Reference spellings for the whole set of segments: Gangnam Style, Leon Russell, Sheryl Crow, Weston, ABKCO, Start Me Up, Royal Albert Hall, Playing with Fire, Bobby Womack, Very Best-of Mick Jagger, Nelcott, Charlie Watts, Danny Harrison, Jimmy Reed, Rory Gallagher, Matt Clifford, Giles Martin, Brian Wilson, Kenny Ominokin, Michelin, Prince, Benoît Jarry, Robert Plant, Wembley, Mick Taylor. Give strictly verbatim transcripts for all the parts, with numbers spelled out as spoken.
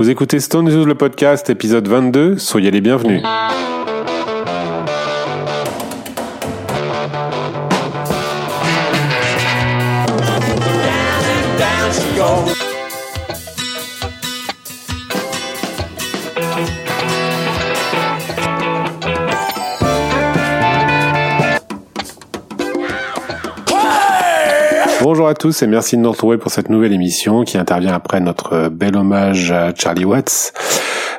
Vous écoutez Stone News, le podcast, épisode vingt-deux, soyez les bienvenus. Bonjour à tous et merci de nous retrouver pour cette nouvelle émission qui intervient après notre bel hommage à Charlie Watts.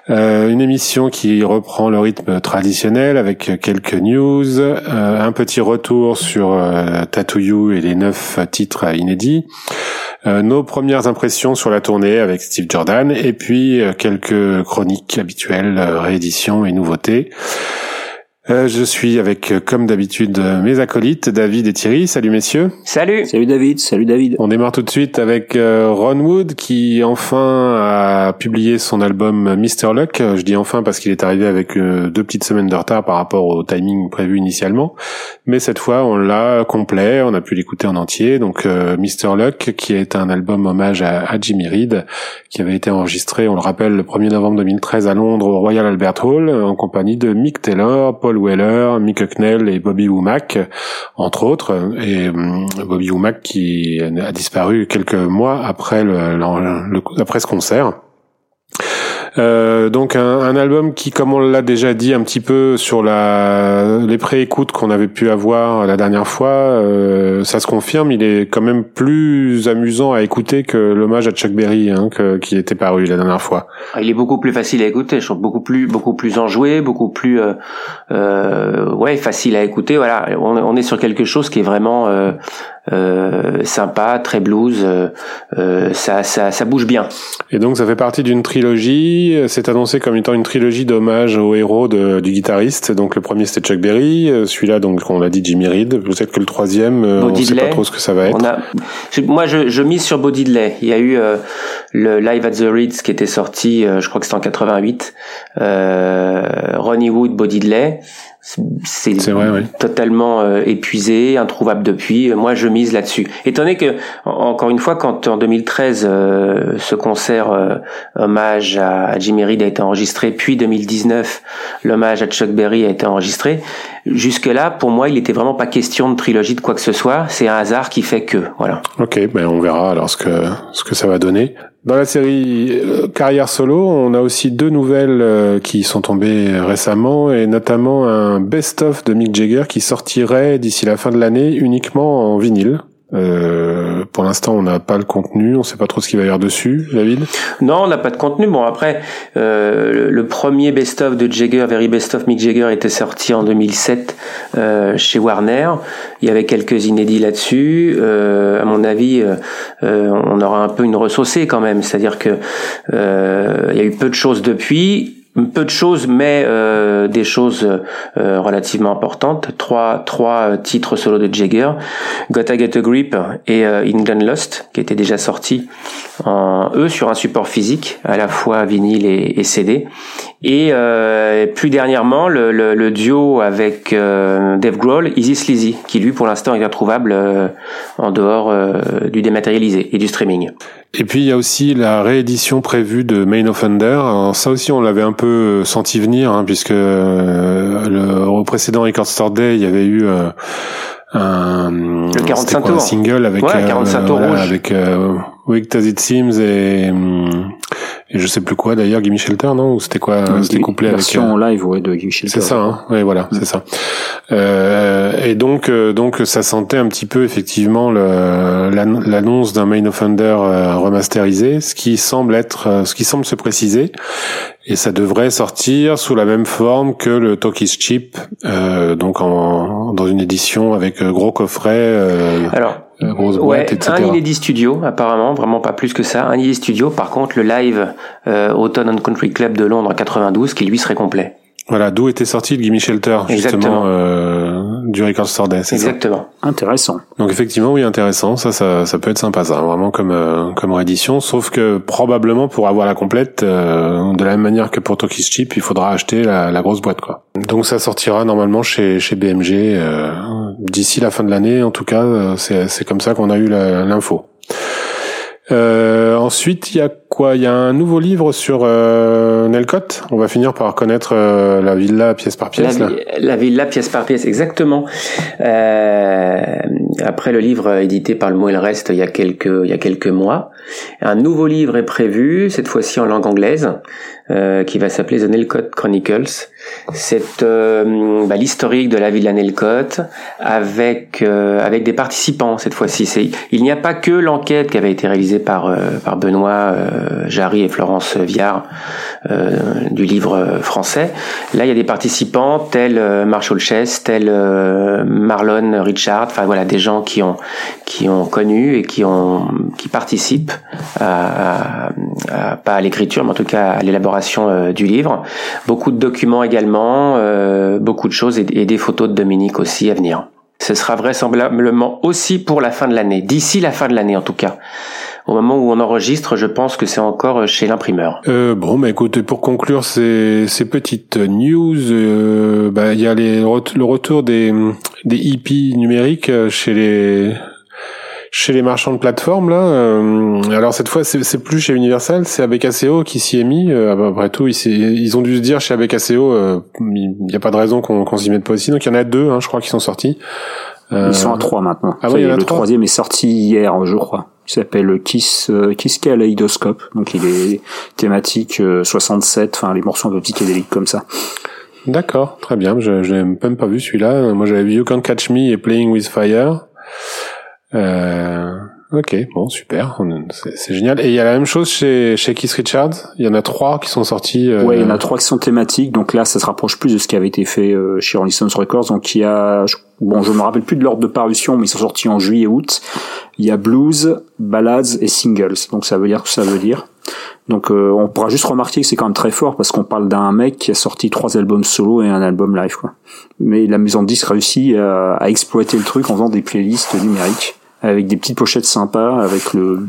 Euh, une émission qui reprend le rythme traditionnel avec quelques news, euh, un petit retour sur euh, Tattoo You et les neuf titres inédits, euh, nos premières impressions sur la tournée avec Steve Jordan et puis euh, quelques chroniques habituelles, euh, rééditions et nouveautés. Euh, je suis avec, euh, comme d'habitude, euh, mes acolytes, David et Thierry. Salut messieurs. Salut. Salut David, salut David. On démarre tout de suite avec euh, Ron Wood qui enfin a publié son album mister Luck. Je dis enfin parce qu'il est arrivé avec euh, deux petites semaines de retard par rapport au timing prévu initialement. Mais cette fois, on l'a complet, on a pu l'écouter en entier. Donc euh, mister Luck qui est un album hommage à, à Jimmy Reed qui avait été enregistré, on le rappelle, le premier novembre deux mille treize à Londres au Royal Albert Hall en compagnie de Mick Taylor, Paul Weller, Mick Hucknall et Bobby Womack, entre autres, et Bobby Womack qui a disparu quelques mois après le, le, le après ce concert. Euh, donc un, un album qui, comme on l'a déjà dit un petit peu sur la les pré-écoutes qu'on avait pu avoir la dernière fois, euh, ça se confirme, il est quand même plus amusant à écouter que l'hommage à Chuck Berry hein, que, qui était paru la dernière fois. Il est beaucoup plus facile à écouter, je trouve, beaucoup plus beaucoup plus enjoué, beaucoup plus euh, euh, ouais facile à écouter. Voilà, on, on est sur quelque chose qui est vraiment euh, euh, sympa, très blues, euh, euh, ça ça ça bouge bien. Et donc ça fait partie d'une trilogie. C'est annoncé comme étant une trilogie d'hommages aux héros de, du guitariste. Donc le premier c'était Chuck Berry, celui-là donc on l'a dit Jimmy Reed. Peut-être que le troisième, Bo on ne sait pas trop ce que ça va être. On a... Moi je, je mise sur Bo Diddley. Il y a eu euh, le Live at the Reeds qui était sorti, euh, je crois que c'était en quatre-vingt-huit. Euh, Ronnie Wood, Bo Diddley. C'est, c'est vrai, oui. Totalement euh, épuisé, introuvable depuis. Moi, je mise là-dessus. Étonné que, en, encore une fois, quand en deux mille treize, euh, ce concert euh, hommage à, à Jimmy Reed a été enregistré, puis deux mille dix-neuf, l'hommage à Chuck Berry a été enregistré. Jusque-là, pour moi, il n'était vraiment pas question de trilogie de quoi que ce soit. C'est un hasard qui fait que, voilà. Ok, ben on verra alors ce que ce que ça va donner. Dans la série euh, Carrière Solo, on a aussi deux nouvelles euh, qui sont tombées récemment, et notamment un best-of de Mick Jagger qui sortirait d'ici la fin de l'année uniquement en vinyle. Euh, pour l'instant, on n'a pas le contenu, on sait pas trop ce qu'il va y avoir dessus, David. Non, on n'a pas de contenu. Bon, après, euh, le premier best-of de Jagger, Very Best-of Mick Jagger, était sorti en deux mille sept euh, chez Warner. Il y avait quelques inédits là-dessus. Euh, à mon avis, euh, euh, on aura un peu une ressaucée quand même. C'est-à-dire que euh, il y a eu peu de choses depuis. Peu de choses, mais euh, des choses euh, relativement importantes. Trois, trois titres solo de Jagger, Gotta Get a Grip et euh, England Lost, qui étaient déjà sortis, en, eux, sur un support physique, à la fois vinyle et, et C D. Et euh, plus dernièrement, le, le, le duo avec euh, Dave Grohl, Easy Sleazy, qui lui, pour l'instant, est introuvable euh, en dehors euh, du dématérialisé et du streaming. Et puis il y a aussi la réédition prévue de Main Offender. Alors, ça aussi on l'avait un peu senti venir hein, puisque euh, le, au précédent Record Store Day il y avait eu euh, un, le quarante-cinq quoi, un single avec ouais, quarante-cinq euh, voilà, rouge. Avec euh, Wicked As It Seems et, et je sais plus quoi d'ailleurs, Gimme Shelter non ou c'était quoi oui, c'était couplé avec version euh, live ouais de Gimme Shelter. C'est ça hein. Ouais voilà, mmh. c'est ça. Euh, et donc euh, donc ça sentait un petit peu effectivement le, l'an- l'annonce d'un Main Offender euh, remasterisé, ce qui semble être euh, ce qui semble se préciser, et ça devrait sortir sous la même forme que le Talk Is Cheap, euh, donc en, dans une édition avec euh, gros coffret. Euh, Alors. Grosse boîte, ouais, et cetera. Un inédit studio, apparemment, vraiment pas plus que ça. Un inédit studio, par contre, le live euh, Autumn and Country Club de Londres en quatre-vingt-douze, qui lui serait complet. Voilà, d'où était sorti le Gimme Shelter, justement, euh, du Record Store Day. C'est exactement. Ça intéressant. Donc effectivement, oui, intéressant. Ça, ça, ça peut être sympa, ça, vraiment comme euh, comme réédition. Sauf que probablement pour avoir la complète, euh, de la même manière que pour Talk Is Cheap, il faudra acheter la, la grosse boîte, quoi. Donc ça sortira normalement chez chez B M G euh, d'ici la fin de l'année. En tout cas, c'est c'est comme ça qu'on a eu la, l'info. Euh, Ensuite, il y a quoi? Il y a un nouveau livre sur euh, Nelcott. On va finir par connaître euh, la villa pièce par pièce. La, là. la villa pièce par pièce, exactement. Euh, après le livre édité par Le Mot et le Reste il y a quelques il y a quelques mois, un nouveau livre est prévu, cette fois-ci en langue anglaise, euh, qui va s'appeler The Nelcott Chronicles. C'est euh, bah, l'historique de la villa Nelcott avec euh, avec des participants cette fois-ci. C'est, il n'y a pas que l'enquête qui avait été réalisée par euh, par Benoît euh, Jarry et Florence Viard euh, du livre français. Là, il y a des participants tels euh, Marshall Chase, tels euh, Marlon Richard, enfin voilà, des gens qui ont qui ont connu et qui ont qui participent à, à, à pas à l'écriture, mais en tout cas à l'élaboration euh, du livre. Beaucoup de documents également, euh, beaucoup de choses et, et des photos de Dominique aussi à venir. Ce sera vraisemblablement aussi pour la fin de l'année, d'ici la fin de l'année en tout cas. Au moment où on enregistre, je pense que c'est encore chez l'imprimeur. Euh, bon, bah écoute, pour conclure ces, ces petites news, euh, bah il y a les, le retour des, des hippies numériques chez les chez les marchands de plateforme là. Euh, alors cette fois, c'est, c'est plus chez Universal, c'est A B K C O qui s'y est mis. Euh, après tout, ils, ils ont dû se dire chez A B K C O, euh, il n'y a pas de raison qu'on, qu'on s'y mette pas aussi. Donc il y en a deux, hein, je crois, qui sont sortis. Euh... Ils sont à trois maintenant. Ah oui, il y en a le trois. Troisième est sorti hier, je crois. Il s'appelle Kiss euh, Kiss Kaleidoscope. Donc il est thématique euh, soixante-sept, enfin les morceaux un peu psychédéliques comme ça. D'accord, très bien. Je, je l'ai même pas vu celui-là. Moi j'avais vu You Can't Catch Me et Playing With Fire. Euh, ok, bon, super, c'est, c'est génial. Et il y a la même chose chez, chez Keith Richards. Il y en a trois qui sont sortis. Euh... Ouais, il y en a trois qui sont thématiques. Donc là, ça se rapproche plus de ce qui avait été fait euh, chez Rolling Stones Records. Donc il y a, je, bon, je me rappelle plus de l'ordre de parution, mais ils sont sortis en juillet et août. Il y a blues, ballads et singles. Donc ça veut dire que ça veut dire. Donc euh, on pourra juste remarquer que c'est quand même très fort parce qu'on parle d'un mec qui a sorti trois albums solo et un album live, quoi. Mais la maison de disque réussit à, à exploiter le truc en faisant des playlists numériques avec des petites pochettes sympas, avec le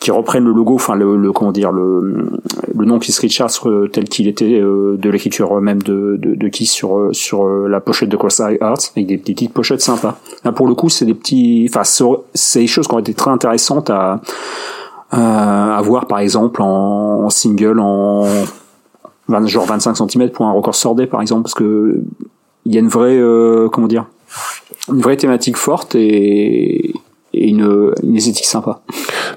qui reprennent le logo, enfin le, le comment dire le le nom Keith Richards euh, tel qu'il était euh, de l'écriture même de de, de Keith sur sur euh, la pochette de Cross Eyed Heart, avec des, des petites pochettes sympas. Là pour le coup c'est des petits, enfin c'est des choses qui ont été très intéressantes à Euh, à voir par exemple en, en single en vingt, genre vingt-cinq centimètres pour un record sordé par exemple, parce que il y a une vraie euh, comment dire une vraie thématique forte et, et une, une esthétique sympa.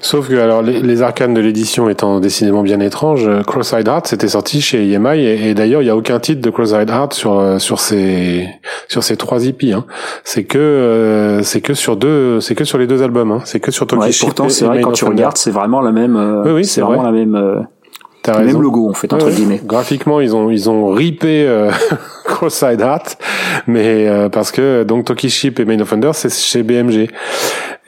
Sauf que alors les, les arcanes de l'édition étant décidément bien étranges, Cross Eyed Heart c'était sorti chez E M I et, et d'ailleurs il y a aucun titre de Cross Eyed Heart sur sur ces sur ces trois hippies hein. C'est que euh, c'est que sur deux c'est que sur les deux albums hein. C'est que sur Tokyo. Ouais, pourtant c'est vrai quand tu regardes c'est vraiment la même euh, oui, oui, c'est, c'est vraiment vrai. La même euh... T'as le raison. Même logo en fait entre ouais, guillemets. Graphiquement ils ont ils ont ripé euh, Cross Eyed Heart, mais euh, parce que donc Toki Ship et Main Offender c'est chez B M G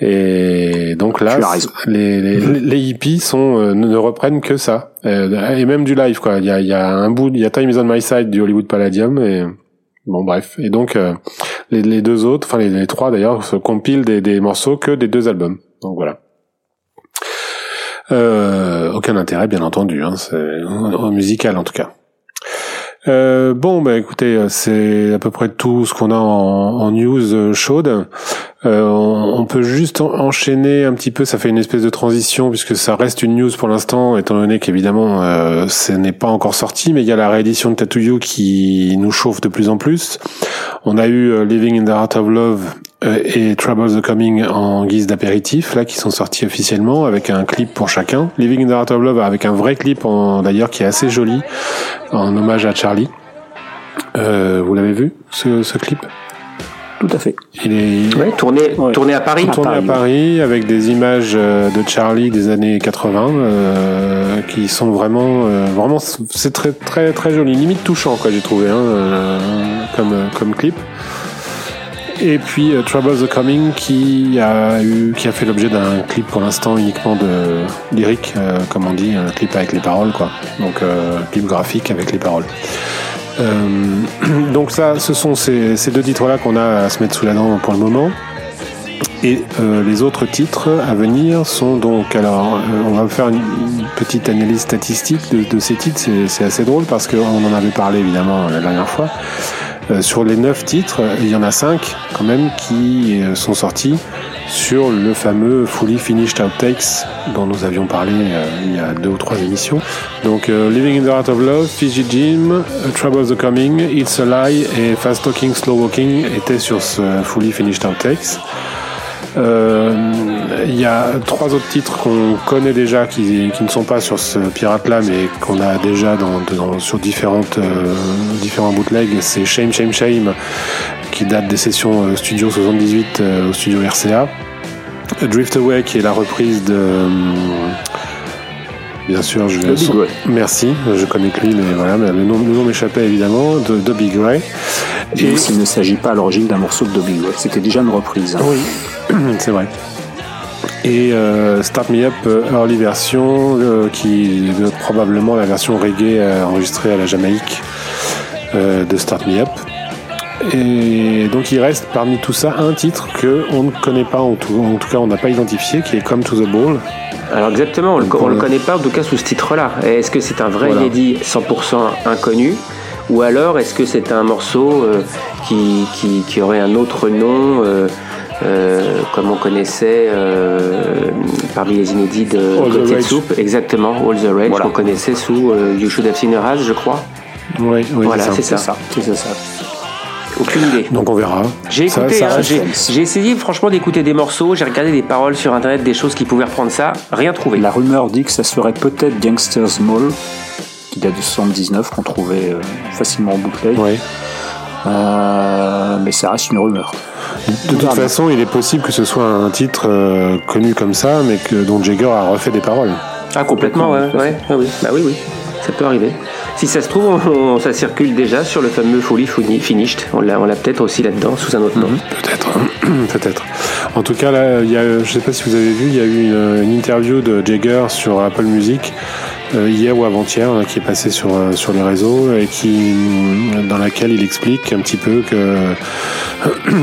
et donc là les, les les hippies sont euh, ne reprennent que ça euh, et même du live quoi. Il y a il y a un bout il y a Time Is On My Side du Hollywood Palladium et bon bref et donc euh, les les deux autres enfin les, les trois d'ailleurs se compilent des des morceaux que des deux albums donc voilà. Euh, aucun intérêt, bien entendu, hein, c'est musical en tout cas. Euh, bon, bah écoutez, c'est à peu près tout ce qu'on a en, en news chaude. Euh, on, on peut juste enchaîner un petit peu, ça fait une espèce de transition puisque ça reste une news pour l'instant, étant donné qu'évidemment euh, ce n'est pas encore sorti, mais il y a la réédition de Tattoo You qui nous chauffe de plus en plus. On a eu euh, Living in the Heart of Love euh, et Trouble the Coming en guise d'apéritif, là qui sont sortis officiellement avec un clip pour chacun. Living in the Heart of Love avec un vrai clip en, d'ailleurs qui est assez joli, en hommage à Charlie. Euh, vous l'avez vu ce, ce clip ? Tout à fait. Il est ouais, tourné, ouais. tourné à Paris. Tourné à Paris, à Paris avec des images de Charlie des années quatre-vingts euh, qui sont vraiment, euh, vraiment, c'est très, très, très joli, limite touchant quoi j'ai trouvé hein, euh, comme, comme clip. Et puis uh, Trouble the Coming qui a eu, qui a fait l'objet d'un clip pour l'instant uniquement de lyrique, euh, comme on dit, un clip avec les paroles quoi. Donc euh, clip graphique avec les paroles. Euh, donc ça, ce sont ces, ces deux titres-là qu'on a à se mettre sous la dent pour le moment. Et euh, les autres titres à venir sont donc, alors, euh, on va faire une, une petite analyse statistique de, de ces titres. C'est, c'est assez drôle parce qu'on en avait parlé évidemment la dernière fois. Euh, sur les neuf titres, il y en a cinq quand même qui sont sortis sur le fameux Fully Finished Outtakes dont nous avions parlé euh, il y a deux ou trois émissions. Donc euh, Living in the Heart of Love, Fiji Jim, Trouble the Coming, It's a Lie et Fast Talking, Slow Walking étaient sur ce Fully Finished Outtakes. Il euh, y a trois autres titres qu'on connaît déjà qui, qui ne sont pas sur ce pirate là mais qu'on a déjà dans, dans, sur différentes, euh, différents bootlegs. C'est Shame Shame Shame qui date des sessions euh, Studio soixante-dix-huit euh, au studio R C A, Drift Away qui est la reprise de euh, bien sûr je vais son... merci je connais que lui mais voilà mais le nom, le nom m'échappait évidemment de Dobby Gray. Et donc, il ne s'agit pas à l'origine d'un morceau de Dobby Gray, c'était déjà une reprise. Oui. C'est vrai. Et euh, Start Me Up Early version euh, qui est probablement la version reggae euh, enregistrée à la Jamaïque euh, de Start Me Up. Et donc il reste parmi tout ça un titre qu'on ne connaît pas, en tout, en tout cas on n'a pas identifié, qui est Come to the Ball. Alors exactement, on ne le, le connaît pas en tout cas sous ce titre là. Est-ce que c'est un vrai voilà. inédit cent pour cent inconnu? Ou alors est-ce que c'est un morceau euh, qui, qui, qui aurait un autre nom euh, Euh, comme on connaissait euh, parmi les inédits de Côté de Soupe, exactement, All the Rage, voilà. qu'on connaissait sous euh, You Should Have Seen Her As, je crois. Oui, oui voilà, c'est, c'est, ça. Ça. c'est ça. C'est ça. Aucune idée. Donc on verra. J'ai écouté, ça, ça hein, j'ai, j'ai essayé franchement d'écouter des morceaux, j'ai regardé des paroles sur internet, des choses qui pouvaient reprendre ça, rien trouvé. La rumeur dit que ça serait peut-être Gangster's Mall, qui date de soixante-dix-neuf, qu'on trouvait euh, facilement en bootleg. Oui. Euh, mais ça reste une rumeur. De toute façon, il est possible que ce soit un titre euh, connu comme ça, mais que dont Jagger a refait des paroles. Ah complètement, ouais, ouais, ah, oui, bah oui, oui, ça peut arriver. Si ça se trouve, on, on, ça circule déjà sur le fameux Fully Finished. On l'a, on l'a peut-être aussi là-dedans sous un autre nom. Mm-hmm. Peut-être, peut-être. En tout cas, là, il y a, je ne sais pas si vous avez vu, il y a eu une, une interview de Jagger sur Apple Music. Hier ou avant-hier, qui est passé sur sur les réseaux et qui dans laquelle il explique un petit peu que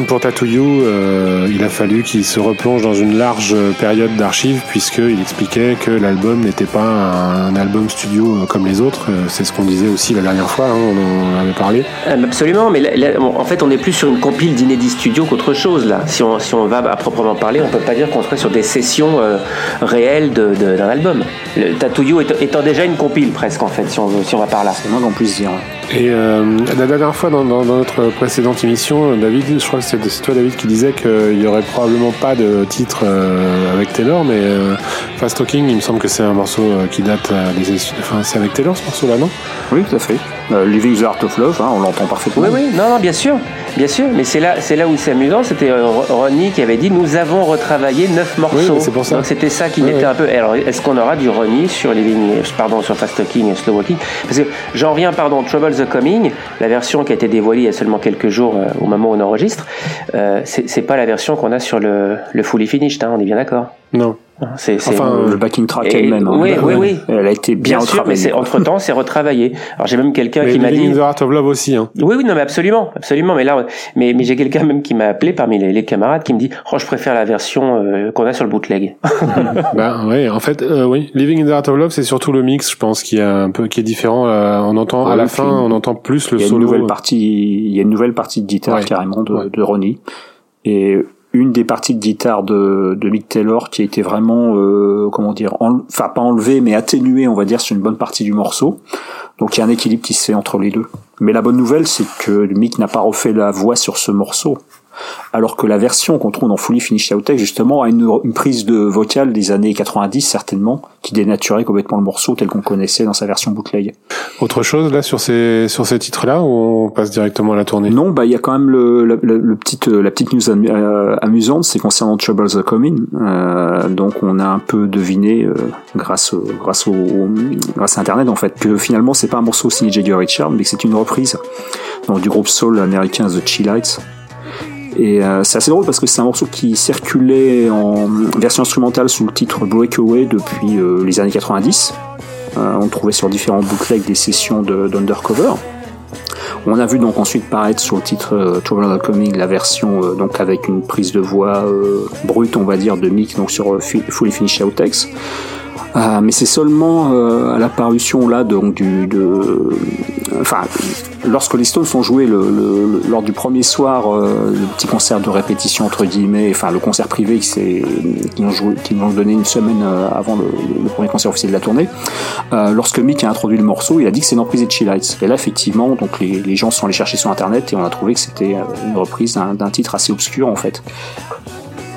pour Tattoo You, euh, il a fallu qu'il se replonge dans une large période d'archives puisqu'il expliquait que l'album n'était pas un, un album studio comme les autres. C'est ce qu'on disait aussi la dernière fois, hein, on en avait parlé. Absolument, mais là, là, en fait, on n'est plus sur une compile d'inédits studio qu'autre chose là. Si on si on va à proprement parler, on peut pas dire qu'on serait sur des sessions euh, réelles de, de, d'un album. Le Tattoo You est, étant déjà une compile presque en fait si on veut, si on va par là, c'est moins qu'on puisse dire. Et euh, la dernière fois dans, dans, dans notre précédente émission, David, je crois que c'est, c'est toi David qui disait qu'il n'y aurait probablement pas de titre euh, avec Taylor, mais euh, Fast Talking, il me semble que c'est un morceau euh, qui date euh, des, enfin c'est avec Taylor ce morceau là, non? Oui, tout à fait. euh, Living the Heart of Love, hein, on l'entend parfaitement. Oui, oui, non, non, bien sûr, bien sûr, mais c'est là, c'est là où c'est amusant, c'était euh, Ronnie qui avait dit nous avons retravaillé neuf morceaux. Oui, c'est pour ça. Donc c'était ça qui ouais, mettait ouais. un peu. Alors est-ce qu'on aura du Ronnie sur Living, pardon, sur Fast Talking et Slow Walking, parce que j'en reviens, pardon, Trouble the Coming, la version qui a été dévoilée il y a seulement quelques jours euh, au moment où on enregistre, euh, c'est, c'est pas la version qu'on a sur le, le Fully Finished, hein, on est bien d'accord? Non. C'est, c'est enfin, euh, le backing track elle-même. Hein, oui, oui, oui. Elle a été bien, bien sûr, mais c'est, entre-temps, c'est retravaillé. Alors, j'ai même quelqu'un mais qui m'a dit... Living the Heart of Love aussi, hein. Oui, oui, non, mais absolument, absolument. Mais là, mais, mais j'ai quelqu'un même qui m'a appelé parmi les, les camarades qui me dit, oh, je préfère la version euh, qu'on a sur le bootleg. Bah, ouais, en fait, euh, oui. Living in the Heart of Love, c'est surtout le mix, je pense, qui est un peu, qui est différent. Euh, on entend, ouais, à la fin, film. on entend plus le il y a solo. Une nouvelle partie, il y a une nouvelle partie de guitare, ouais. carrément, de, ouais. de Ronnie. Et, une des parties de guitare de, de Mick Taylor qui a été vraiment, euh, comment dire, enle- enfin pas enlevée mais atténuée, on va dire, sur une bonne partie du morceau. Donc il y a un équilibre qui se fait entre les deux. Mais la bonne nouvelle, c'est que Mick n'a pas refait la voix sur ce morceau, alors que la version qu'on trouve dans Fully Finished Outtake justement a une, une prise de vocale des années quatre-vingt-dix certainement, qui dénaturait complètement le morceau tel qu'on connaissait dans sa version bootleg. Autre chose là sur ces sur ces titres là, ou on passe directement à la tournée? Non, bah il y a quand même le, le, le, le petite la petite news amu, euh, amusante, c'est concernant Trouble the Coming. Euh, donc on a un peu deviné euh, grâce au, grâce au grâce à internet en fait que finalement c'est pas un morceau signé Jagger Richards, mais que c'est une reprise donc du groupe soul américain The Chillites. Et euh, c'est assez drôle parce que c'est un morceau qui circulait en version instrumentale sous le titre Breakaway depuis euh, les années quatre-vingt-dix. Euh, on le trouvait sur différents bootlegs des sessions de, d'Undercover. On a vu donc ensuite paraître sur le titre euh, Trouble the Coming la version euh, donc avec une prise de voix euh, brute, on va dire, de Mick donc sur euh, Fully Finished Outtakes. Euh, mais c'est seulement euh, à la parution là donc du de euh, enfin lorsque les Stones ont joué le, le, le lors du premier soir euh, le petit concert de répétition entre guillemets, enfin le concert privé qui s'est qui ont joué qui ont donné une semaine avant le, le premier concert officiel de la tournée, euh, lorsque Mick a introduit le morceau, il a dit que c'est une reprise de Chill Lights. Et là effectivement donc les les gens sont allés chercher sur internet et on a trouvé que c'était une reprise d'un, d'un titre assez obscur en fait.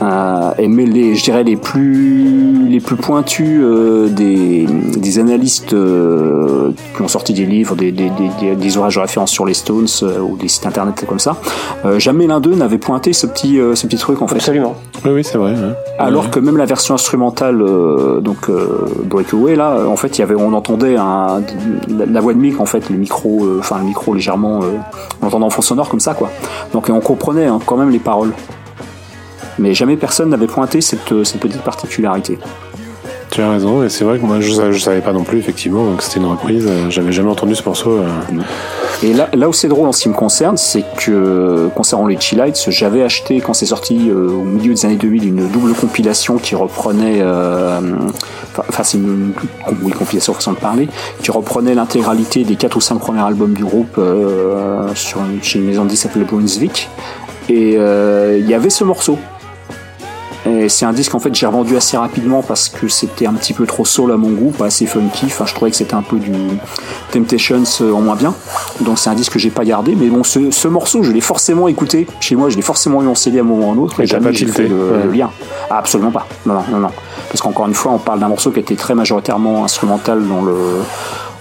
Euh, mais les, je dirais les plus les plus pointus euh, des des analystes euh, qui ont sorti des livres, des des des, des ouvrages de référence sur les Stones euh, ou des sites internet comme ça, euh, jamais l'un d'eux n'avait pointé ce petit euh, ce petit truc en fait. Absolument. Oui, oui c'est vrai. Ouais. Alors ouais. que même la version instrumentale euh, donc euh, Breakaway là, en fait, il y avait on entendait un, la, la voix de Mick en fait, le micro, enfin euh, le micro légèrement, euh, on entendait en fond sonore comme ça quoi. Donc on comprenait hein, quand même les paroles. Mais jamais personne n'avait pointé cette, cette petite particularité. Tu as raison, et c'est vrai que moi je ne savais pas non plus, effectivement, donc c'était une reprise, euh, j'avais jamais entendu ce morceau. Euh. Et là, là où c'est drôle en ce qui me concerne, c'est que, concernant les Chill Lights, j'avais acheté, quand c'est sorti euh, au milieu des années deux mille, une double compilation qui reprenait, enfin euh, c'est une, une compilation façon de parler, qui reprenait l'intégralité des quatre ou cinq premiers albums du groupe euh, sur une, chez une maison de disques appelée Brunswick, et il euh, y avait ce morceau. Et c'est un disque en fait j'ai revendu assez rapidement parce que c'était un petit peu trop soul à mon goût, pas assez funky, enfin je trouvais que c'était un peu du Temptations en moins bien, donc c'est un disque que j'ai pas gardé, mais bon ce, ce morceau je l'ai forcément écouté chez moi, je l'ai forcément eu en C D à un moment ou un autre, et jamais j'ai fait le lien. Ah, absolument pas, non non non parce qu'encore une fois on parle d'un morceau qui était très majoritairement instrumental dans le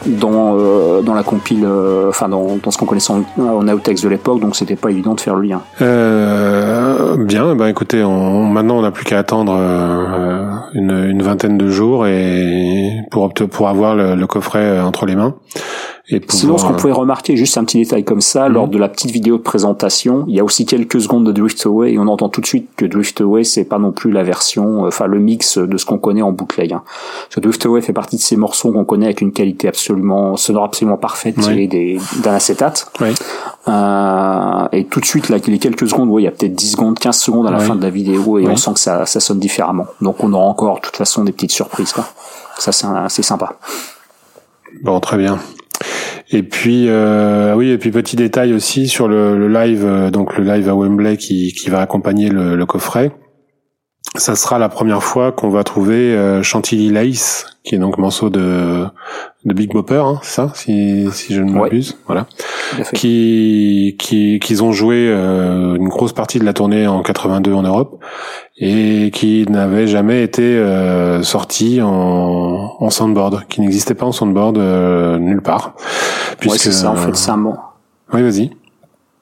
dans euh, dans la compile, enfin euh, dans dans ce qu'on connaissait en, en outtakes de l'époque, donc c'était pas évident de faire le lien. Euh, bien, ben écoutez, on, maintenant on n'a plus qu'à attendre euh, une une vingtaine de jours et pour pour avoir le, le coffret entre les mains. Et pouvoir... Sinon, ce qu'on pouvait remarquer, juste un petit détail comme ça, mm-hmm. lors de la petite vidéo de présentation, il y a aussi quelques secondes de Drift Away et on entend tout de suite que Drift Away, c'est pas non plus la version, enfin euh, le mix de ce qu'on connaît en bootleg. Hein. Parce que Drift Away fait partie de ces morceaux qu'on connaît avec une qualité absolument sonore absolument parfaite, oui. tirée des, d'un acétate. Oui. Euh, et tout de suite, là, les quelques secondes, ouais, il y a peut-être dix secondes, quinze secondes à la oui. fin de la vidéo et oui. on sent que ça, ça sonne différemment. Donc on aura encore, de toute façon, des petites surprises. Quoi. Ça, c'est, un, c'est sympa. Bon, très bien. Et puis euh, oui, et puis petit détail aussi sur le, le live, euh, donc le live à Wembley qui, qui va accompagner le, le coffret. Ça sera la première fois qu'on va trouver euh, Chantilly Lace, qui est donc morceau de de Big Bopper, hein, c'est ça, si si je ne m'abuse, ouais. voilà. Qui qui qu'ils ont joué euh, une grosse partie de la tournée en quatre-vingt-deux en Europe et qui n'avait jamais été euh, sorti en en soundboard, qui n'existait pas en soundboard euh, nulle part. Puisque ouais, c'est ça en fait, c'est un mot. Oui, vas-y.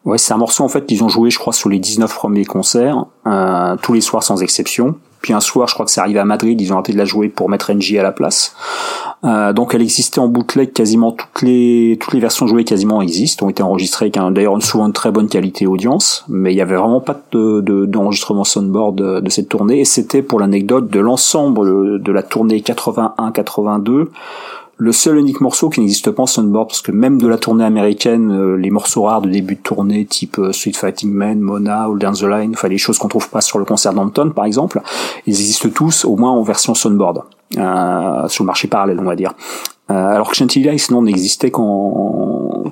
Ouais, c'est un morceau en fait qu'ils ont joué, je crois, sur les dix-neuf premiers concerts, euh, tous les soirs sans exception. Puis un soir, je crois que c'est arrivé à Madrid, ils ont arrêté de la jouer pour mettre N J à la place. Euh, donc elle existait en bootleg, quasiment toutes les toutes les versions jouées quasiment existent, ont été enregistrées avec un, d'ailleurs souvent une très bonne qualité audience, mais il y avait vraiment pas de, de d'enregistrement soundboard de, de cette tournée. Et c'était pour l'anecdote de l'ensemble de la tournée quatre-vingt-un quatre-vingt-deux. Le seul unique morceau qui n'existe pas en soundboard, parce que même de la tournée américaine, euh, les morceaux rares de début de tournée, type euh, Sweet Fighting Man, Mona, All Down the Line, enfin les choses qu'on trouve pas sur le concert d'Hampton, par exemple, ils existent tous, au moins en version soundboard, euh, sur le marché parallèle, on va dire. Euh, alors que Chantilly Lights, non, n'existait qu'en,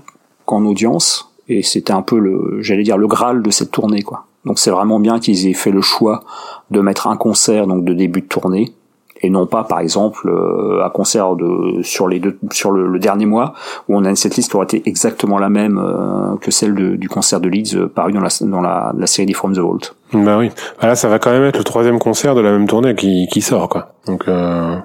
qu'en audience, et c'était un peu le, j'allais dire, le Graal de cette tournée, quoi. Donc c'est vraiment bien qu'ils aient fait le choix de mettre un concert, donc de début de tournée, et non pas par exemple euh, un concert de sur les deux sur le, le dernier mois où on a une setlist qui aurait été exactement la même euh, que celle de, du concert de Leeds euh, paru dans la dans la, la série des From the Vault. Bah oui, là ça va quand même être le troisième concert de la même tournée qui qui sort quoi. Donc euh...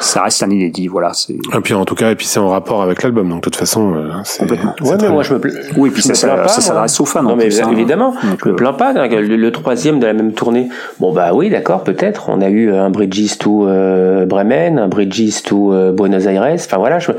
ça reste un inédit, voilà. C'est... Et puis en tout cas, et puis c'est en rapport avec l'album, donc de toute façon, euh, c'est. Ouais, c'est mais très... moi je me plains. Oui, puis ça, ça, pas, ça s'adresse aux fans. Non, mais plus, hein, évidemment, donc, je me plains pas. Le, le troisième de la même tournée. Bon bah oui, d'accord, peut-être. On a eu un Bridges to euh, Bremen, un Bridges to euh, Buenos Aires. Enfin voilà, je...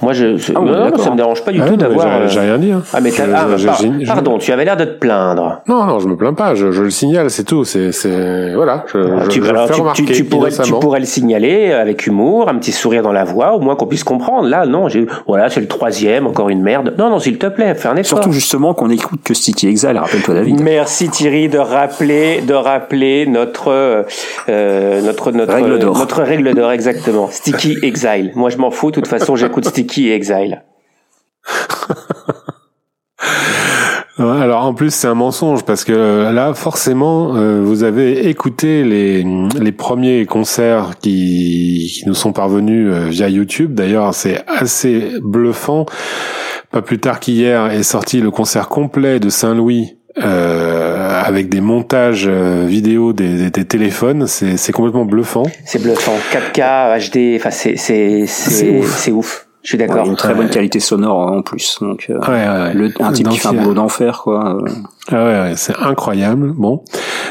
moi je. Ah, oui, non, non, ça me dérange pas du ah, tout non, d'avoir. J'ai, euh... j'ai rien dit. Hein. Ah mais t'as... Ah, je, par... je, je... pardon, tu avais l'air de te plaindre. Non non, je me plains pas. Je, je le signale, c'est tout. C'est, c'est voilà. Je, ah, tu, je, alors, je tu, tu, tu, pourrais, tu pourrais le signaler avec humour, un petit sourire dans la voix, au moins qu'on puisse comprendre. Là, non, j'ai, voilà, c'est le troisième, encore une merde. Non, non, s'il te plaît, fais un effort. Surtout justement qu'on écoute que City Exile. Rappelle-toi, David. Merci Thierry de rappeler, de rappeler notre euh, notre notre règle d'or. Notre règle d'or, exactement. Sticky Exile. Moi, je m'en fous. De toute façon, j'écoute Sticky et Exile. Ouais, alors en plus c'est un mensonge parce que là forcément euh, vous avez écouté les les premiers concerts qui qui nous sont parvenus euh, via YouTube. D'ailleurs c'est assez bluffant. Pas plus tard qu'hier est sorti le concert complet de Saint-Louis euh, avec des montages euh, vidéo des, des, des téléphones. C'est c'est complètement bluffant. C'est bluffant. quatre K H D. Enfin c'est c'est c'est c'est ouf. C'est ouf. Je suis d'accord. Ouais, une très ouais. bonne qualité sonore en plus. Donc, euh, ouais, ouais, le, un type qui fait un boulot d'enfer, quoi. Ah ouais, ouais, c'est incroyable. Bon,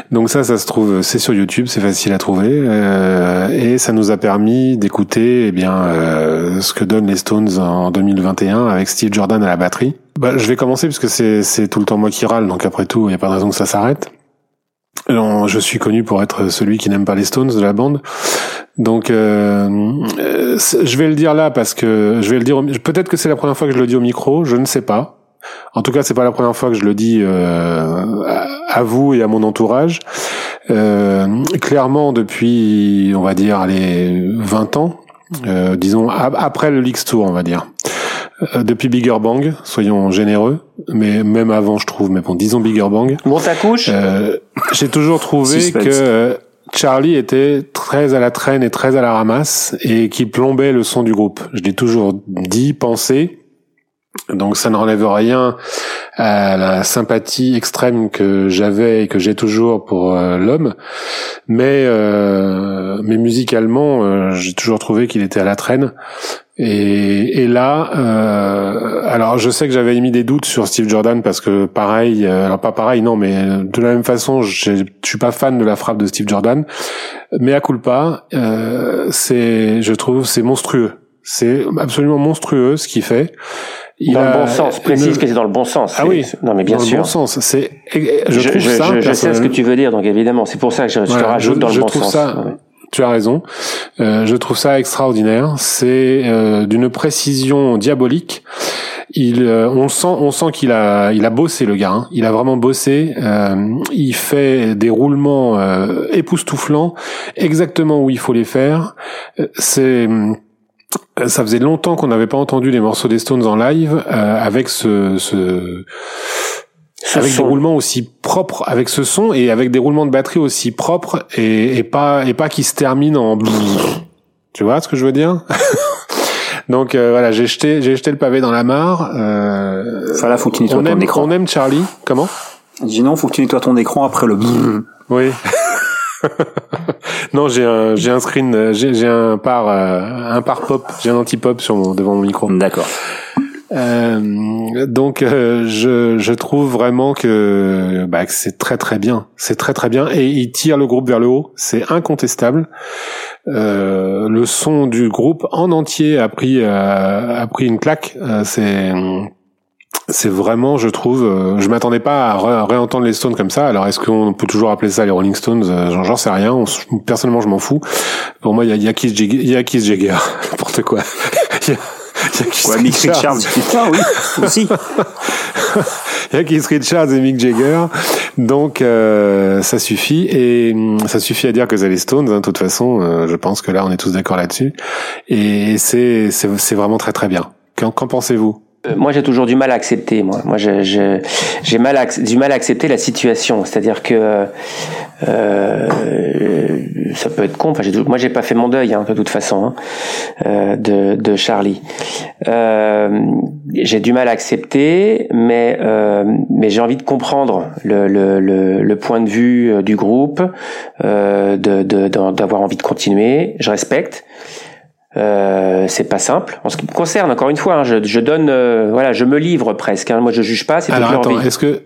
donc ça, ça se trouve, c'est sur YouTube, c'est facile à trouver, euh, et ça nous a permis d'écouter, eh bien, euh, ce que donnent les Stones en deux mille vingt et un avec Steve Jordan à la batterie. Bah, je vais commencer parce que c'est c'est tout le temps moi qui râle, donc après tout, il y a pas de raison que ça s'arrête. Alors, je suis connu pour être celui qui n'aime pas les Stones de la bande. Donc, euh, euh, je vais le dire là parce que je vais le dire. Au, peut-être que c'est la première fois que je le dis au micro, je ne sais pas. En tout cas, c'est pas la première fois que je le dis euh, à, à vous et à mon entourage. Euh, clairement, depuis, on va dire, les vingt ans, euh, disons après le Leaks Tour, on va dire. Depuis Bigger Bang, soyons généreux, mais même avant, je trouve, mais bon, disons Bigger Bang. Monte à couche. Euh, j'ai toujours trouvé que euh, Charlie était très à la traîne et très à la ramasse et qui plombait le son du groupe. Je l'ai toujours dit, pensé. Donc ça ne relève rien à la sympathie extrême que j'avais et que j'ai toujours pour euh, l'homme, mais euh, mais musicalement euh, j'ai toujours trouvé qu'il était à la traîne. Et, et là, euh, alors je sais que j'avais émis des doutes sur Steve Jordan parce que pareil, euh, alors pas pareil, non, mais de la même façon, je suis pas fan de la frappe de Steve Jordan, mais à culpa, euh, c'est, je trouve, c'est monstrueux, c'est absolument monstrueux ce qu'il fait. Il dans a, le bon sens, précise ne... que c'est dans le bon sens. Ah oui, non mais bien dans sûr. Dans le bon sens, c'est. Je, je trouve je, ça. Je, je sais ce que tu veux dire, donc évidemment, c'est pour ça que je, je voilà, te rajoute je, dans le je bon sens. Ça... Ouais. Tu as raison. Euh, je trouve ça extraordinaire. C'est euh, d'une précision diabolique. Il, euh, on sent, on sent qu'il a, il a bossé le gars. Hein. Il a vraiment bossé. Euh, il fait des roulements euh, époustouflants, exactement où il faut les faire. C'est Ça faisait longtemps qu'on n'avait pas entendu les morceaux des Stones en live euh, avec ce. ce Ce avec son. Des roulements aussi propres, avec ce son et avec des roulements de batterie aussi propres et, et pas et pas qui se terminent en. Tu vois ce que je veux dire? Donc euh, voilà, j'ai jeté j'ai jeté le pavé dans la mare. Euh, ça là, faut que tu nettoies ton écran. On aime Charlie. Comment? Dis non, faut que tu nettoies ton écran après le. Oui. Non, j'ai un j'ai un screen, j'ai j'ai un par un par pop, j'ai un anti pop sur mon devant mon micro. D'accord. Euh, donc euh, je je trouve vraiment que bah que c'est très très bien, c'est très très bien et il tire le groupe vers le haut, c'est incontestable. Euh, le son du groupe en entier a pris euh, a pris une claque, euh, c'est c'est vraiment je trouve, euh, je m'attendais pas à, re- à réentendre les Stones comme ça. Alors est-ce qu'on peut toujours appeler ça les Rolling Stones? euh, j'en, j'en sais rien, on, personnellement je m'en fous. Pour moi il y a il y a Keith Jagger, il y a Keith Jagger, n'importe quoi. Il y a Mick Richards. Putain, oui, aussi. Il y a Keith Richards et Mick Jagger. Donc, euh, ça suffit. Et ça suffit à dire que c'est les Stones, hein. De toute façon, euh, je pense que là, on est tous d'accord là-dessus. Et c'est, c'est, c'est vraiment très, très bien. Qu'en, qu'en pensez-vous? Moi, j'ai toujours du mal à accepter. Moi, moi, je, je, j'ai mal à, du mal à accepter la situation. C'est-à-dire que euh, ça peut être con. Enfin, j'ai, moi, j'ai pas fait mon deuil, hein, de toute façon, hein, de, de Charlie. Euh, j'ai du mal à accepter, mais euh, mais j'ai envie de comprendre le, le, le, le point de vue du groupe, euh, de, de, d'avoir envie de continuer. Je respecte. Euh, c'est pas simple. En ce qui me concerne, encore une fois, hein, je, je donne, euh, voilà, je me livre presque. Hein. Moi, je juge pas. C'est toute leur vie. Alors attends, est-ce que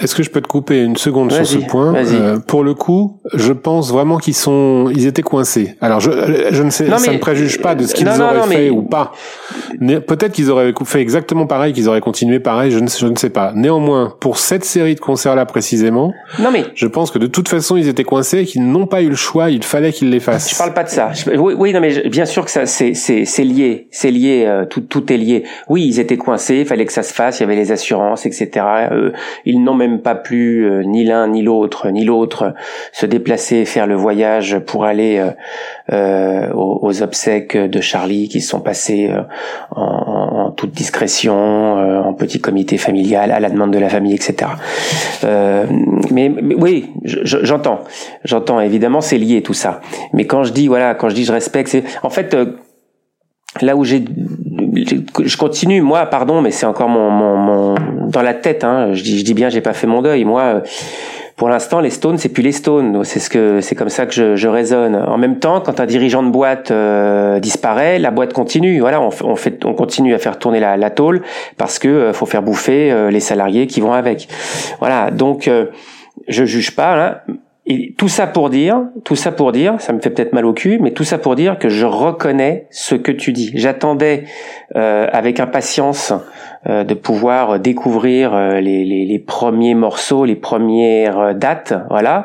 Est-ce que je peux te couper une seconde vas-y, sur ce point ? euh, Pour le coup, je pense vraiment qu'ils sont, ils étaient coincés. Alors, je, je ne sais, non, ça mais, ne préjuge pas de ce qu'ils non, auraient non, non, fait mais... ou pas. Né- peut-être qu'ils auraient fait exactement pareil, qu'ils auraient continué pareil, je ne, je ne sais pas. Néanmoins, pour cette série de concerts-là précisément, non, mais... je pense que de toute façon, ils étaient coincés et qu'ils n'ont pas eu le choix, il fallait qu'ils les fassent. Je parle pas de ça. Je... Oui, oui, non, mais je... bien sûr que ça, c'est, c'est, c'est lié. C'est lié, euh, tout, tout est lié. Oui, ils étaient coincés, il fallait que ça se fasse, il y avait les assurances, et cetera. Euh, ils n'ont même pas plus euh, ni l'un ni l'autre ni l'autre euh, se déplacer, faire le voyage pour aller euh, euh, aux, aux obsèques de Charlie qui se sont passées euh, en, en toute discrétion, euh, en petit comité familial, à la demande de la famille, et cetera. Euh, mais, mais oui, je, je, j'entends, j'entends. Évidemment, c'est lié tout ça. Mais quand je dis voilà, quand je dis je respecte, c'est en fait euh, là où j'ai je continue moi pardon mais c'est encore mon mon, mon dans la tête hein je dis je dis bien j'ai pas fait mon deuil moi pour l'instant les Stones c'est plus les Stones c'est ce que c'est comme ça que je je raisonne en même temps quand un dirigeant de boîte euh, disparaît la boîte continue voilà on on fait on continue à faire tourner la la tôle parce que euh, faut faire bouffer euh, les salariés qui vont avec voilà donc euh, je juge pas là. Et tout ça pour dire, tout ça pour dire, ça me fait peut-être mal au cul, mais tout ça pour dire que je reconnais ce que tu dis. J'attendais euh, avec impatience euh, de pouvoir découvrir euh, les, les, les premiers morceaux, les premières dates, voilà.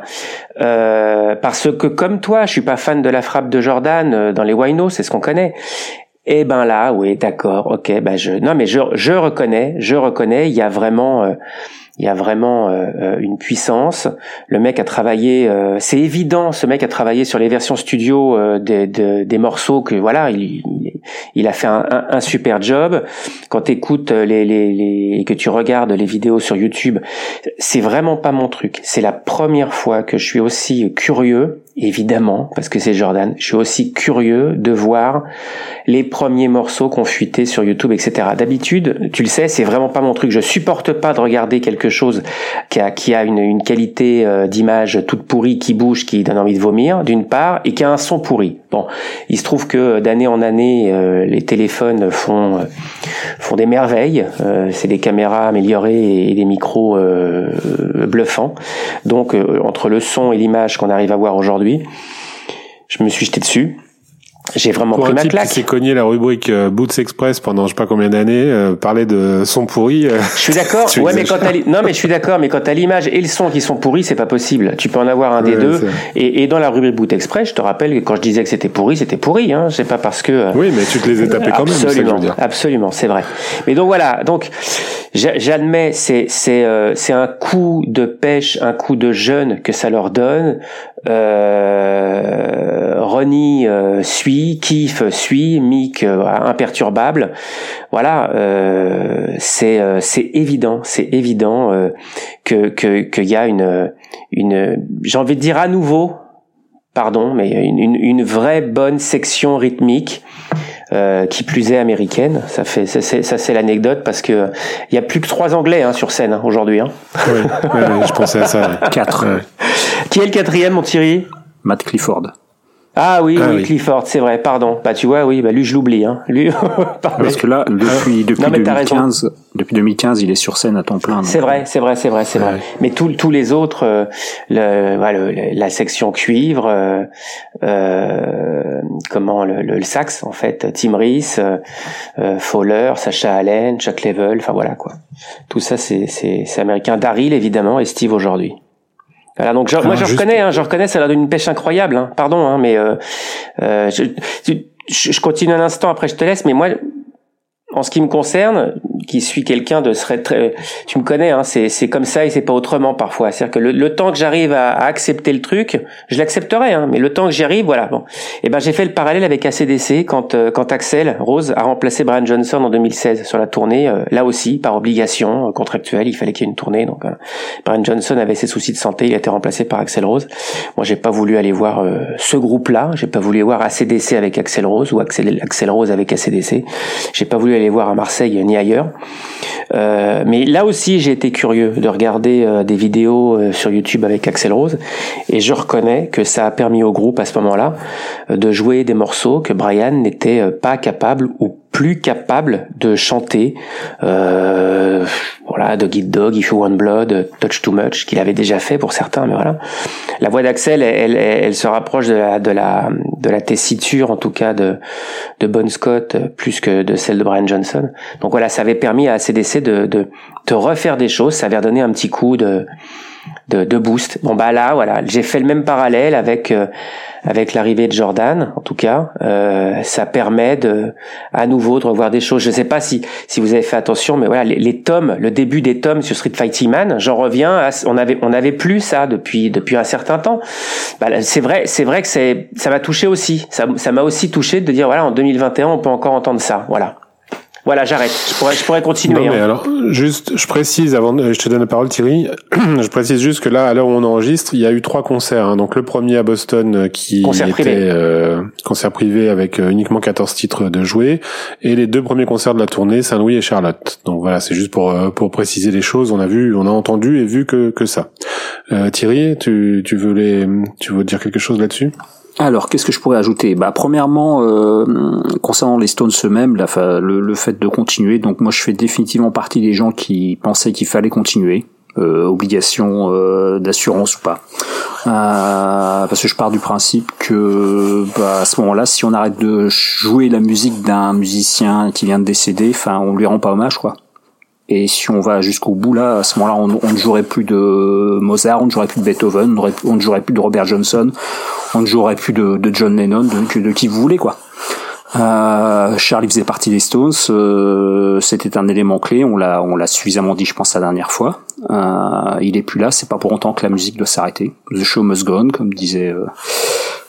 Euh, parce que comme toi, je suis pas fan de la frappe de Jordan euh, dans les Wainos, c'est ce qu'on connaît. Eh ben là, oui, d'accord, ok, ben bah je, non mais je, je reconnais, je reconnais, il y a vraiment. Euh, Il y a vraiment euh, une puissance. Le mec a travaillé. Euh, c'est évident. Ce mec a travaillé sur les versions studio euh, des, des, des morceaux que voilà. Il, il a fait un, un, un super job. Quand t'écoutes les, les, les et que tu regardes les vidéos sur YouTube, c'est vraiment pas mon truc. C'est la première fois que je suis aussi curieux, évidemment, parce que c'est Jordan. Je suis aussi curieux de voir les premiers morceaux qu'on fuitait sur YouTube, et cetera. D'habitude, tu le sais, c'est vraiment pas mon truc. Je supporte pas de regarder quelque chose qui a, qui a une, une qualité euh, d'image toute pourrie, qui bouge, qui donne envie de vomir, d'une part, et qui a un son pourri. Bon, il se trouve que d'année en année, euh, les téléphones font, euh, font des merveilles. Euh, c'est des caméras améliorées et des micros euh, bluffants. Donc, euh, entre le son et l'image qu'on arrive à voir aujourd'hui, je me suis jeté dessus. J'ai vraiment pour pris un ma type claque. Qui s'est cogné la rubrique euh, Boots Express pendant je sais pas combien d'années, euh, parler de son pourri. Euh, je suis d'accord. ouais, mais quand t'as li... non, mais je suis d'accord. Mais quand t'as l'image et le son qui sont pourris, c'est pas possible. Tu peux en avoir un ouais, des deux. Et, et dans la rubrique Boots Express, je te rappelle que quand je disais que c'était pourri, c'était pourri. Hein. C'est pas parce que. Euh... Oui, mais tu te les as tapés quand même. Absolument. Ça absolument, c'est vrai. Mais donc voilà. Donc j'admets, c'est c'est euh, c'est un coup de pêche, un coup de jeûne que ça leur donne. Euh, Ronnie euh, suit, Keith suit, Mick euh, imperturbable. Voilà, euh, c'est euh, c'est évident, c'est évident euh, que que qu'il y a une une j'ai envie de dire à nouveau, pardon, mais une une, une vraie bonne section rythmique. Euh, qui plus est américaine, ça fait ça c'est, ça c'est l'anecdote parce que il y a plus que trois Anglais hein, sur scène hein, aujourd'hui. Hein. Oui, oui, oui, je pensais à ça. Ouais. Quatre. Ouais. Qui est le quatrième, mon Thierry ? Matt Clifford. Ah oui, ah, oui, oui, Clifford, c'est vrai. Pardon. Bah tu vois, oui, bah lui je l'oublie. Hein. Lui. Parce que là, depuis depuis non, deux mille quinze, depuis deux mille quinze, il est sur scène à temps plein. C'est vrai, ouais. c'est vrai, c'est vrai, c'est ouais. vrai. Mais tous tous les autres, euh, le, bah, le, la section cuivre, euh, euh, comment le, le, le sax en fait, Tim Rice, euh, Fowler, Sacha Allen, Chuck Leavell, enfin voilà quoi. Tout ça c'est c'est c'est américain. Daryl évidemment et Steve aujourd'hui. Voilà, donc je, moi ah, je juste... reconnais, hein, je reconnais, ça a l'air d'une pêche incroyable, hein, pardon, hein, mais euh, euh, je, je, je continue un instant, après je te laisse, mais moi, en ce qui me concerne, qui suis quelqu'un de serait très, tu me connais, hein, c'est c'est comme ça et c'est pas autrement parfois, c'est-à-dire que le, le temps que j'arrive à, à accepter le truc, je l'accepterai, hein, mais le temps que j'y arrive, voilà, bon, et ben j'ai fait le parallèle avec A C D C quand euh, quand Axl Rose a remplacé Brian Johnson en deux mille seize sur la tournée, euh, là aussi par obligation euh, contractuelle, il fallait qu'il y ait une tournée, donc euh, Brian Johnson avait ses soucis de santé, il a été remplacé par Axl Rose. Moi j'ai pas voulu aller voir euh, ce groupe-là, j'ai pas voulu voir A C D C avec Axl Rose ou Axl, Axl Rose avec A C D C, j'ai pas voulu aller voir à Marseille ni ailleurs. Euh, mais là aussi j'ai été curieux de regarder euh, des vidéos euh, sur YouTube avec Axl Rose et je reconnais que ça a permis au groupe à ce moment-là euh, de jouer des morceaux que Brian n'était euh, pas capable ou plus capable de chanter euh, voilà, Dog Eat Dog, If You Want Blood, Touch Too Much, qu'il avait déjà fait pour certains, mais voilà. La voix d'Axel, elle, elle, elle se rapproche de la, de la, de la tessiture, en tout cas de, de Bon Scott, plus que de celle de Brian Johnson. Donc voilà, ça avait permis à A C D C de, de, de refaire des choses, ça avait redonné un petit coup de, de, de boost. Bon bah là, voilà, j'ai fait le même parallèle avec... Euh, avec l'arrivée de Jordan, en tout cas, euh, ça permet de, à nouveau, de revoir des choses. Je ne sais pas si si vous avez fait attention, mais voilà, les, les tomes, le début des tomes sur Street Fighting Man, j'en reviens. À, on avait on avait plus ça depuis depuis un certain temps. Bah, c'est vrai, c'est vrai que c'est ça m'a touché aussi. Ça ça m'a aussi touché de dire voilà, en deux mille vingt et un, on peut encore entendre ça. Voilà. Voilà, j'arrête. Je pourrais, je pourrais continuer. Non, mais hein. Alors, juste, je précise avant, je te donne la parole, Thierry. Je précise juste que là, à l'heure où on enregistre, il y a eu trois concerts. Hein. Donc, le premier à Boston, qui concert était privé. Euh, concert privé avec uniquement quatorze titres de jouer, et les deux premiers concerts de la tournée, Saint-Louis et Charlotte. Donc voilà, c'est juste pour pour préciser les choses. On a vu, on a entendu et vu que que ça. Euh, Thierry, tu tu veux les, tu veux dire quelque chose là-dessus? Alors, qu'est-ce que je pourrais ajouter? Bah, premièrement, euh, concernant les Stones eux-mêmes, la, le, le fait de continuer. Donc, moi, je fais définitivement partie des gens qui pensaient qu'il fallait continuer, euh, obligation euh, d'assurance ou pas, euh, parce que je pars du principe que, bah, à ce moment-là, si on arrête de jouer la musique d'un musicien qui vient de décéder, enfin, on lui rend pas hommage, quoi. Et si on va jusqu'au bout, là, à ce moment-là, on, on ne jouerait plus de Mozart, on ne jouerait plus de Beethoven, on ne jouerait plus de Robert Johnson, on ne jouerait plus de, de John Lennon, de, de qui vous voulez, quoi. Euh, Charlie faisait partie des Stones, euh, c'était un élément clé, on l'a, on l'a suffisamment dit, je pense, la dernière fois. Euh, il est plus là, c'est pas pour autant que la musique doit s'arrêter. The show must go on, comme disait, euh,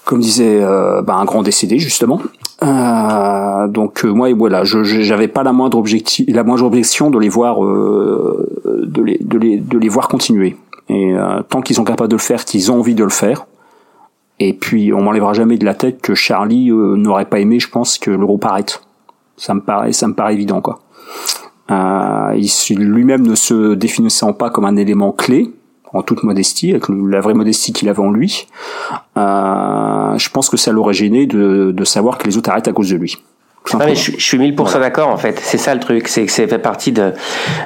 comme disait, euh, bah, un grand décédé, justement. Euh, donc euh, moi voilà, je, je j'avais pas la moindre objectif, la moindre objection de les voir, euh, de les de les de les voir continuer. Et euh, tant qu'ils sont capables de le faire, qu'ils ont envie de le faire. Et puis on m'enlèvera jamais de la tête que Charlie euh, n'aurait pas aimé, je pense, que le groupe arrête. Ça me paraît, ça me paraît évident, quoi. Euh, il lui-même ne se définissant pas comme un élément clé, en toute modestie, avec la vraie modestie qu'il avait en lui, euh, je pense que ça l'aurait gêné de, de savoir que les autres arrêtent à cause de lui. Non, mais je, je suis mille pour cent voilà. D'accord, en fait. C'est ça le truc, c'est que ça fait partie de,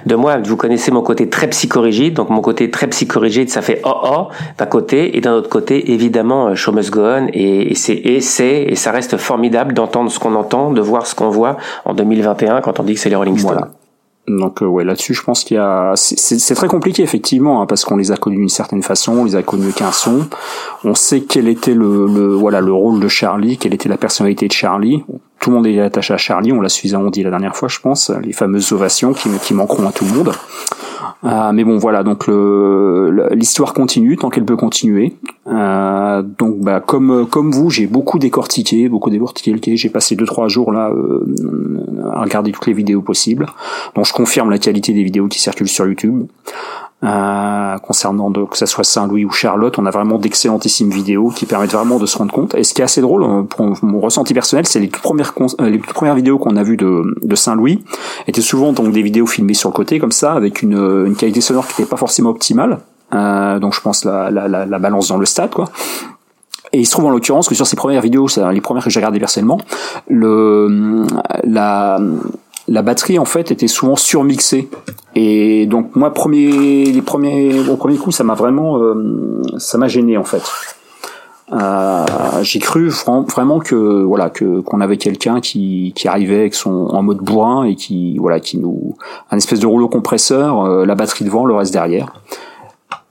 de moi. Vous connaissez mon côté très psychorigide, donc mon côté très psychorigide, ça fait oh oh d'un côté, et d'un autre côté, évidemment, show must go on, et, et c'est, et c'est, et ça reste formidable d'entendre ce qu'on entend, de voir ce qu'on voit en deux mille vingt et un quand on dit que c'est les Rolling Stones. Voilà. Donc euh, ouais, là-dessus, je pense qu'il y a, c'est, c'est, c'est très compliqué effectivement, hein, parce qu'on les a connus d'une certaine façon, on les a connus qu'un son. On sait quel était le, le, voilà, le rôle de Charlie, quelle était la personnalité de Charlie. Tout le monde est attaché à Charlie, on l'a suffisamment dit la dernière fois, je pense, les fameuses ovations qui, qui manqueront à tout le monde. Euh, mais bon, voilà, donc le, l'histoire continue tant qu'elle peut continuer. Euh, donc, bah, comme comme vous, j'ai beaucoup décortiqué, beaucoup décortiqué. J'ai passé deux trois jours là euh, à regarder toutes les vidéos possibles. Donc, je confirme la qualité des vidéos qui circulent sur YouTube. Euh, concernant de, que ça soit Saint-Louis ou Charlotte, on a vraiment d'excellentissimes vidéos qui permettent vraiment de se rendre compte. Et ce qui est assez drôle, pour mon ressenti personnel, c'est les toutes premières, les toutes premières vidéos qu'on a vues de, de Saint-Louis étaient souvent donc des vidéos filmées sur le côté comme ça, avec une, une qualité sonore qui n'était pas forcément optimale. Euh, donc je pense la, la, la, la balance dans le stade, quoi. Et il se trouve en l'occurrence que sur ces premières vidéos, les premières que j'ai regardées personnellement, le, la, la batterie en fait était souvent surmixée. Et donc moi premier les premiers au premier coup ça m'a vraiment euh, ça m'a gêné en fait. Euh, j'ai cru vraiment que voilà que qu'on avait quelqu'un qui qui arrivait avec son en mode bourrin et qui voilà qui nous un espèce de rouleau compresseur, euh, la batterie devant, le reste derrière.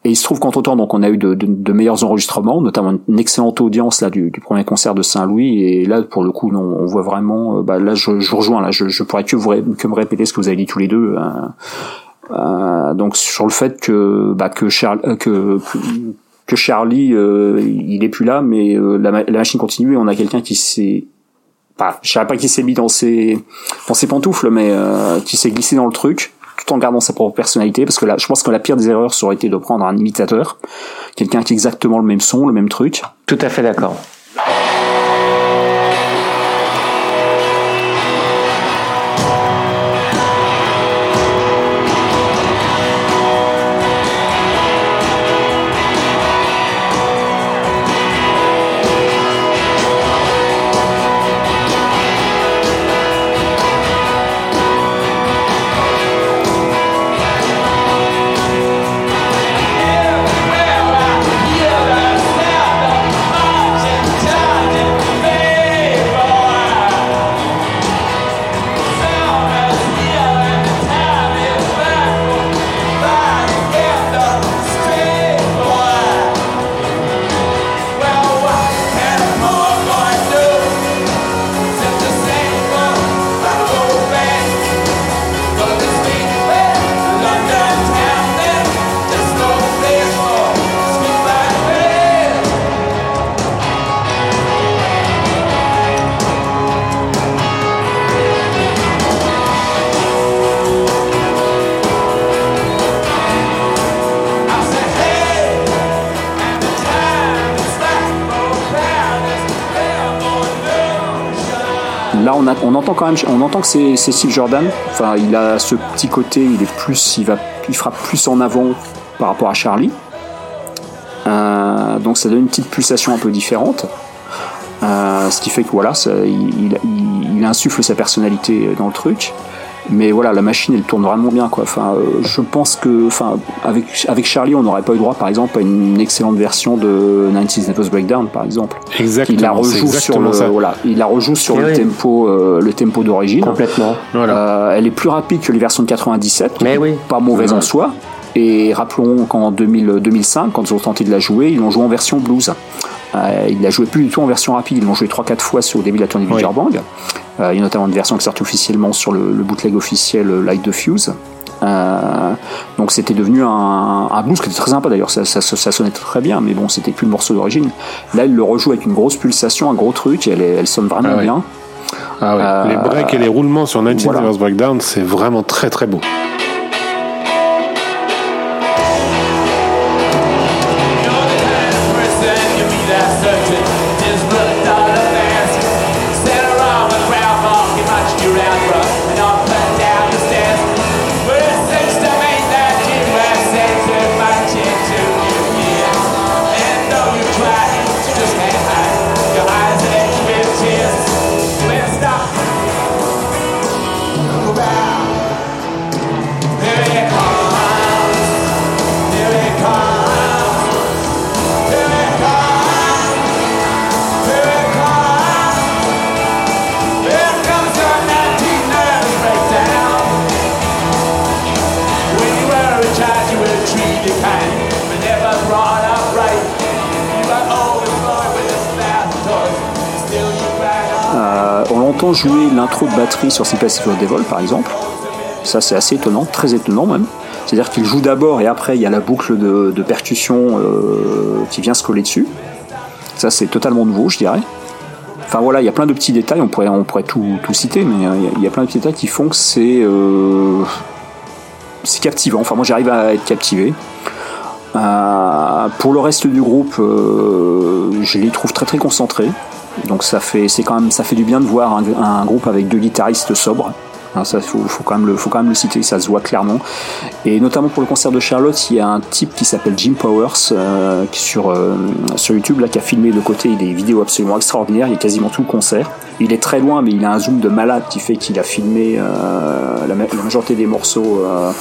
Et il se trouve qu'entre-temps donc on a eu de, de, de meilleurs enregistrements, notamment une excellente audience là du, du premier concert de Saint-Louis, et là pour le coup on, on voit vraiment, bah là je, je rejoins là, je, je pourrais que vous ré, que me répéter ce que vous avez dit tous les deux, hein. euh, donc sur le fait que bah que Charles euh, que que Charlie euh, il est plus là, mais euh, la, la machine continue et on a quelqu'un qui s'est bah je sais pas qui s'est mis dans ses dans ses pantoufles, mais euh, qui s'est glissé dans le truc, tout en gardant sa propre personnalité, parce que là, je pense que la pire des erreurs, ça aurait été de prendre un imitateur, quelqu'un qui a exactement le même son, le même truc. Tout à fait d'accord. là on, a, on entend quand même, on entend que c'est, c'est Steve Jordan. Enfin, il a ce petit côté, il est plus, il va, il frappe plus en avant par rapport à Charlie. Euh, donc ça donne une petite pulsation un peu différente. Euh, ce qui fait que voilà, ça, il, il, il insuffle sa personnalité dans le truc. Mais voilà, la machine elle tourne vraiment bien quoi. Enfin, euh, je pense que, enfin, avec avec Charlie, on n'aurait pas eu droit, par exemple, à une excellente version de nineties Nervous Breakdown, par exemple. Exactement. Il la rejoue sur le, ça. voilà, il la rejoue sur oui. le tempo, euh, le tempo d'origine. Complètement. Voilà. Euh, elle est plus rapide que les versions de quatre-vingt-dix-sept. Mais oui. Pas mauvaise mmh. en soi. Et rappelons qu'en deux mille, deux mille cinq, quand ils ont tenté de la jouer, ils l'ont jouée en version blues. Euh, ils ne la jouaient plus du tout en version rapide, ils l'ont jouée trois quatre fois sur, au début de la tournée du Bilger Bang. Euh, il y a notamment une version qui sortait officiellement sur le, le bootleg officiel Light the Fuse. Euh, donc c'était devenu un, un blues qui était très sympa d'ailleurs, ça, ça, ça sonnait très bien, mais bon, c'était plus le morceau d'origine. Là, il le rejoue avec une grosse pulsation, un gros truc, et elle, elle sonne vraiment ah ouais. bien. Ah ouais. euh, les breaks et les roulements sur nineteen voilà. Nervous Breakdown, c'est vraiment très très beau. Jouer l'intro de batterie sur Sea Pacific Devil par exemple, ça c'est assez étonnant, très étonnant même, c'est-à-dire qu'il joue d'abord et après il y a la boucle de, de percussion euh, qui vient se coller dessus, ça c'est totalement nouveau je dirais. Enfin voilà, il y a plein de petits détails, on pourrait, on pourrait tout, tout citer, mais il y, a, il y a plein de petits détails qui font que c'est euh, c'est captivant, enfin moi j'arrive à être captivé. Euh, pour le reste du groupe, euh, je les trouve très très concentrés. Donc ça fait, c'est quand même, ça fait du bien de voir un, un groupe avec deux guitaristes sobres. Hein, ça faut, faut quand même le, faut quand même le citer, ça se voit clairement. Et notamment pour le concert de Charlotte, il y a un type qui s'appelle Jim Powers euh, qui sur euh, sur YouTube là qui a filmé de côté des vidéos absolument extraordinaires. Il y a quasiment tout le concert. Il est très loin, mais il a un zoom de malade qui fait qu'il a filmé euh, la, la majorité des morceaux. Euh,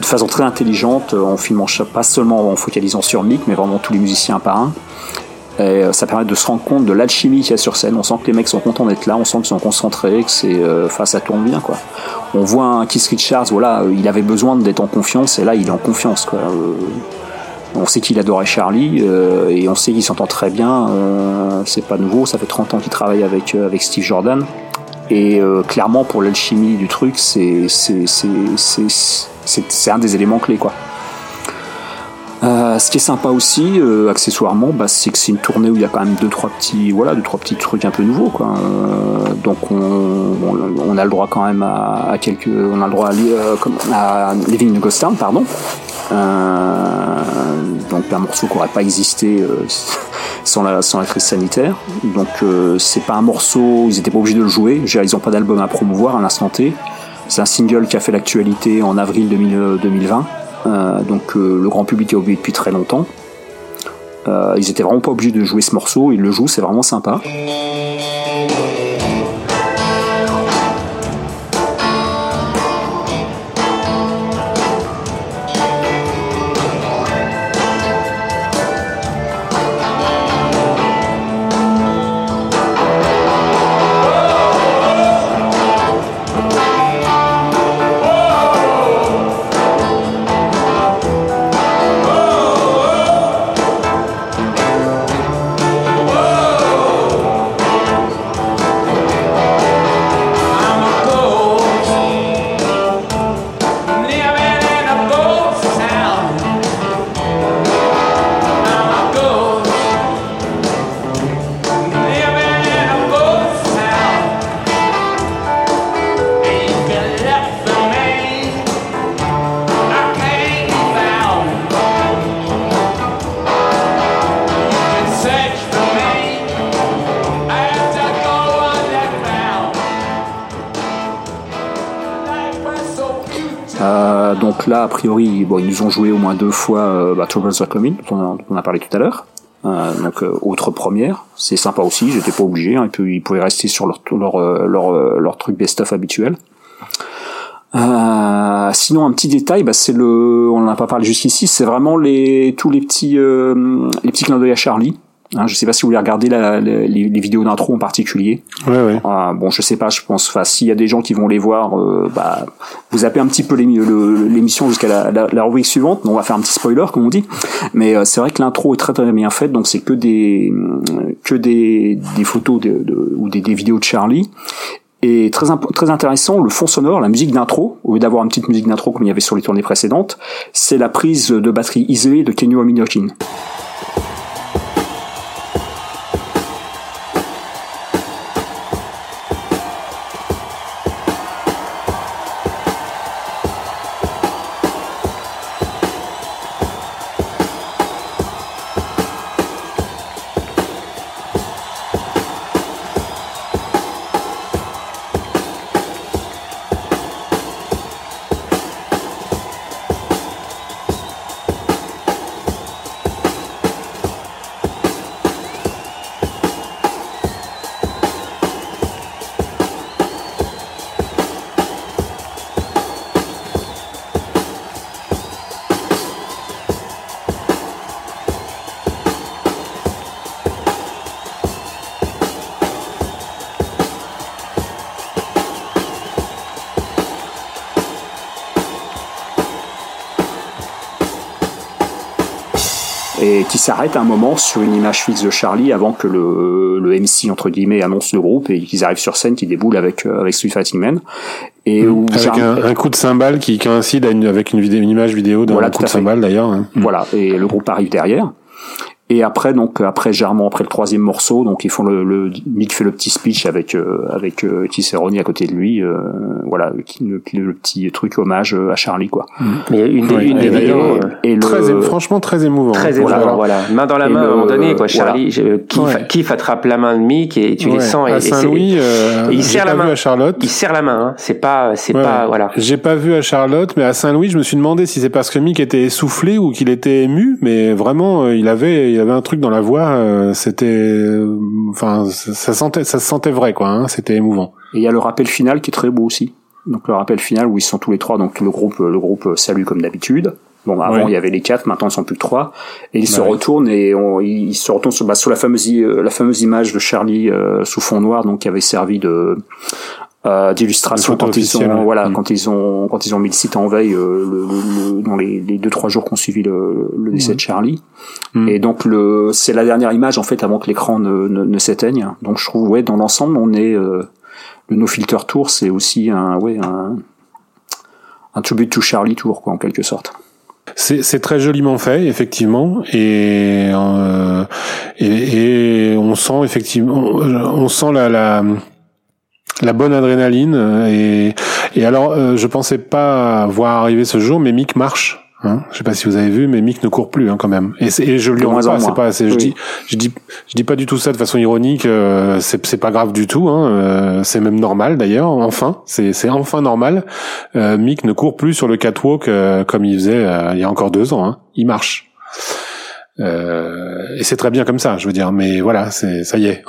de façon très intelligente, en filmant pas seulement en focalisant sur Mick, mais vraiment tous les musiciens par un. Et ça permet de se rendre compte de l'alchimie qu'il y a sur scène. On sent que les mecs sont contents d'être là, on sent qu'ils sont concentrés, que c'est, euh, enfin, ça tourne bien quoi. On voit un Keith Richards, voilà, il avait besoin d'être en confiance et là il est en confiance quoi. Euh, on sait qu'il adorait Charlie euh, et on sait qu'il s'entend très bien. Euh, c'est pas nouveau, ça fait trente ans qu'il travaille avec euh, avec Steve Jordan et euh, clairement pour l'alchimie du truc, c'est c'est c'est c'est c'est, c'est, c'est un des éléments clés quoi. Euh, ce qui est sympa aussi, euh, accessoirement, bah, c'est que c'est une tournée où il y a quand même deux trois petits, voilà, deux trois petits trucs un peu nouveaux, quoi. Euh, donc on, on, on a le droit quand même à, à quelques, on a le droit à, euh, comme, à Living in the Ghost Town, pardon. Euh, donc un morceau qui n'aurait pas existé euh, sans la sans la crise sanitaire. Donc euh, c'est pas un morceau, ils étaient pas obligés de le jouer. Ils ont pas d'album à promouvoir à l'instant T. C'est un single qui a fait l'actualité en avril deux mille vingt. Euh, donc euh, le grand public a oublié depuis très longtemps. Euh, ils étaient vraiment pas obligés de jouer ce morceau, ils le jouent, c'est vraiment sympa. Euh, donc là, a priori, bon, ils nous ont joué au moins deux fois euh, bah, Trouble the Coming, dont on a parlé tout à l'heure. Euh, donc euh, autre première, c'est sympa aussi, j'étais pas obligé, hein, et puis ils pouvaient rester sur leur leur leur, leur truc best-of habituel. Euh, sinon un petit détail, bah c'est le, on en a pas parlé jusqu'ici, c'est vraiment les tous les petits euh, les petits clins d'œil à Charlie. Hein, je sais pas si vous voulez regarder la, la, les, les vidéos d'intro en particulier. Ouais, ouais. Euh, bon, je sais pas, je pense. Enfin, s'il y a des gens qui vont les voir, euh, bah, vous zappez un petit peu le, l'émission jusqu'à la, la, la rubrique suivante. On va faire un petit spoiler, comme on dit. Mais euh, c'est vrai que l'intro est très très bien faite, donc c'est que des que des des photos de, de, ou des, des vidéos de Charlie. Et très imp- très intéressant, le fond sonore, la musique d'intro, au lieu d'avoir une petite musique d'intro comme il y avait sur les tournées précédentes, c'est la prise de batterie isolée de Kenny Ominokin. Qui s'arrête un moment sur une image fixe de Charlie avant que le, le M C entre guillemets annonce le groupe et qu'ils arrivent sur scène, qu'ils déboulent avec avec Sweet Fighting Man et mmh, où avec Jar- un, un coup de cymbale qui coïncide à une, avec une, vidéo, une image vidéo d'un voilà, coup de cymbale d'ailleurs. Hein. Voilà, et le groupe arrive derrière. Et après donc après Germain après le troisième morceau donc ils font le, le Mick fait le petit speech avec euh, avec euh, Keith et Ronnie à côté de lui euh, voilà le, le, le petit truc hommage à Charlie quoi. Mais une des, ouais, une des vidéos et le, très le, franchement très émouvant. Très émouvant voilà, voilà. Main dans la main à un moment donné quoi Charlie voilà. Keith, ouais. Keith attrape la main de Mick et tu ouais. les sens et, à Saint-Louis, et, euh, et il serre la main à Charlotte. Il serre la main hein. c'est pas c'est ouais, pas ouais. voilà. J'ai pas vu à Charlotte mais à Saint-Louis je me suis demandé si c'est parce que Mick était essoufflé ou qu'il était ému mais vraiment il avait il y avait un truc dans la voix, euh, c'était, euh, enfin, ça, ça sentait, ça se sentait vrai, quoi. Hein, c'était émouvant. Et il y a le rappel final qui est très beau aussi. Donc le rappel final où ils sont tous les trois, donc le groupe, le groupe salue comme d'habitude. Bon, bah, avant ouais. il y avait les quatre, maintenant ils sont plus que trois. Et ils bah se ouais. retournent et on, ils se retournent sur, bah, sur la fameuse, la fameuse image de Charlie euh, sous fond noir, donc qui avait servi de. Euh, d'illustration quand ils ont ouais. voilà mmh. quand ils ont quand ils ont mis le site en veille euh, le, le, dans les les deux trois jours qu'on suivit le, le décès mmh. de Charlie mmh. et donc le c'est la dernière image en fait avant que l'écran ne ne, ne s'éteigne donc je trouve ouais dans l'ensemble on est euh, le No Filter Tour c'est aussi un ouais un un tribute to Charlie tour quoi en quelque sorte. C'est, c'est très joliment fait effectivement et euh, et, et on sent effectivement on, on sent la la la bonne adrénaline et et alors euh, je pensais pas voir arriver ce jour mais Mick marche hein, je sais pas si vous avez vu mais Mick ne court plus hein quand même et c'est et je lui en pas c'est pas c'est, oui. je dis je dis je dis pas du tout ça de façon ironique euh, c'est c'est pas grave du tout hein euh, c'est même normal d'ailleurs enfin c'est c'est enfin normal euh, Mick ne court plus sur le catwalk euh, comme il faisait euh, il y a encore deux ans hein il marche. Euh, et c'est très bien comme ça, je veux dire mais voilà, c'est ça y est.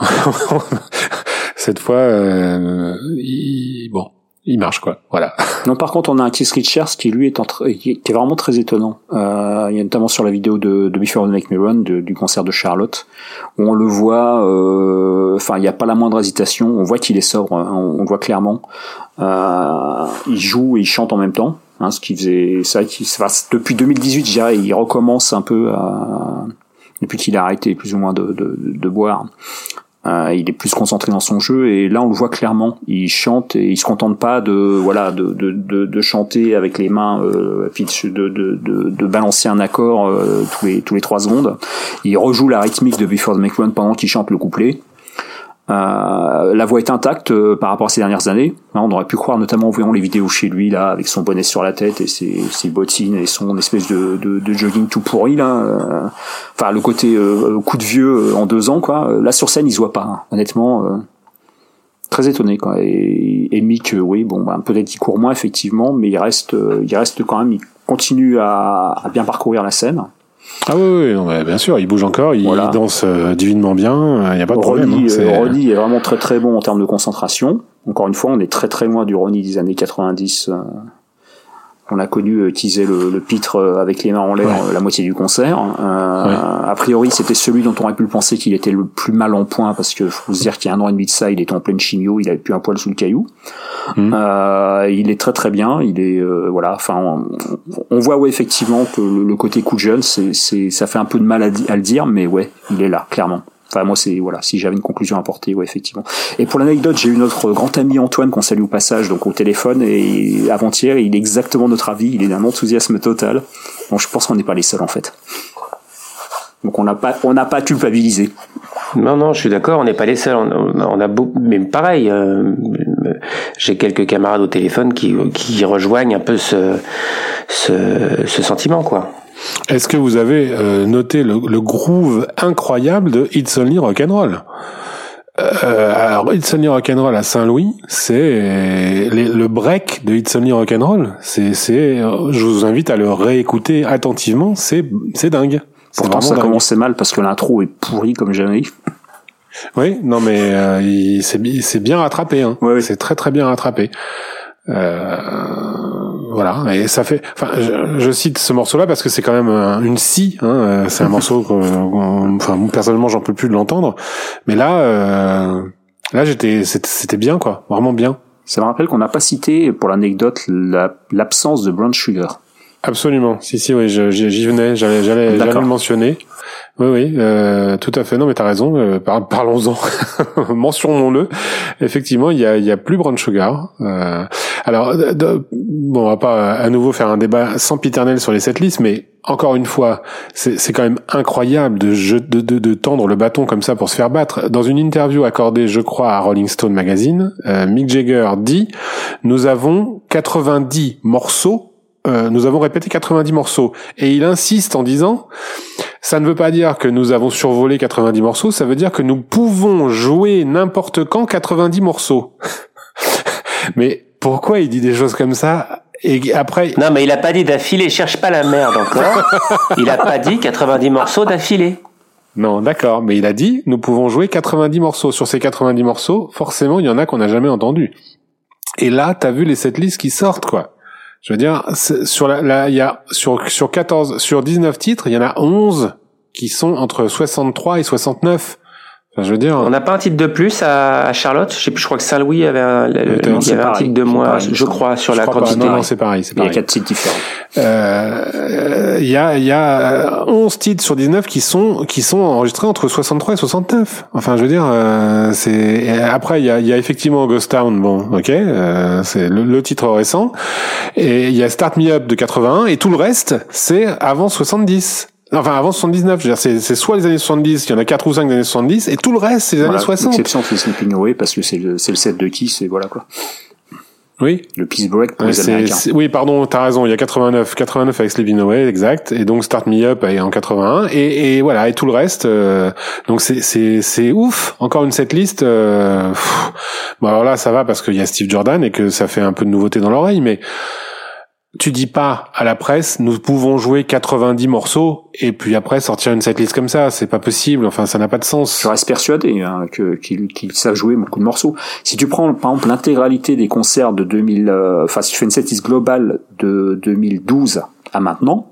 Cette fois, euh, il, bon, il marche quoi. Voilà. Non, par contre, on a un Keith Richards qui lui est, tra- qui est vraiment très étonnant. Euh, il y a notamment sur la vidéo de, de Before You Make Me Run de, du concert de Charlotte, où on le voit. Enfin, euh, il n'y a pas la moindre hésitation. On voit qu'il est sobre. Hein, on, on voit clairement. Euh, il joue et il chante en même temps. Hein, ce qui faisait, c'est vrai qu'il, enfin, depuis deux mille dix-huit, je dirais, il recommence un peu à, depuis qu'il a arrêté plus ou moins de, de, de boire. Euh, il est plus concentré dans son jeu et là on le voit clairement. Il chante et il se contente pas de voilà de de de, de chanter avec les mains, euh, puis de, de de de balancer un accord euh, tous les tous les trois secondes. Il rejoue la rythmique de Before the Make One pendant qu'il chante le couplet. Euh, la voix est intacte euh, par rapport à ces dernières années. Hein, on aurait pu croire, notamment en voyant les vidéos chez lui là, avec son bonnet sur la tête et ses, ses bottines et son espèce de, de, de jogging tout pourri là. Euh, enfin, le côté euh, coup de vieux euh, en deux ans quoi. Là sur scène, il se voit pas. Hein. Honnêtement, euh, très étonné quand même. Et, et Mick, oui, bon, bah, peut-être il court moins effectivement, mais il reste, euh, il reste quand même, il continue à, à bien parcourir la scène. Ah oui, oui, non, bah, bien sûr, il bouge encore, il, voilà. il danse euh, divinement bien, il euh, n'y a pas de Ronnie, problème. Hein, c'est... Ronnie est vraiment très très bon en termes de concentration. Encore une fois, on est très très loin du Ronnie des années quatre-vingt-dix. Euh, on a connu utiliser le, le pitre avec les mains en l'air ouais. euh, la moitié du concert. Euh, ouais. A priori, c'était celui dont on aurait pu le penser qu'il était le plus mal en point, parce que faut se dire qu'il y a un an et demi de ça, il était en pleine chimio, il avait plus un poil sous le caillou. Mmh. Euh, il est très très bien, il est euh, voilà. Enfin, on, on voit ouais, effectivement que le, le côté coup de jeune, c'est, c'est, ça fait un peu de mal à, di- à le dire, mais ouais, il est là clairement. Enfin, moi, c'est, voilà, si j'avais une conclusion à apporter, ouais, effectivement. Et pour l'anecdote, j'ai eu notre grand ami Antoine, qu'on salue au passage, donc au téléphone, et avant-hier, il est exactement notre avis, il est d'un enthousiasme total. Bon, je pense qu'on n'est pas les seuls, en fait. Donc, on n'a pas, on n'a pas culpabilisé. Non, non, je suis d'accord, on n'est pas les seuls, on, on a beaucoup, mais pareil, euh, j'ai quelques camarades au téléphone qui, qui rejoignent un peu ce, ce, ce sentiment, quoi. Est-ce que vous avez euh, noté le, le groove incroyable de It's Only Rock'n'Roll ? Euh, alors, It's Only Rock'n'Roll à Saint-Louis, c'est les, le break de It's Only Rock'n'Roll. C'est, c'est, je vous invite à le réécouter attentivement. C'est, c'est dingue. C'est Pourtant, ça dingue. Commençait mal parce que l'intro est pourrie comme jamais. Oui, non mais euh, il, c'est, il s'est bien rattrapé. Hein. Ouais, oui. C'est très très bien rattrapé. Euh, voilà, et ça fait. Enfin, je, je cite ce morceau-là parce que c'est quand même un, une scie. Hein, c'est un morceau que, enfin, personnellement, j'en peux plus de l'entendre. Mais là, euh, là, j'étais, c'était, c'était bien, quoi, vraiment bien. Ça me rappelle qu'on n'a pas cité, pour l'anecdote, la, l'absence de Brown Sugar. Absolument, si, si, oui, je, j'y venais, j'allais, j'allais, j'allais le mentionner. Oui, oui, euh, tout à fait. Non, mais t'as raison. Euh, par- parlons-en. Mentionnons-le. Effectivement, il y a, il y a plus Brown Sugar. Euh, alors, de, de, bon, on va pas à nouveau faire un débat sempiternel sur les setlists, mais encore une fois, c'est, c'est quand même incroyable de, je, de, de, de tendre le bâton comme ça pour se faire battre. Dans une interview accordée, je crois, à Rolling Stone magazine, euh, Mick Jagger dit « Nous avons quatre-vingt-dix morceaux. » Euh, nous avons répété quatre-vingt-dix morceaux. Et il insiste en disant, ça ne veut pas dire que nous avons survolé quatre-vingt-dix morceaux, ça veut dire que nous pouvons jouer n'importe quand quatre-vingt-dix morceaux. Mais pourquoi il dit des choses comme ça? Et après. Non, mais il a pas dit d'affilée, cherche pas la merde encore. Il a pas dit quatre-vingt-dix morceaux d'affilée. Non, d'accord. Mais il a dit, nous pouvons jouer quatre-vingt-dix morceaux. Sur ces quatre-vingt-dix morceaux, forcément, il y en a qu'on n'a jamais entendu. Et là, t'as vu les setlists qui sortent, quoi. Je veux dire, sur la, la, il y a, sur, sur quatorze, sur dix-neuf titres, il y en a onze qui sont entre soixante-trois et soixante-neuf. Enfin, je veux dire. On n'a pas un titre de plus à, à Charlotte? Je sais plus, je crois que Saint-Louis avait un, le, le, non, il y avait pareil. Un titre de moins, je, je crois, sur je la crois quantité. Pas. Non, c'est pareil, c'est pareil. Il y a quatre titres différents. Euh, il y a, il y a onze titres sur dix-neuf qui sont, qui sont enregistrés entre soixante-trois et soixante-neuf. Enfin, je veux dire, euh, c'est, et après, il y a, il y a effectivement Ghost Town, bon, ok, euh, c'est le, le titre récent. Et il y a Start Me Up de quatre-vingt-un, et tout le reste, c'est avant soixante-dix. Enfin, avant soixante-dix-neuf, je veux dire, c'est, c'est soit les années soixante-dix, il y en a quatre ou cinq des années soixante-dix, et tout le reste, c'est les voilà, années soixante. L'exception, c'est Slipping Away, parce que c'est le, c'est le set de Kiss, c'est voilà, quoi. Oui. Le Peace Break pour ouais, les c'est, Américains. C'est, oui, pardon, t'as raison, il y a quatre-vingt-neuf, quatre-vingt-neuf avec Slipping Away, exact, et donc Start Me Up est en quatre-vingt-un, et, et voilà, et tout le reste, euh, donc c'est, c'est, c'est ouf, encore une setlist, euh, pff, bon alors là, ça va parce qu'il y a Steve Jordan et que ça fait un peu de nouveauté dans l'oreille, mais, tu dis pas à la presse, nous pouvons jouer quatre-vingt-dix morceaux et puis après sortir une setlist comme ça, c'est pas possible. Enfin, ça n'a pas de sens. Je reste persuadé hein, que qu'ils qu'ils savent jouer beaucoup de morceaux. Si tu prends par exemple l'intégralité des concerts de deux mille, euh, enfin si tu fais une setlist globale de deux mille douze à maintenant,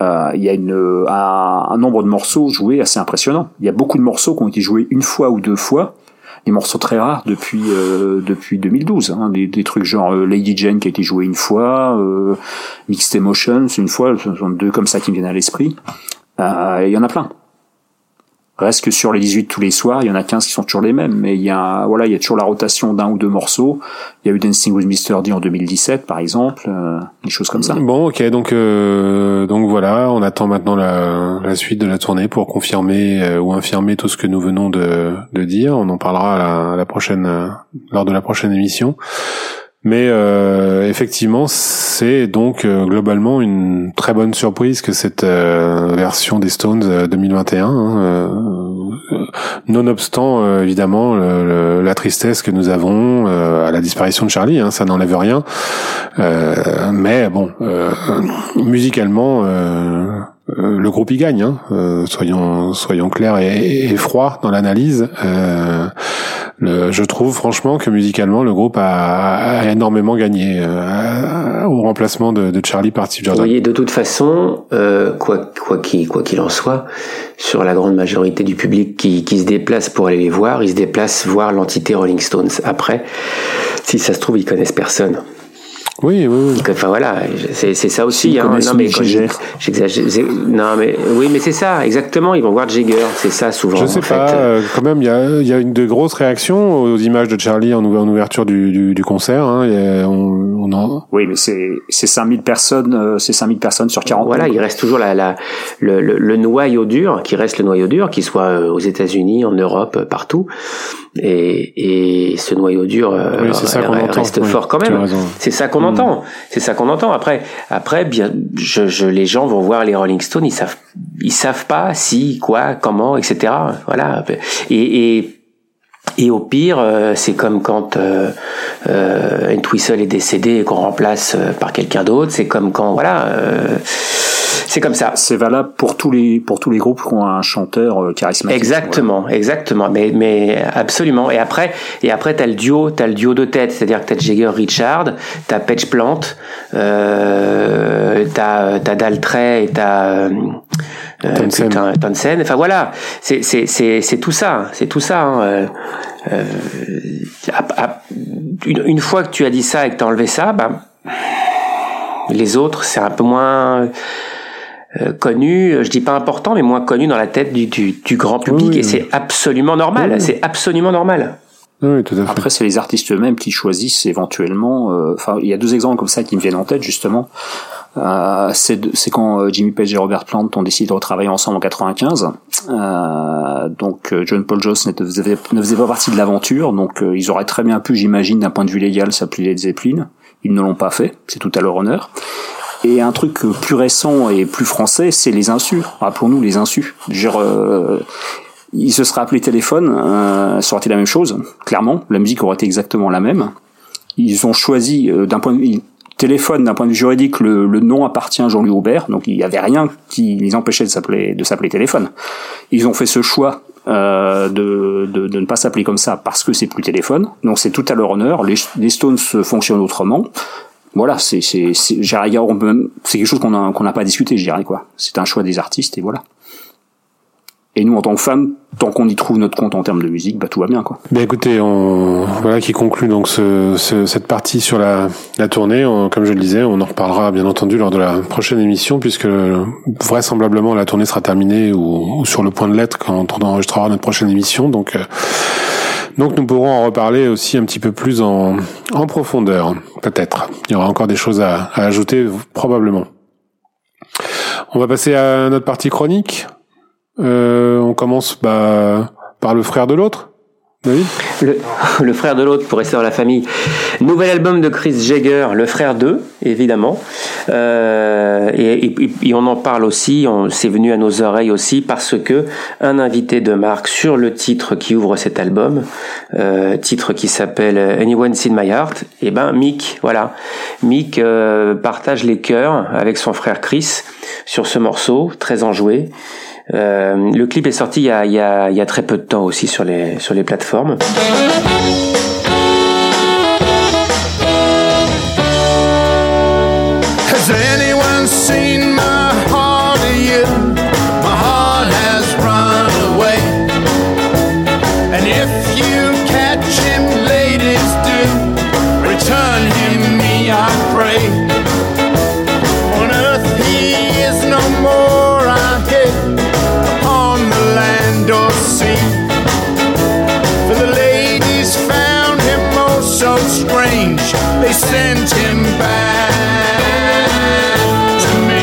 il euh, y a une un, un nombre de morceaux joués assez impressionnant. Il y a beaucoup de morceaux qui ont été joués une fois ou deux fois. Des morceaux très rares depuis euh, depuis deux mille douze, hein, des, des trucs genre euh, Lady Jane qui a été jouée une fois, euh, Mixed Emotions une fois, ce sont deux comme ça qui me viennent à l'esprit. Euh, il y en a plein. Reste que sur les dix-huit tous les soirs, il y en a quinze qui sont toujours les mêmes, mais il y a voilà, il y a toujours la rotation d'un ou deux morceaux. Il y a eu Dancing with mister D en deux mille dix-sept par exemple, euh, des choses comme ça. Bon, OK, donc euh, donc voilà, on attend maintenant la la suite de la tournée pour confirmer euh, ou infirmer tout ce que nous venons de de dire, on en parlera à la, à la prochaine euh, lors de la prochaine émission. Mais euh, effectivement, c'est donc euh, globalement une très bonne surprise que cette euh, version des Stones euh, deux mille vingt et un. Hein, euh, euh, nonobstant euh, évidemment le, le, la tristesse que nous avons euh, à la disparition de Charlie, hein, ça n'enlève rien. Euh, mais bon, euh, musicalement, euh, le groupe y gagne. Hein, euh, soyons soyons clairs et, et froids dans l'analyse. Euh, Le, je trouve franchement que musicalement le groupe a, a énormément gagné euh, au remplacement de, de Charlie par Steve Jordan. Oui, de toute façon, euh, quoi, quoi, qu'il, quoi qu'il en soit, sur la grande majorité du public qui, qui se déplace pour aller les voir, ils se déplacent voir l'entité Rolling Stones. Après, si ça se trouve, ils connaissent personne. Oui, oui, oui. Enfin voilà, c'est, c'est ça aussi. Ils hein. Non mais quand Jagger. J'exagère. Non mais oui, mais c'est ça, exactement. Ils vont voir Jagger, c'est ça souvent. Je sais en pas. Fait. Euh, quand même, il y a, il y a une de grosses réactions aux images de Charlie en ouverture du, du, du concert. Hein. Et on, on en... Oui, mais c'est c'est cinq mille personnes, euh, c'est cinq mille personnes sur quarante. Voilà, il reste toujours la, la le, le, le noyau dur, qui reste le noyau dur, qu'il soit aux États-Unis, en Europe, partout. Et, et ce noyau dur oui, c'est ça qu'on reste entend, fort oui, quand même. C'est ça qu'on mmh. entend. C'est ça qu'on entend. Après, après, bien, je, je, les gens vont voir les Rolling Stones. Ils savent, ils savent pas si, quoi, comment, et cetera. Voilà. Et, et Et au pire, euh, c'est comme quand euh, euh, Entwistle est décédé et qu'on remplace euh, par quelqu'un d'autre. C'est comme quand, voilà, euh, c'est comme ça. C'est valable pour tous les pour tous les groupes qui ont un chanteur euh, charismatique. Exactement, voilà. Exactement. Mais mais absolument. Et après et après t'as le duo, t'as le duo de tête, c'est-à-dire que t'as Jagger Richard, t'as Page Plant, euh, t'as t'as Daltrey et t'as Euh, Townsend. Putain, Townsend. Enfin voilà, c'est c'est c'est c'est tout ça, c'est tout ça. Hein. Euh, euh, à, à, une, une fois que tu as dit ça et que t'as enlevé ça, bah, les autres c'est un peu moins euh, connu. Je dis pas important, mais moins connu dans la tête du du, du grand public. Oui. Et c'est absolument normal. Oui. C'est absolument normal. Oui, tout à fait. Après, c'est les artistes eux-mêmes qui choisissent éventuellement. Enfin, euh, il y a deux exemples comme ça qui me viennent en tête justement. Euh, c'est, de, c'est quand euh, Jimmy Page et Robert Plant ont décidé de retravailler ensemble en quatre-vingt-quinze. Euh, donc euh, John Paul Jones ne faisait, ne faisait pas partie de l'aventure, donc euh, ils auraient très bien pu, j'imagine, d'un point de vue légal, s'appeler Led Zeppelin. Ils ne l'ont pas fait, c'est tout à leur honneur. Et un truc euh, plus récent et plus français, c'est les insus. Rappelons-nous les insus. Genre, euh, il se serait appelé téléphone, euh, ça aurait été la même chose. Clairement, la musique aurait été exactement la même. Ils ont choisi euh, d'un point de vue téléphone, d'un point de vue juridique, le, le nom appartient à Jean-Louis Aubert, donc il n'y avait rien qui les empêchait de s'appeler, de s'appeler téléphone. Ils ont fait ce choix euh, de, de, de ne pas s'appeler comme ça parce que c'est plus téléphone, donc c'est tout à leur honneur. Les, les Stones fonctionnent autrement. Voilà, c'est, c'est, c'est, j'ai regardé, on peut même, c'est quelque chose qu'on a, qu'on n'a pas discuté, je dirais quoi. C'est un choix des artistes et voilà. Et nous, en tant que femmes, tant qu'on y trouve notre compte en termes de musique, bah tout va bien, quoi. Bah écoutez, on... voilà qui conclut donc ce, ce, cette partie sur la, la tournée. On, comme je le disais, on en reparlera bien entendu lors de la prochaine émission, puisque vraisemblablement la tournée sera terminée ou, ou sur le point de l'être quand on enregistrera notre prochaine émission. Donc, euh... donc nous pourrons en reparler aussi un petit peu plus en, en profondeur, peut-être. Il y aura encore des choses à, à ajouter, probablement. On va passer à notre partie chronique. Euh, on commence bah, par le frère de l'autre, David. Le, le frère de l'autre pour rester dans la famille. Nouvel album de Chris Jagger, Le Frère deux, évidemment. Euh, et, et, et on en parle aussi, on, c'est venu à nos oreilles aussi parce que un invité de marque sur le titre qui ouvre cet album, euh, titre qui s'appelle Anyone Seen My Heart, et ben Mick, voilà. Mick euh, partage les chœurs avec son frère Chris sur ce morceau très enjoué. Euh, le clip est sorti il y a, il y a, il y a très peu de temps aussi sur les, sur les plateformes. Has anyone seen my heart of you? My heart has run away. And if you catch him, ladies do, return him me, I pray. They sent him back to me.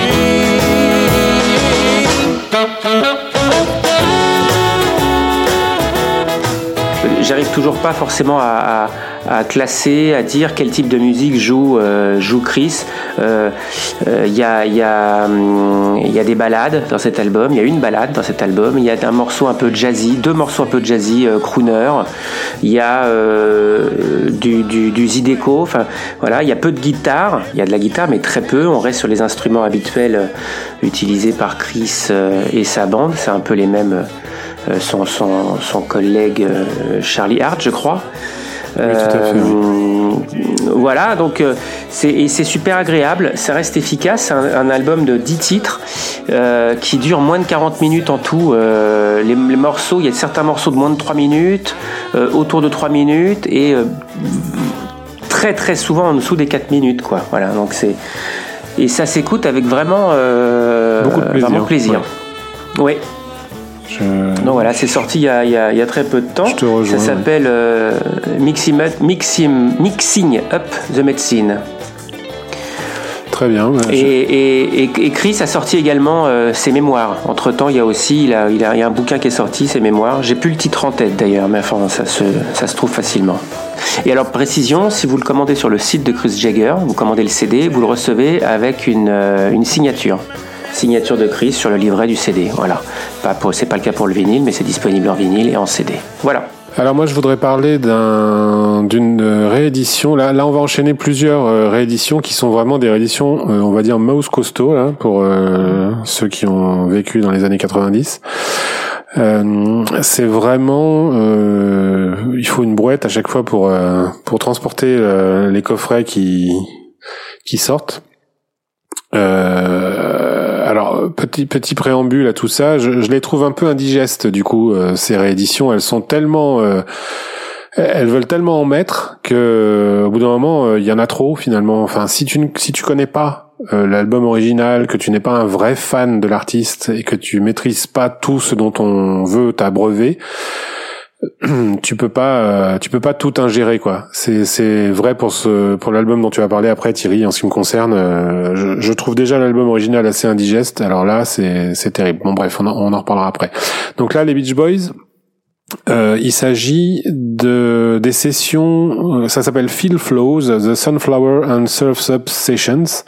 J'arrive toujours pas forcément à, à, à classer, à dire quel type de musique joue, euh, joue Chris. Il euh, euh, y, a, y, a, hum, y a des ballades dans cet album, il y a une ballade dans cet album, il y a un morceau un peu jazzy, deux morceaux un peu jazzy, euh, crooner, il y a euh, du, du, du zydeco, enfin voilà, il y a peu de guitare, il y a de la guitare mais très peu, on reste sur les instruments habituels euh, utilisés par Chris euh, et sa bande, c'est un peu les mêmes, euh, son, son, son collègue euh, Charlie Hart je crois. Oui, tout à fait, oui. euh, voilà, donc euh, c'est, et c'est super agréable, ça reste efficace, c'est un, un album de dix titres euh, qui dure moins de quarante minutes en tout, euh, les, les morceaux, il y a certains morceaux de moins de trois minutes, euh, autour de trois minutes et euh, très très souvent en dessous des quatre minutes quoi. Voilà, donc c'est, et ça s'écoute avec vraiment euh, beaucoup de plaisir, vraiment plaisir. Ouais. Oui. Je... Donc voilà, c'est sorti il y, a, il, y a, il y a très peu de temps. Je te rejoins, ça s'appelle oui. euh, Mixing Up, Mixing, Mixing Up the Medicine. Très bien. Ouais, et, je... et, et, et Chris a sorti également euh, ses mémoires. Entre temps, il y a aussi il a, il a, il y a un bouquin qui est sorti, ses mémoires. J'ai plus le titre en tête d'ailleurs, mais enfin, ça se, ça se trouve facilement. Et alors, précision, si vous le commandez sur le site de Chris Jagger, vous commandez le C D, vous le recevez avec une, euh, une signature. Signature de Chris sur le livret du C D. Voilà. Pas pour, c'est pas le cas pour le vinyle, mais c'est disponible en vinyle et en C D. Voilà. Alors moi, je voudrais parler d'un, d'une réédition. Là, là, on va enchaîner plusieurs rééditions qui sont vraiment des rééditions, on va dire, mouse costaud, là, pour euh, ceux qui ont vécu dans les années quatre-vingt-dix. Euh, c'est vraiment euh, il faut une brouette à chaque fois pour euh, pour transporter euh, les coffrets qui qui sortent. Euh Alors, petit petit préambule à tout ça, je, je les trouve un peu indigestes, du coup, euh, ces rééditions, elles sont tellement... Euh, elles veulent tellement en mettre que, au bout d'un moment, euh, y en a trop, finalement. Enfin, si tu si tu connais pas euh, l'album original, que tu n'es pas un vrai fan de l'artiste et que tu maîtrises pas tout ce dont on veut t'abreuver, tu peux pas euh, tu peux pas tout ingérer quoi. C'est c'est vrai pour ce pour l'album dont tu vas parler après Thierry en ce qui me concerne, euh, je, je trouve déjà l'album original assez indigeste. Alors là, c'est c'est terrible. Bon bref, on en, on en reparlera après. Donc là les Beach Boys, euh, il s'agit de des sessions, ça s'appelle Feel Flows, The Sunflower and Surf's Up Sessions.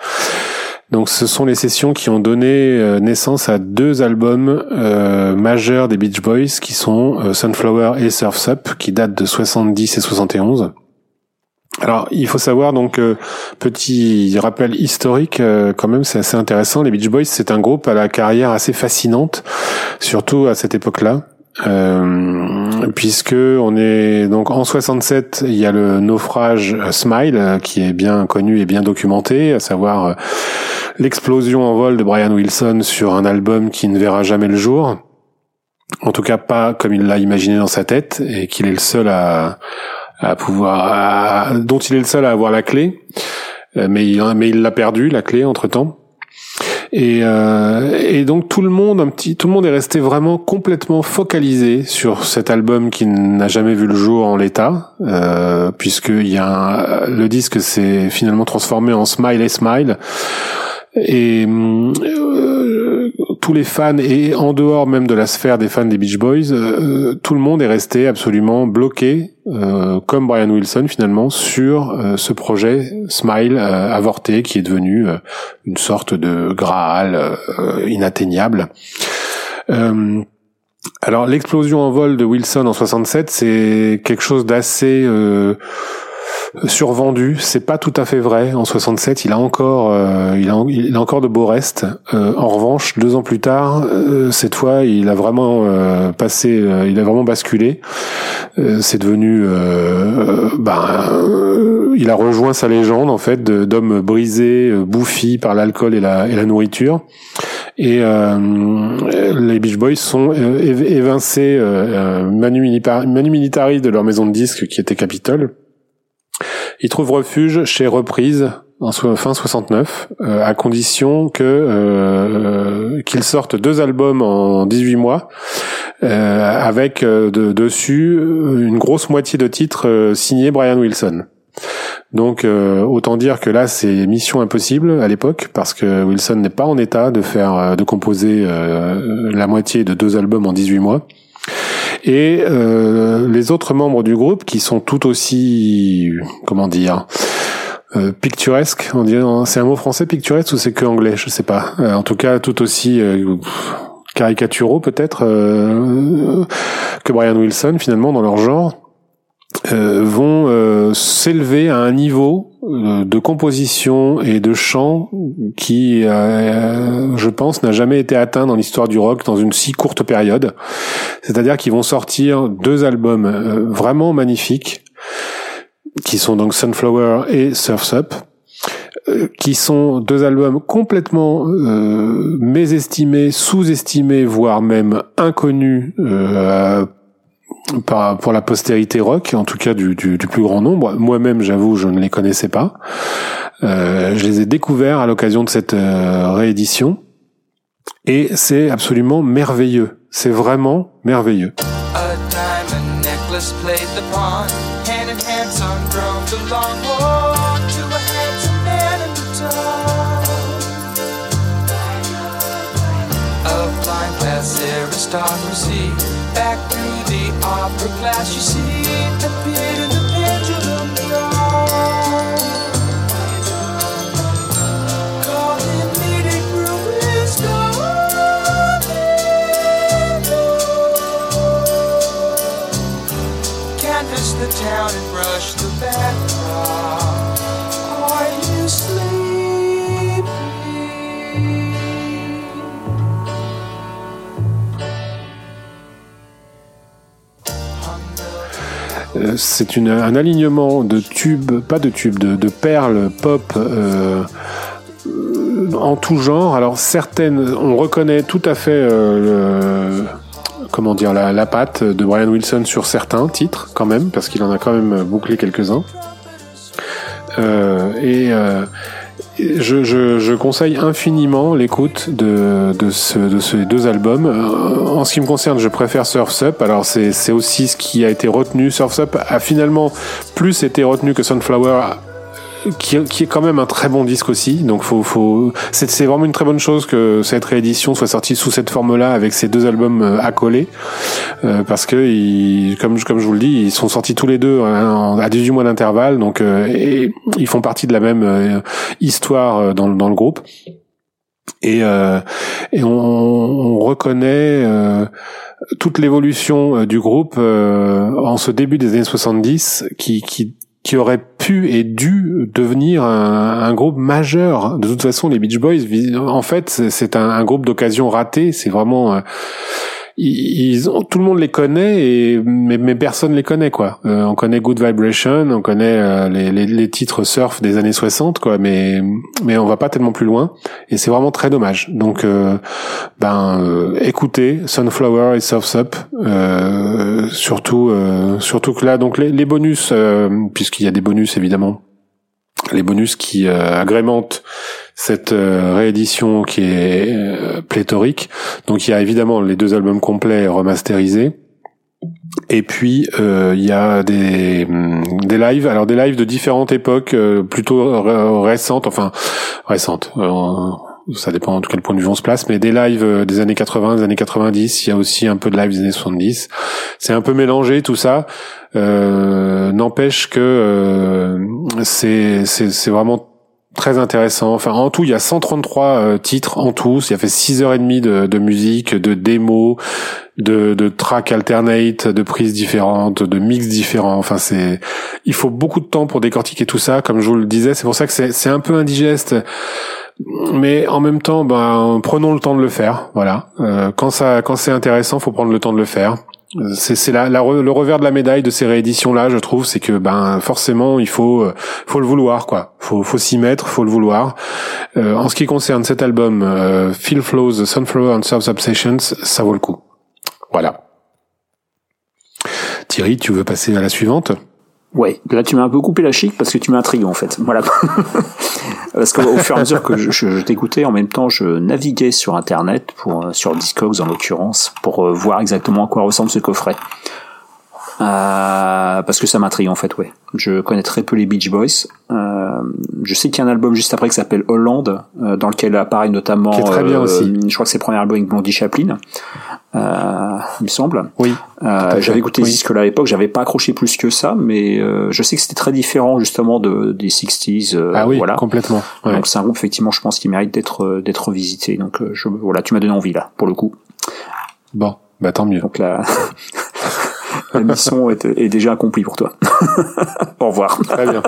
Donc ce sont les sessions qui ont donné naissance à deux albums euh, majeurs des Beach Boys qui sont euh, Sunflower et Surf's Up qui datent de soixante-dix et soixante et onze. Alors il faut savoir donc euh, petit rappel historique euh, quand même, c'est assez intéressant. Les Beach Boys, c'est un groupe à la carrière assez fascinante, surtout à cette époque-là. Euh, puisque on est donc en soixante-sept, il y a le naufrage Smile qui est bien connu et bien documenté, à savoir euh, l'explosion en vol de Brian Wilson sur un album qui ne verra jamais le jour, en tout cas pas comme il l'a imaginé dans sa tête et qu'il est le seul à, à pouvoir, à, dont il est le seul à avoir la clé, mais il, mais il l'a perdu la clé entre temps. Et, euh, et donc tout le monde, un petit, tout le monde est resté vraiment complètement focalisé sur cet album qui n'a jamais vu le jour en l'état, euh, puisque il y a un, le disque s'est finalement transformé en Smile et Smile. Et euh, tous les fans, et en dehors même de la sphère des fans des Beach Boys, euh, tout le monde est resté absolument bloqué, euh, comme Brian Wilson finalement, sur euh, ce projet Smile euh, avorté qui est devenu euh, une sorte de Graal euh, inatteignable. Euh, alors l'explosion en vol de Wilson en soixante-sept, c'est quelque chose d'assez... Euh, survendu, c'est pas tout à fait vrai. En soixante-sept, il a encore, euh, il, a, il a encore de beaux restes. Euh, en revanche, deux ans plus tard, euh, cette fois, il a vraiment euh, passé, euh, il a vraiment basculé. Euh, c'est devenu, euh, ben, euh, il a rejoint sa légende en fait de, d'homme brisé, bouffi par l'alcool et la, et la nourriture. Et euh, les Beach Boys sont euh, évincés euh, manu militari de leur maison de disques qui était Capitol. Il trouve refuge chez Reprise en fin soixante-neuf, euh, à condition que euh, qu'ils sortent deux albums en dix-huit mois, euh, avec euh, de, dessus une grosse moitié de titres euh, signés Brian Wilson. Donc euh, autant dire que là c'est mission impossible à l'époque, parce que Wilson n'est pas en état de faire de composer euh, la moitié de deux albums en dix-huit mois. et euh, les autres membres du groupe qui sont tout aussi, comment dire, euh, picturesques, on dirait, c'est un mot français picturesque ou c'est que anglais, je sais pas, euh, en tout cas tout aussi euh, caricaturaux peut-être euh, que Brian Wilson finalement dans leur genre. Euh, vont euh, s'élever à un niveau euh, de composition et de chant qui, euh, je pense, n'a jamais été atteint dans l'histoire du rock dans une si courte période. C'est-à-dire qu'ils vont sortir deux albums euh, vraiment magnifiques, qui sont donc Sunflower et Surf's Up, euh, qui sont deux albums complètement euh, mésestimés, sous-estimés, voire même inconnus euh, à Par, pour la postérité rock, en tout cas du, du, du plus grand nombre. Moi-même, j'avoue, je ne les connaissais pas. Euh, je les ai découverts à l'occasion de cette euh, réédition. Et c'est absolument merveilleux. C'est vraiment merveilleux. Back through the opera glass, you see the pit in the pendulum beyond. Call him meeting room is gone. Canvas the town and brush the backdrop. Are you sleeping? C'est une, un alignement de tubes, pas de tubes, de, de perles pop euh, en tout genre. Alors certaines, on reconnaît tout à fait euh, le, comment dire, la, la patte de Brian Wilson sur certains titres quand même, parce qu'il en a quand même bouclé quelques-uns. Euh, et euh, Je, je, je conseille infiniment l'écoute de, de, ce, de ces deux albums. En ce qui me concerne, je préfère Surf's Up. Alors c'est, c'est aussi ce qui a été retenu. Surf's Up a finalement plus été retenu que Sunflower, qui, qui est quand même un très bon disque aussi. Donc faut, faut, c'est, c'est vraiment une très bonne chose que cette réédition soit sortie sous cette forme-là avec ces deux albums accolés, euh, parce que ils, comme, comme je vous le dis, ils sont sortis tous les deux hein, à dix-huit mois d'intervalle, donc euh, et ils font partie de la même euh, histoire dans, dans le groupe. Et, euh, et on, on reconnaît euh, toute l'évolution du groupe euh, en ce début des années soixante-dix, qui, qui qui aurait pu et dû devenir un, un groupe majeur. De toute façon, les Beach Boys, en fait, c'est un, un groupe d'occasion raté. C'est vraiment, euh, ils ont, tout le monde les connaît, et, mais, mais personne les connaît, quoi. Euh, on connaît Good Vibration, on connaît euh, les, les, les titres surf des années soixante, quoi. Mais, mais on va pas tellement plus loin, et c'est vraiment très dommage. Donc, euh, ben, euh, écoutez Sunflower et Surf's Up. Euh, surtout, euh, surtout que là, donc les, les bonus, euh, puisqu'il y a des bonus évidemment, les bonus qui euh, agrémentent cette euh, réédition qui est euh, pléthorique. Donc il y a évidemment les deux albums complets remasterisés, et puis euh, il y a des des lives, alors des lives de différentes époques, euh, plutôt ré- récentes, enfin récentes. Euh, ça dépend de quel point de vue on se place, mais des lives des années quatre-vingts, des années quatre-vingt-dix, il y a aussi un peu de live des années soixante-dix. C'est un peu mélangé tout ça, euh, n'empêche que euh, c'est, c'est, c'est vraiment très intéressant. Enfin, en tout, il y a cent trente-trois euh, titres en tout. Il y a fait six heures trente de, de musique, de démos, de, de tracks alternate, de prises différentes, de mix différents. Enfin, c'est, il faut beaucoup de temps pour décortiquer tout ça, comme je vous le disais. C'est pour ça que c'est, c'est un peu indigeste. Mais en même temps, ben, prenons le temps de le faire. Voilà. Euh, quand ça, quand c'est intéressant, faut prendre le temps de le faire. C'est, c'est la, la, le revers de la médaille de ces rééditions-là, je trouve, c'est que ben forcément, il faut, faut le vouloir, quoi. Faut, faut s'y mettre, faut le vouloir. Euh, en ce qui concerne cet album, euh, Phil Flows, Sunflower and Surf's Obsessions, ça vaut le coup. Voilà. Thierry, tu veux passer à la suivante? Ouais, là tu m'as un peu coupé la chic parce que tu m'intrigues en fait. Voilà. Parce qu'au fur et à mesure que je, je, je t'écoutais, en même temps je naviguais sur internet, pour, sur Discogs en l'occurrence, pour voir exactement à quoi ressemble ce coffret. Euh, parce que ça m'intrigue en fait, ouais. Je connais très peu les Beach Boys. Euh, je sais qu'il y a un album juste après qui s'appelle Holland, euh, dans lequel apparaît notamment. Qui est très bien euh, aussi. Je crois que c'est le premier album avec Blondie Chaplin, euh, il me semble. Oui. Euh, j'avais écouté oui. ce disque-là à l'époque, j'avais pas accroché plus que ça, mais euh, je sais que c'était très différent justement de des sixties. Euh, ah oui, voilà. Complètement. Ouais. Donc c'est un groupe effectivement, je pense, qui mérite d'être d'être revisité. Donc je, voilà, tu m'as donné envie là, pour le coup. Bon, bah tant mieux. Donc là. La mission est, est déjà accomplie pour toi. Au revoir. Très bien.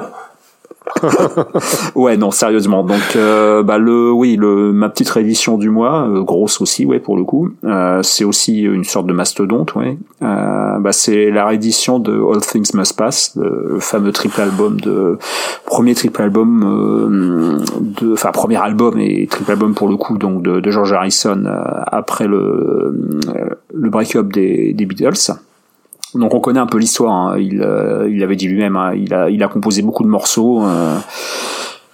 Ouais, non, sérieusement. Donc, euh, bah le, oui, le ma petite réédition du mois, euh, grosse aussi, ouais, pour le coup. Euh, c'est aussi une sorte de mastodonte, ouais. Euh, bah c'est la réédition de All Things Must Pass, le, le fameux triple album de premier triple album, euh, de, enfin premier album et triple album pour le coup, donc de, de George Harrison euh, après le le break-up des, des Beatles. Donc on connaît un peu l'histoire, hein. il euh, il avait dit lui-même, hein. il a il a composé beaucoup de morceaux euh,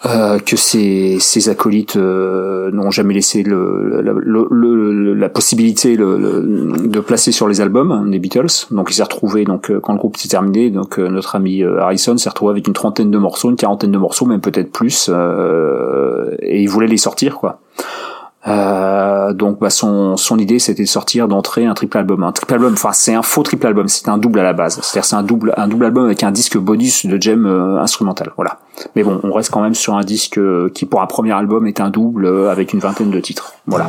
euh, que ses ses acolytes euh, n'ont jamais laissé le, le, le, le la possibilité le, le, de placer sur les albums des Beatles. Donc il s'est retrouvé, donc quand le groupe s'est terminé, donc euh, notre ami Harrison s'est retrouvé avec une trentaine de morceaux, une quarantaine de morceaux, même peut-être plus, euh, et il voulait les sortir, quoi. Euh, donc bah son son idée c'était de sortir d'entrée un triple album un triple album enfin c'est un faux triple album, c'est un double à la base, c'est-à-dire c'est un double un double album avec un disque bonus de jam euh, instrumental, voilà, mais bon, on reste quand même sur un disque euh, qui pour un premier album est un double euh, avec une vingtaine de titres, voilà.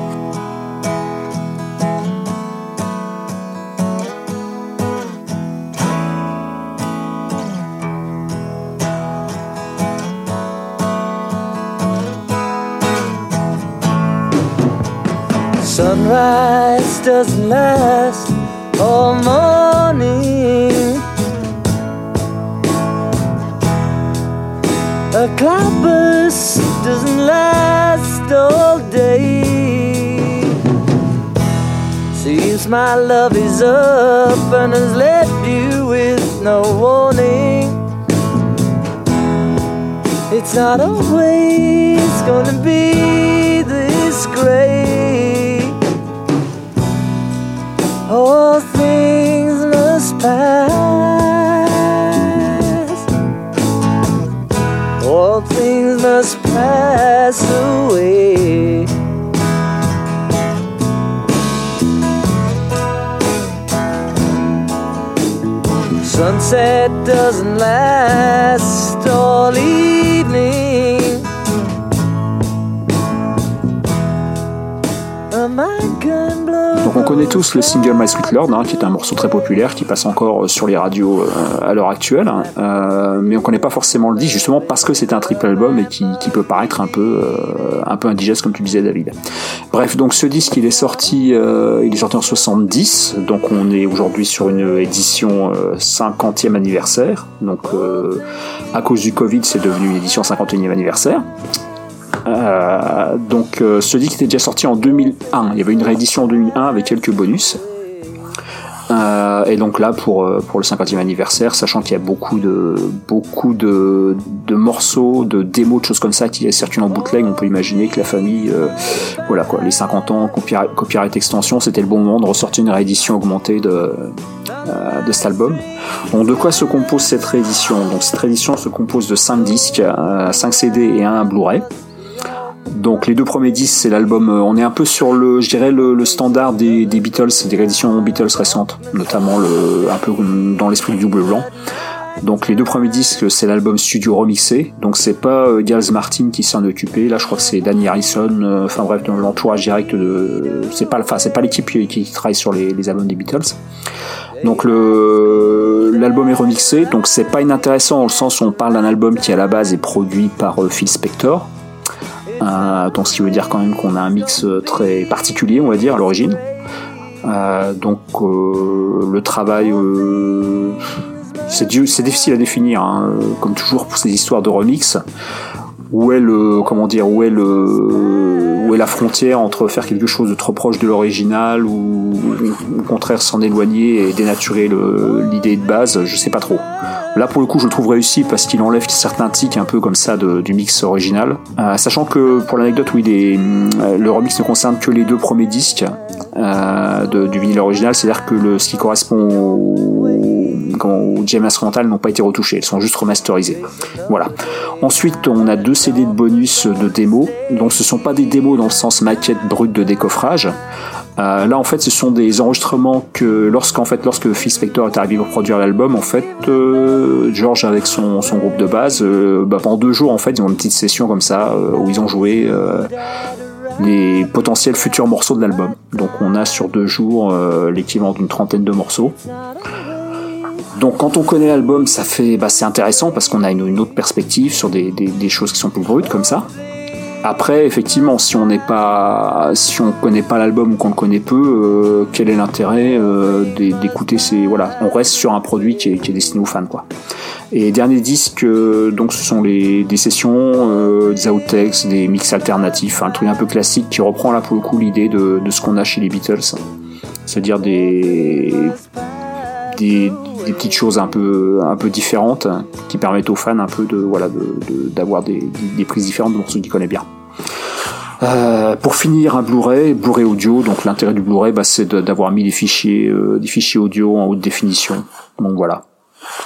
Sunrise doesn't last all morning. A cloud burst doesn't last all day. Seems my love is up and has left you with no warning. It's not always gonna be this great. All things must pass. All things must pass away. Sunset doesn't last all evening. Oh my God. Donc on connaît tous le single My Sweet Lord, hein, qui est un morceau très populaire qui passe encore sur les radios euh, à l'heure actuelle, euh, mais on connaît pas forcément le disque justement parce que c'est un triple album et qui, qui peut paraître un peu euh, un peu indigeste comme tu disais David. Bref, donc ce disque il est sorti euh, il est sorti en soixante-dix, donc on est aujourd'hui sur une édition euh, cinquantième anniversaire, donc euh, à cause du Covid c'est devenu une édition cinquante et unième anniversaire. Euh, donc euh, ce disque était déjà sorti en deux mille un, il y avait une réédition en deux mille un avec quelques bonus, euh, et donc là pour, pour le cinquantième anniversaire, sachant qu'il y a beaucoup de, beaucoup de, de morceaux, de démos, de choses comme ça qui circulent en bootleg, on peut imaginer que la famille euh, voilà quoi, les cinquante ans copyright, copyright extension, c'était le bon moment de ressortir une réédition augmentée de de cet album. Donc de quoi se compose cette réédition? Donc cette réédition se compose de cinq disques, cinq C D et un Blu-ray. Donc les deux premiers disques c'est l'album, on est un peu sur le, je dirais le, le standard des, des Beatles, des rééditions Beatles récentes, notamment le, un peu dans l'esprit du double blanc. Donc les deux premiers disques c'est l'album studio remixé, donc c'est pas euh, Giles Martin qui s'en occupait, là je crois que c'est Danny Harrison, enfin euh, bref dans l'entourage direct de, euh, c'est pas enfin c'est pas l'équipe qui, qui travaille sur les, les albums des Beatles. Donc le l'album est remixé, donc c'est pas inintéressant dans le sens où on parle d'un album qui à la base est produit par euh, Phil Spector, euh, donc ce qui veut dire quand même qu'on a un mix très particulier on va dire à l'origine, euh, donc euh, le travail euh, C'est, du, c'est difficile à définir, hein, comme toujours pour ces histoires de remix. Où est le, comment dire, où est le, où est la frontière entre faire quelque chose de trop proche de l'original ou, ou au contraire s'en éloigner et dénaturer le, l'idée de base, je sais pas trop. Là pour le coup je le trouve réussi parce qu'il enlève certains tics un peu comme ça de, du mix original, euh, sachant que pour l'anecdote oui les, le remix ne concerne que les deux premiers disques euh, de, du vinyle original, c'est à dire que le, ce qui correspond au, ou James Instrumental n'ont pas été retouchées, elles sont juste remasterisées. Voilà. Ensuite, on a deux C D de bonus de démos. Donc ce ne sont pas des démos dans le sens maquette brute de décoffrage. Euh, là en fait ce sont des enregistrements que lorsqu'en fait lorsque Phil Spector est arrivé pour produire l'album, en fait euh, George avec son, son groupe de base euh, bah, pendant deux jours en fait ils ont une petite session comme ça euh, où ils ont joué euh, les potentiels futurs morceaux de l'album. Donc on a sur deux jours euh, l'équivalent d'une trentaine de morceaux. Donc quand on connaît l'album, ça fait bah, c'est intéressant parce qu'on a une, une autre perspective sur des, des, des choses qui sont plus brutes comme ça. Après, effectivement, si on n'est pas, si on connaît pas l'album ou qu'on le connaît peu, euh, quel est l'intérêt euh, d'écouter ces, voilà, on reste sur un produit qui est, qui est destiné aux fans, quoi. Et dernier disque, euh, donc ce sont les des sessions, euh, des outtakes, des mix alternatifs, un truc un peu classique qui reprend là pour le coup l'idée de, de ce qu'on a chez les Beatles, c'est-à-dire des des des petites choses un peu un peu différentes hein, qui permettent aux fans un peu de voilà de, de d'avoir des, des prises différentes de morceaux qu'ils connaissent bien. Euh, pour finir, un Blu-ray, Blu-ray audio. Donc l'intérêt du Blu-ray, bah, c'est de, d'avoir mis des fichiers euh, des fichiers audio en haute définition. Donc voilà.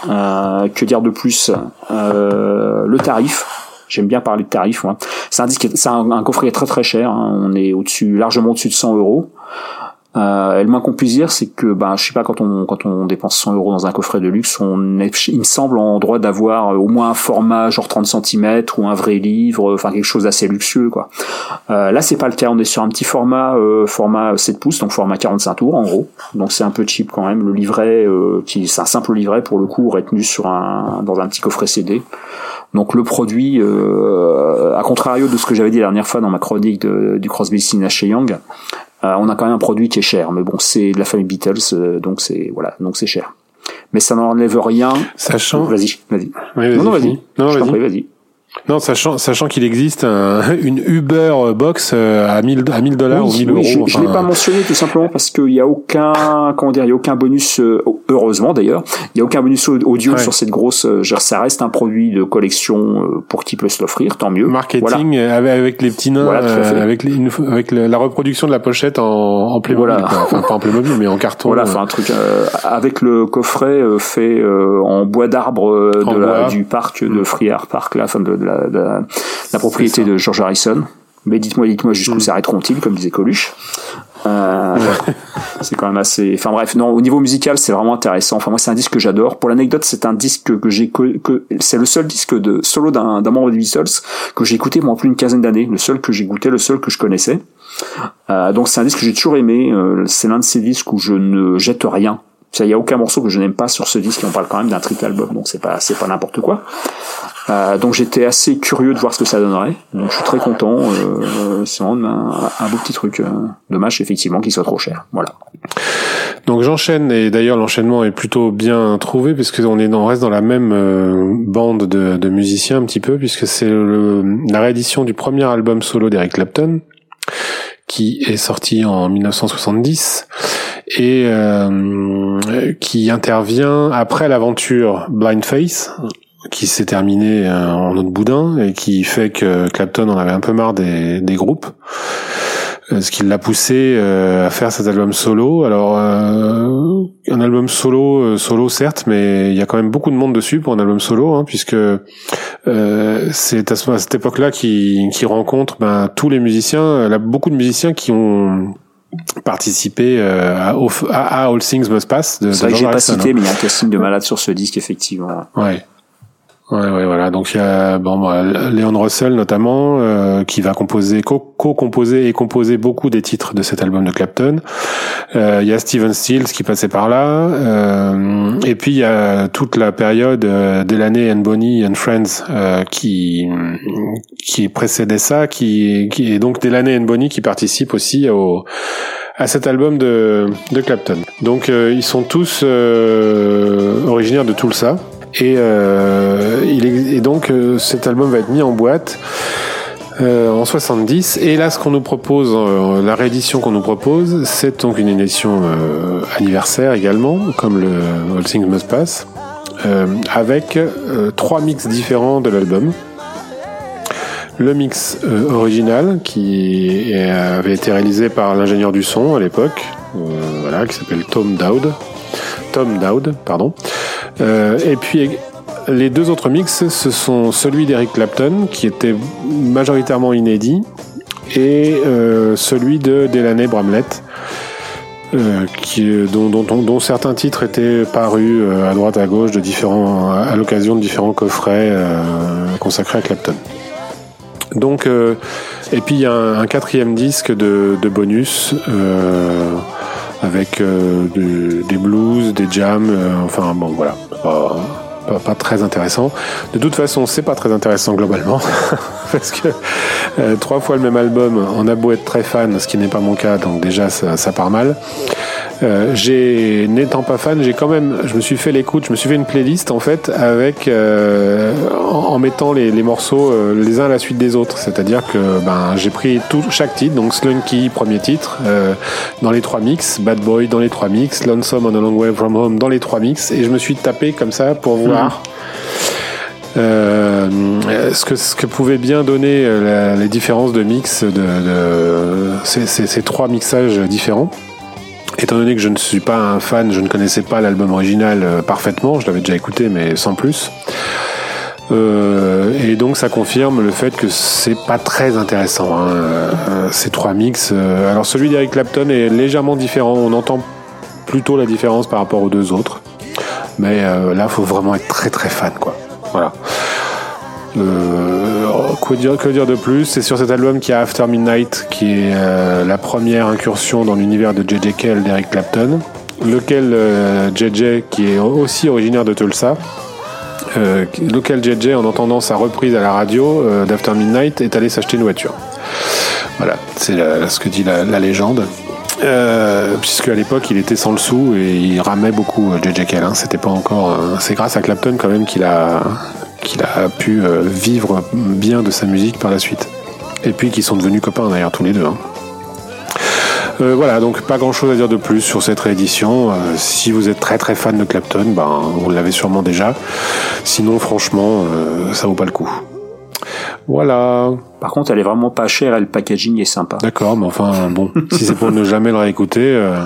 Euh, que dire de plus ? Euh, le tarif. J'aime bien parler de tarif. Ouais. C'est un disque, c'est un, un coffret très très cher. Hein. On est au-dessus, largement au-dessus de cent euros. Euh, et le moins qu'on puisse dire, c'est que, ben, je sais pas, quand on quand on dépense cent euros dans un coffret de luxe, on est, il me semble, en droit d'avoir au moins un format genre trente centimètres ou un vrai livre, enfin quelque chose d'assez luxueux, quoi. Euh, là, c'est pas le cas. On est sur un petit format, euh, format sept pouces, donc format quarante-cinq tours en gros. Donc c'est un peu cheap quand même. Le livret, euh, qui c'est un simple livret pour le coup retenu sur un dans un petit coffret C D. Donc le produit, euh, à contrario de ce que j'avais dit la dernière fois dans ma chronique de, du Crosby, Stills, Nash et Young. Euh, on a quand même un produit qui est cher, mais bon, c'est de la famille Beatles, euh, donc c'est voilà, donc c'est cher. Mais ça n'enlève rien. Sachant, vas-y, vas-y. Oui, vas-y. Non, non, vas-y. Non, vas-y. Je t'en prie, vas-y. Non, sachant, sachant qu'il existe un, une Uber Box à mille dollars oui, ou mille euros. Je, je enfin... l'ai pas mentionné tout simplement parce qu'il y a aucun, comment dire, il y a aucun bonus. Heureusement d'ailleurs, il y a aucun bonus audio ouais. sur cette grosse. Genre, ça reste un produit de collection pour qui peut se l'offrir, tant mieux. Marketing voilà. avec, avec les petits nains, voilà, euh, avec, les, avec la reproduction de la pochette en, en Playmobil, voilà. Enfin pas en Playmobil mais en carton. Voilà, enfin euh... un truc euh, avec le coffret euh, fait euh, en bois d'arbre euh, de la, bois. du parc de Friar Park, là, enfin de, de La, la, la propriété de George Harrison. Mais dites-moi, dites-moi jusqu'où mmh. s'arrêteront-ils, comme disait Coluche. Euh, c'est quand même assez. Enfin bref, non. Au niveau musical, c'est vraiment intéressant. Enfin moi, c'est un disque que j'adore. Pour l'anecdote, c'est un disque que j'ai que, que c'est le seul disque de solo d'un, d'un membre des Beatles que j'ai écouté pendant plus d'une quinzaine d'années. Le seul que j'ai goûté, le seul que je connaissais. Euh, donc c'est un disque que j'ai toujours aimé. Euh, c'est l'un de ces disques où je ne jette rien. Il n'y a aucun morceau que je n'aime pas sur ce disque. Et on parle quand même d'un triple album, donc c'est pas c'est pas n'importe quoi. Euh, donc j'étais assez curieux de voir ce que ça donnerait. Donc je suis très content. Euh, c'est vraiment un, un beau petit truc. Dommage effectivement qu'il soit trop cher. Voilà. Donc j'enchaîne et d'ailleurs l'enchaînement est plutôt bien trouvé puisque on est on reste dans la même euh, bande de, de musiciens un petit peu puisque c'est le, la réédition du premier album solo d'Eric Clapton qui est sorti en dix-neuf cent soixante-dix. Et euh, qui intervient après l'aventure Blind Faith, qui s'est terminée en autre boudin, et qui fait que Clapton en avait un peu marre des, des groupes, ce qui l'a poussé à faire cet album solo. Alors, euh, un album solo, solo certes, mais il y a quand même beaucoup de monde dessus pour un album solo, hein, puisque euh, c'est à, ce, à cette époque-là qu'il, qu'il rencontre ben, tous les musiciens, là, beaucoup de musiciens qui ont... participer euh, à, à, à All Things Must Pass de, c'est vrai de que j'ai pas Harrison, cité hein. Mais il y a un casting de malade sur ce disque effectivement ouais ouais ouais voilà donc il y a bon bah, Leon Russell notamment euh, qui va composer co- co-composer et composer beaucoup des titres de cet album de Clapton. Euh, il y a Steven Stills qui passait par là euh, et puis il y a toute la période euh, Delaney and Bonnie and Friends euh, qui qui précédait ça qui qui est donc Delaney and Bonnie qui participe aussi au à cet album de de Clapton. Donc euh, ils sont tous euh, originaires de Tulsa. Et, euh, il est, et donc euh, cet album va être mis en boîte euh, en soixante-dix. Et là, ce qu'on nous propose, euh, la réédition qu'on nous propose, c'est donc une édition euh, anniversaire également, comme le All Things Must Pass, euh, avec euh, trois mix différents de l'album. Le mix euh, original qui est, avait été réalisé par l'ingénieur du son à l'époque, euh, voilà, qui s'appelle Tom Dowd. Tom Dowd, pardon. Euh, et puis les deux autres mix, ce sont celui d'Eric Clapton, qui était majoritairement inédit, et euh, celui de Delaney Bramlett, euh, qui, dont, dont, dont certains titres étaient parus euh, à droite à gauche de différents, à l'occasion de différents coffrets euh, consacrés à Clapton. Donc, euh, et puis il y a un, un quatrième disque de, de bonus euh, avec euh, du, des blues, des jams, euh, enfin bon voilà, pas, pas, pas très intéressant. De toute façon, c'est pas très intéressant globalement parce que euh, trois fois le même album, on a beau être très fan, ce qui n'est pas mon cas, donc déjà ça, ça part mal. Euh, j'ai, n'étant pas fan, j'ai quand même, je me suis fait l'écoute, je me suis fait une playlist en fait avec euh, en, en mettant les, les morceaux euh, les uns à la suite des autres, c'est-à-dire que ben j'ai pris tout chaque titre, donc Slunky premier titre euh, dans les trois mix, Bad Boy dans les trois mix, Lonesome on a Long Way From Home dans les trois mix, et je me suis tapé comme ça pour voir euh, ce que ce que pouvaient bien donner la, les différences de mix de, de ces, ces, ces trois mixages différents. Étant donné que je ne suis pas un fan, je ne connaissais pas l'album original parfaitement, je l'avais déjà écouté mais sans plus. Euh, et donc ça confirme le fait que c'est pas très intéressant, hein, euh, ces trois mix. Alors celui d'Eric Clapton est légèrement différent, on entend plutôt la différence par rapport aux deux autres. Mais euh, là, faut vraiment être très très fan, quoi. Voilà. Euh, quoi dire, que dire de plus? C'est sur cet album qu'il y a After Midnight, qui est euh, la première incursion dans l'univers de J J Cale d'Eric Clapton, lequel euh, J J, qui est aussi originaire de Tulsa, euh, lequel J J, en entendant sa reprise à la radio euh, d'After Midnight, est allé s'acheter une voiture. Voilà, c'est la, ce que dit la, la légende. Euh, puisque à l'époque il était sans le sou et il ramait beaucoup J J Cale, hein, c'était pas encore euh, c'est grâce à Clapton quand même qu'il a qu'il a pu euh, vivre bien de sa musique par la suite, et puis qu'ils sont devenus copains d'ailleurs tous les deux, hein. Euh, voilà, donc pas grand chose à dire de plus sur cette réédition. Euh, si vous êtes très très fan de Clapton, ben vous l'avez sûrement déjà, sinon franchement euh, ça vaut pas le coup. Voilà. Par contre, elle est vraiment pas chère et le packaging est sympa. D'accord, mais enfin, bon, si c'est pour ne jamais le réécouter, euh...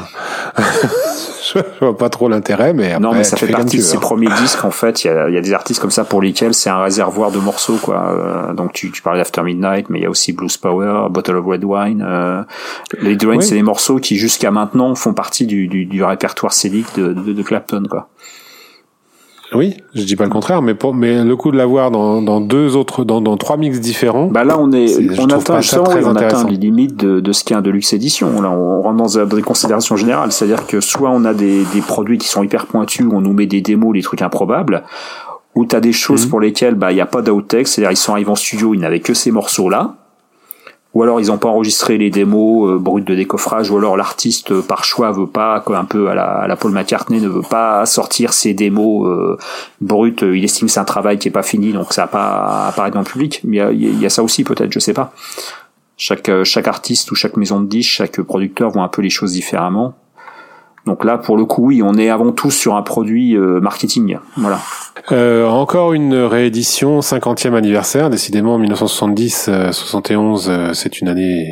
je vois pas trop l'intérêt, mais après, non, mais ça fait partie de ces premiers disques, en fait. Il y a, y a des artistes comme ça pour lesquels c'est un réservoir de morceaux, quoi. Euh, donc, tu, tu parles d'After Midnight, mais il y a aussi Blues Power, Bottle of Red Wine. Euh, les Red Wine, oui. C'est des morceaux qui, jusqu'à maintenant, font partie du, du, du répertoire scénique de, de, de Clapton, quoi. Oui, je dis pas le contraire, mais pour, mais le coup de l'avoir dans, dans deux autres, dans, dans trois mix différents. Bah là, on est, on atteint, ça, et on atteint les limites de, de ce qu'est un Deluxe Edition. Là, on rentre dans des considérations générales. C'est-à-dire que soit on a des, des produits qui sont hyper pointus, où on nous met des démos, des trucs improbables, ou t'as des choses mm-hmm. pour lesquelles, bah, y a pas d'outtakes. C'est-à-dire, ils sont arrivés en studio, ils n'avaient que ces morceaux-là. Ou alors ils n'ont pas enregistré les démos euh, brutes de décoffrage, ou alors l'artiste euh, par choix veut pas, quoi, un peu à la, à la Paul McCartney, ne veut pas sortir ses démos euh, brutes. Euh, il estime que c'est un travail qui est pas fini, donc ça va pas apparaître dans le public. Mais il y, y a ça aussi peut-être, je sais pas. Chaque euh, chaque artiste ou chaque maison de disques, chaque producteur voit un peu les choses différemment. Donc là, pour le coup, oui, on est avant tout sur un produit euh, marketing. Voilà. Euh, encore une réédition, cinquantième anniversaire. Décidément, dix-neuf soixante-dix soixante et onze, euh, c'est une année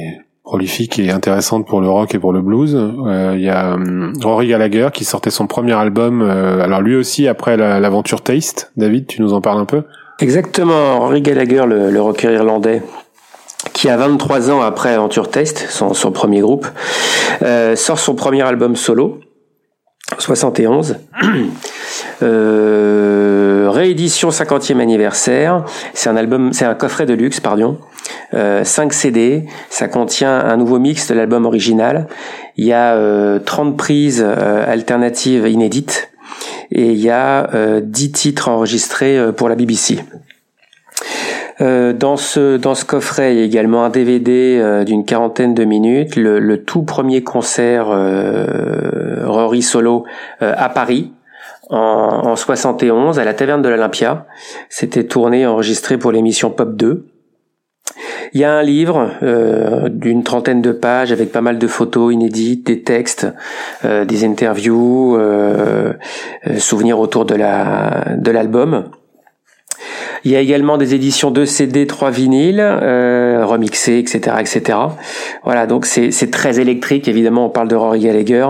prolifique et intéressante pour le rock et pour le blues. Il euh, y a um, Rory Gallagher qui sortait son premier album. Euh, alors lui aussi, après la, l'aventure Taste. David, tu nous en parles un peu? Exactement. Rory Gallagher, le, le rocker irlandais, qui a vingt-trois ans après Aventure Taste, son, son premier groupe, euh, sort son premier album solo, soixante et onze, euh, réédition cinquantième anniversaire. C'est un album, c'est un coffret de luxe, pardon, euh, cinq CD. Ça contient un nouveau mix de l'album original. Il y a euh, trente prises euh, alternatives inédites, et il y a euh, dix titres enregistrés euh, pour la B B C. Euh, dans ce dans ce coffret, il y a également un D V D euh, d'une quarantaine de minutes, le, le tout premier concert euh, Rory solo euh, à Paris en, en soixante et onze à la Taverne de l'Olympia. C'était tourné, enregistré pour l'émission Pop deux. Il y a un livre euh, d'une trentaine de pages avec pas mal de photos inédites, des textes, euh, des interviews, euh, euh, souvenirs autour de la de l'album. Il y a également des éditions de C D, trois vinyles, euh, remixés, et cetera, et cetera. Voilà, donc c'est, c'est très électrique. Évidemment, on parle de Rory Gallagher.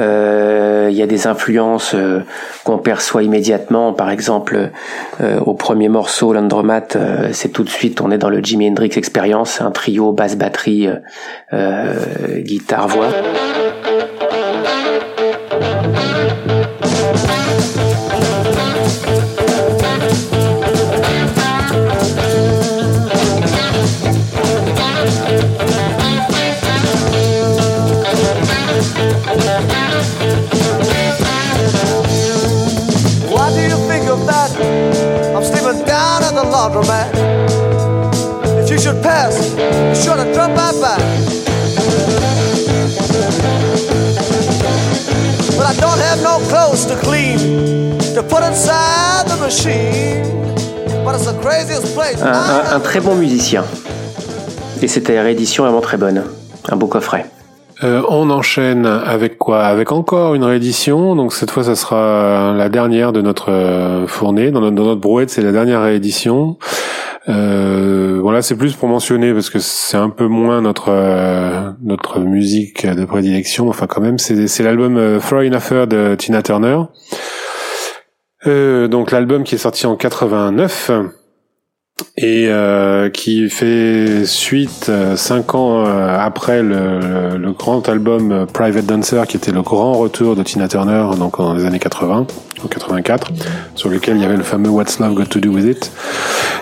Euh, il y a des influences euh, qu'on perçoit immédiatement. Par exemple, euh, au premier morceau, l'Andromat, euh, c'est tout de suite, on est dans le Jimi Hendrix Experience, un trio basse, batterie, euh, euh, guitare, voix. If you should pass, you should have dropped my back. But I don't have no clothes to clean, to put inside the machine. But it's the craziest place. Un, un, un très bon musicien. Et cette réédition est vraiment très bonne. Un beau coffret. Euh, on enchaîne avec quoi? Avec encore une réédition. Donc cette fois, ça sera la dernière de notre euh, fournée. Dans notre, dans notre brouette, c'est la dernière réédition. Euh, bon là, c'est plus pour mentionner parce que c'est un peu moins notre euh, notre musique de prédilection. Enfin, quand même, c'est c'est l'album euh, Throwing Affair de Tina Turner. Euh, donc l'album qui est sorti en quatre-vingt-neuf. Et euh, qui fait suite euh, cinq ans euh, après le, le, le grand album Private Dancer, qui était le grand retour de Tina Turner, donc dans les années quatre-vingts, en quatre-vingt-quatre, sur lequel il y avait le fameux What's Love Got to Do With It.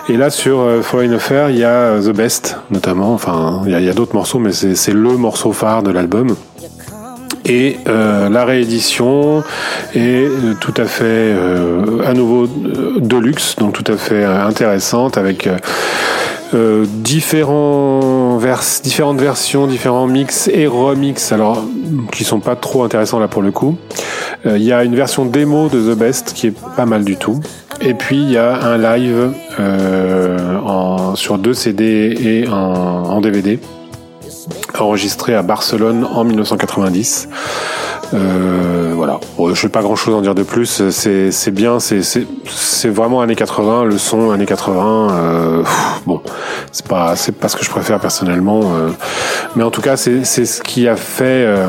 Et là, sur euh, Foreign Affair, il y a The Best, notamment. Enfin, il y a, il y a d'autres morceaux, mais c'est, c'est le morceau phare de l'album. Et euh, la réédition est tout à fait euh, à nouveau de luxe, donc tout à fait intéressante, avec euh, différents vers, différentes versions, différents mix et remix, alors qui sont pas trop intéressants là pour le coup. Il euh, y a une version démo de The Best qui est pas mal du tout. Et puis il y a un live euh, en, sur deux C D et en, en D V D. Enregistré à Barcelone en dix-neuf cent quatre-vingt-dix. Euh, voilà. Bon, je n'ai pas grand chose à en dire de plus. C'est, c'est bien, c'est, c'est, c'est vraiment années quatre-vingts, le son années quatre-vingts. Euh, pff, bon, c'est pas, c'est pas ce que je préfère personnellement. Euh, mais en tout cas, c'est, c'est ce qui a fait. Euh,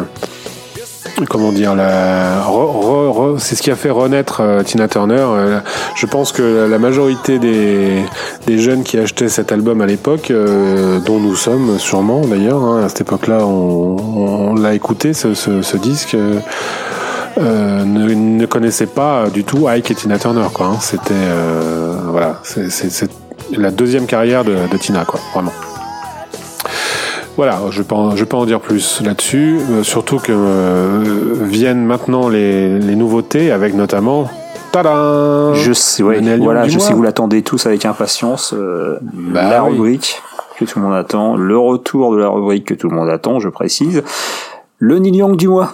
Comment dire la, re, re, re, c'est ce qui a fait renaître euh, Tina Turner. Euh, je pense que la majorité des des jeunes qui achetaient cet album à l'époque, euh, dont nous sommes sûrement d'ailleurs, hein, à cette époque-là, on, on l'a écouté ce, ce, ce disque, euh, ne, ne connaissait pas du tout Ike et Tina Turner, quoi. Hein. C'était euh, voilà, c'est, c'est, c'est la deuxième carrière de, de Tina, quoi, vraiment. Voilà, je peux en, je peux en dire plus là-dessus, euh, surtout que euh, viennent maintenant les, les nouveautés, avec notamment tada je sais, ouais, voilà, je mois. sais que vous l'attendez tous avec impatience, euh, bah, la oui. rubrique que tout le monde attend, le retour de la rubrique que tout le monde attend, je précise, le Neil Young du mois.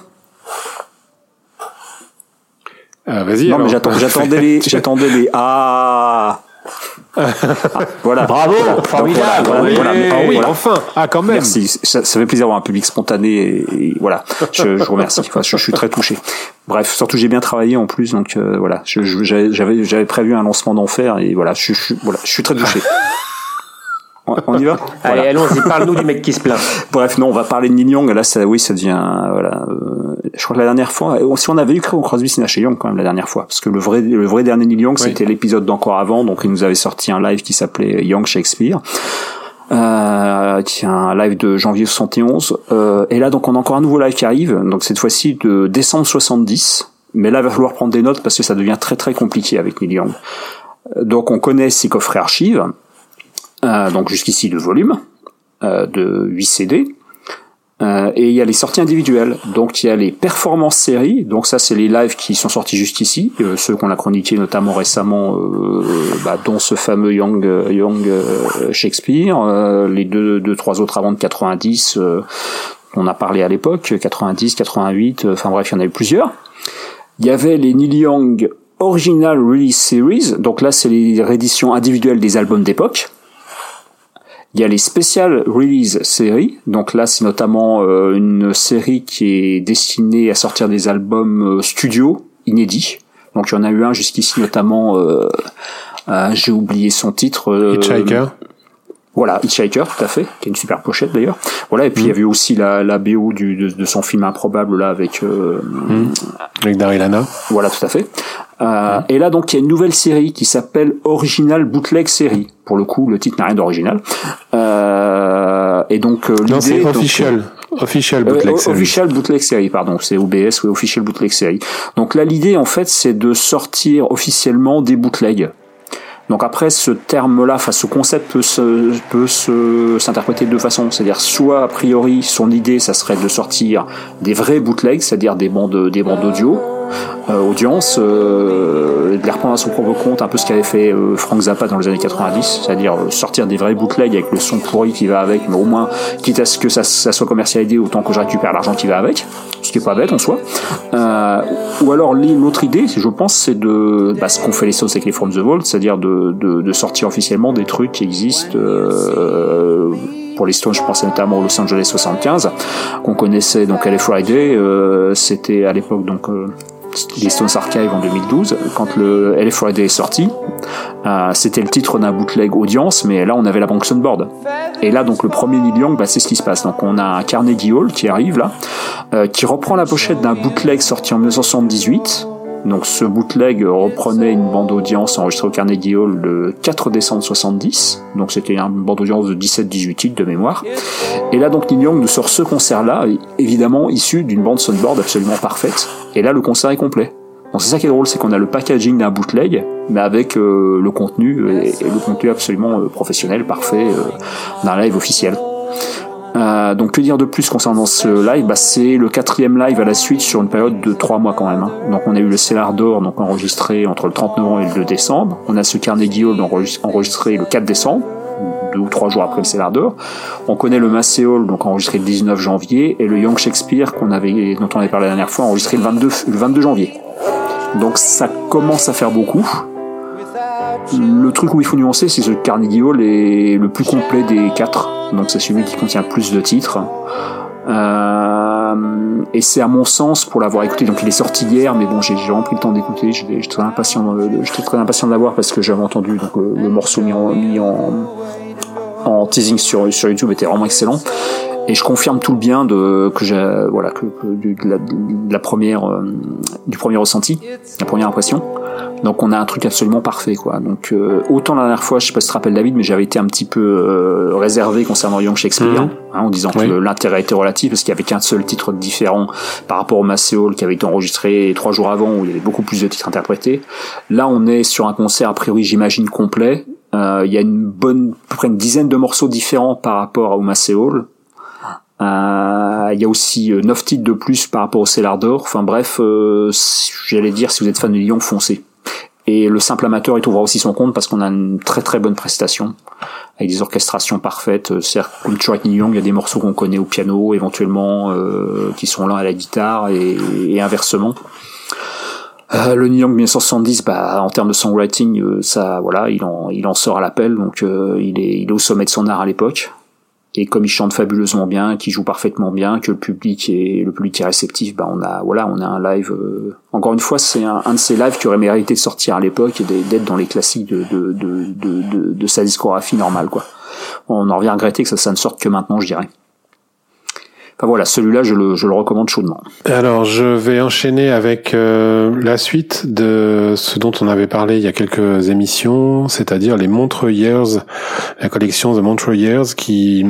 Euh, vas-y. Non alors. mais j'attends, j'attendais les, j'attendais les ah. Ah, voilà, bravo, voilà, formidable. Voilà, oui, voilà, voilà, oui, voilà. Enfin, ah quand même. Merci, ça, ça fait plaisir d'avoir un public spontané et, et voilà. Je, je vous remercie. Enfin, je, je suis très touché. Bref, surtout j'ai bien travaillé en plus, donc euh, voilà. Je, je, j'avais, j'avais prévu un lancement d'enfer et voilà, je, je, voilà, je suis très touché. On, on y va. Voilà. Allez, allons-y. Parle-nous du mec qui se plaint. Bref, non, on va parler de Neil Young. Là, ça, oui, ça devient voilà. Euh, je crois que la dernière fois, si on avait eu Crosby, Stills, Young quand même la dernière fois, parce que le vrai, le vrai dernier Neil Young, oui. C'était l'épisode d'encore avant, donc il nous avait sorti un live qui s'appelait Young Shakespeare, euh, tiens, un live de janvier soixante et onze, euh, et là donc on a encore un nouveau live qui arrive, donc cette fois-ci de décembre soixante-dix, mais là il va falloir prendre des notes parce que ça devient très très compliqué avec Neil Young. Donc on connaît ses coffrets archives, euh, donc jusqu'ici deux volumes, euh, de huit C D. Euh, et il y a les sorties individuelles, donc il y a les performances séries, donc ça c'est les lives qui sont sortis juste ici, euh, ceux qu'on a chroniqués notamment récemment, euh, bah, dont ce fameux Young, Young euh, Shakespeare, euh, les deux, deux, trois autres avant de quatre-vingt-dix, euh, on a parlé à l'époque, quatre-vingt-dix, quatre-vingt-huit, enfin euh, bref, il y en a eu plusieurs. Il y avait les Neil Young Original Release Series, donc là c'est les rééditions individuelles des albums d'époque. Il y a les Special Release Series, donc là c'est notamment euh, une série qui est destinée à sortir des albums euh, studio inédits, donc il y en a eu un jusqu'ici notamment euh, Euh, j'ai oublié son titre. Euh, Hitchhiker. Voilà, Hitchhiker, tout à fait, qui a une super pochette d'ailleurs. Voilà, et puis il mmh. y avait aussi la, la B O du, de, de son film improbable là avec euh, mmh. avec Daryl Hannah. Voilà, tout à fait. Euh, mmh. Et là donc il y a une nouvelle série qui s'appelle Original Bootleg Série. Pour le coup, le titre n'a rien d'original. Euh, et donc euh, l'idée non, c'est donc, official, euh, official bootleg euh, série. Official bootleg série, pardon, c'est O B S ou ouais, official bootleg série. Donc là l'idée en fait c'est de sortir officiellement des bootlegs. Donc après, ce terme-là, enfin ce concept peut, se, peut se, s'interpréter de deux façons. C'est-à-dire, soit a priori, son idée, ça serait de sortir des vrais bootlegs, c'est-à-dire des bandes, des bandes audio, euh, audience, euh, de les reprendre à son propre compte, un peu ce qu'avait fait euh, Frank Zappa dans les années quatre-vingt-dix, c'est-à-dire euh, sortir des vrais bootlegs avec le son pourri qui va avec, mais au moins, quitte à ce que ça, ça soit commercialisé, autant que je récupère l'argent qui va avec, ce qui est pas bête en soi. Euh, ou alors, l'autre idée, je pense, c'est de bah, ce qu'on fait les sauces avec les From the Vault, c'est-à-dire de De, de sortir officiellement des trucs qui existent euh, pour les Stones. Je pensais notamment au Los Angeles soixante-quinze qu'on connaissait, donc L A Friday, euh, c'était à l'époque donc euh, les Stones Archive en deux mille douze quand le L A Friday est sorti. Euh, c'était le titre d'un bootleg audience, mais là on avait la banque Sunboard. Et là donc le premier Neil Young, bah, c'est ce qui se passe. Donc on a un Carnegie Hall qui arrive là, euh, qui reprend la pochette d'un bootleg sorti en dix-neuf cent soixante-dix-huit. Donc ce bootleg reprenait une bande audience enregistrée au Carnegie Hall le quatre décembre soixante-dix, donc c'était une bande audience de dix-sept dix-huit titres de mémoire. Et là donc Neil Young nous sort ce concert-là, évidemment issu d'une bande soundboard absolument parfaite, et là le concert est complet. Donc c'est ça qui est drôle, c'est qu'on a le packaging d'un bootleg, mais avec euh, le contenu, et, et le contenu absolument euh, professionnel, parfait, euh, d'un live officiel. Euh, donc que dire de plus concernant ce live? Bah c'est le quatrième live à la suite sur une période de trois mois quand même. Hein. Donc on a eu le Cellar d'Or donc enregistré entre le trente novembre et le deux décembre. On a ce Carnegie Hall enregistré le quatre décembre, deux ou trois jours après le Cellar d'Or. On connaît le Massey Hall donc enregistré le dix-neuf janvier et le Young Shakespeare qu'on avait dont on avait parlé la dernière fois enregistré le vingt-deux janvier. Donc ça commence à faire beaucoup. Le truc où il faut nuancer, c'est que Carnegie Hall est le plus complet des quatre, donc c'est celui qui contient plus de titres. Euh, et c'est à mon sens, pour l'avoir écouté, donc il est sorti hier, mais bon, j'ai, j'ai vraiment pris le temps d'écouter. J'étais très impatient, j'étais très impatient de l'avoir parce que j'avais entendu donc le, le morceau mis en, mis en, en teasing sur, sur YouTube était vraiment excellent. Et je confirme tout le bien de que j'ai voilà que, que de, de, la, de la première euh, du premier ressenti, la première impression. Donc on a un truc absolument parfait quoi. Donc euh, autant la dernière fois, je sais pas si tu te rappelles David, mais j'avais été un petit peu euh, réservé concernant Young Shakespeare, mmh. hein, en disant oui. que l'intérêt était relatif parce qu'il y avait qu'un seul titre différent par rapport au Massey Hall qui avait été enregistré trois jours avant où il y avait beaucoup plus de titres interprétés. Là on est sur un concert a priori j'imagine complet. Il euh, y a une bonne à peu près une dizaine de morceaux différents par rapport au Massey Hall. Il euh, y a aussi euh, neuf titres de plus par rapport au Cellar d'Or. Enfin bref, euh, j'allais dire si vous êtes fan de Lyon, foncez. Et le simple amateur y trouvera aussi son compte parce qu'on a une très très bonne prestation avec des orchestrations parfaites. C'est-à-dire comme toujours avec Neil Young, il y a des morceaux qu'on connaît au piano, éventuellement euh, qui sont là à la guitare et, et inversement. Euh, le Neil Young dix-neuf cent soixante-dix, bah, en termes de songwriting, euh, ça, voilà, il en il en sort à l'appel, donc euh, il est il est au sommet de son art à l'époque. Et comme il chante fabuleusement bien, qu'il joue parfaitement bien, que le public est le public est réceptif, bah on a voilà on a un live. Euh... Encore une fois, c'est un, un de ces lives qui aurait mérité de sortir à l'époque et d'être dans les classiques de de de de, de, de sa discographie normale quoi. On en revient à regretter que ça, ça ne sorte que maintenant, je dirais. Enfin voilà, celui-là je le je le recommande chaudement. Alors je vais enchaîner avec euh, la suite de ce dont on avait parlé il y a quelques émissions, c'est-à-dire les Montreux Years, la collection The Montreux Years qui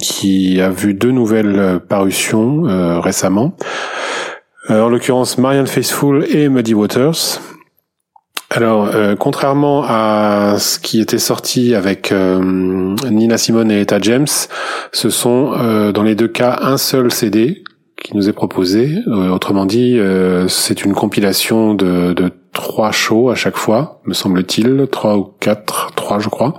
qui a vu deux nouvelles parutions euh, récemment. En l'occurrence Marianne Faithfull et Muddy Waters. Alors, euh, contrairement à ce qui était sorti avec euh, Nina Simone et Etta James, ce sont euh, dans les deux cas un seul C D qui nous est proposé. Euh, autrement dit, euh, c'est une compilation de, de trois shows à chaque fois, me semble-t-il, trois ou quatre, trois je crois.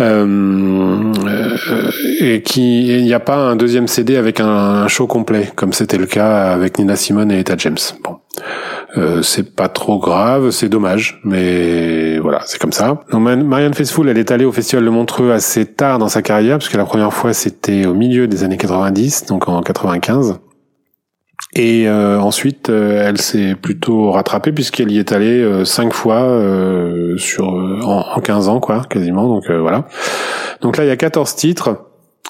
Euh, euh, et qui il n'y a pas un deuxième C D avec un, un show complet comme c'était le cas avec Nina Simone et Etta James. Bon, euh, c'est pas trop grave, c'est dommage, mais voilà, c'est comme ça. Donc Marianne Faithfull, elle est allée au Festival de Montreux assez tard dans sa carrière puisque la première fois c'était au milieu des années quatre-vingt-dix, donc en quatre-vingt-quinze. Et euh, ensuite, euh, elle s'est plutôt rattrapée puisqu'elle y est allée euh, cinq fois euh, sur euh, en, en quinze ans, quoi, quasiment. Donc euh, voilà. Donc là, il y a quatorze titres.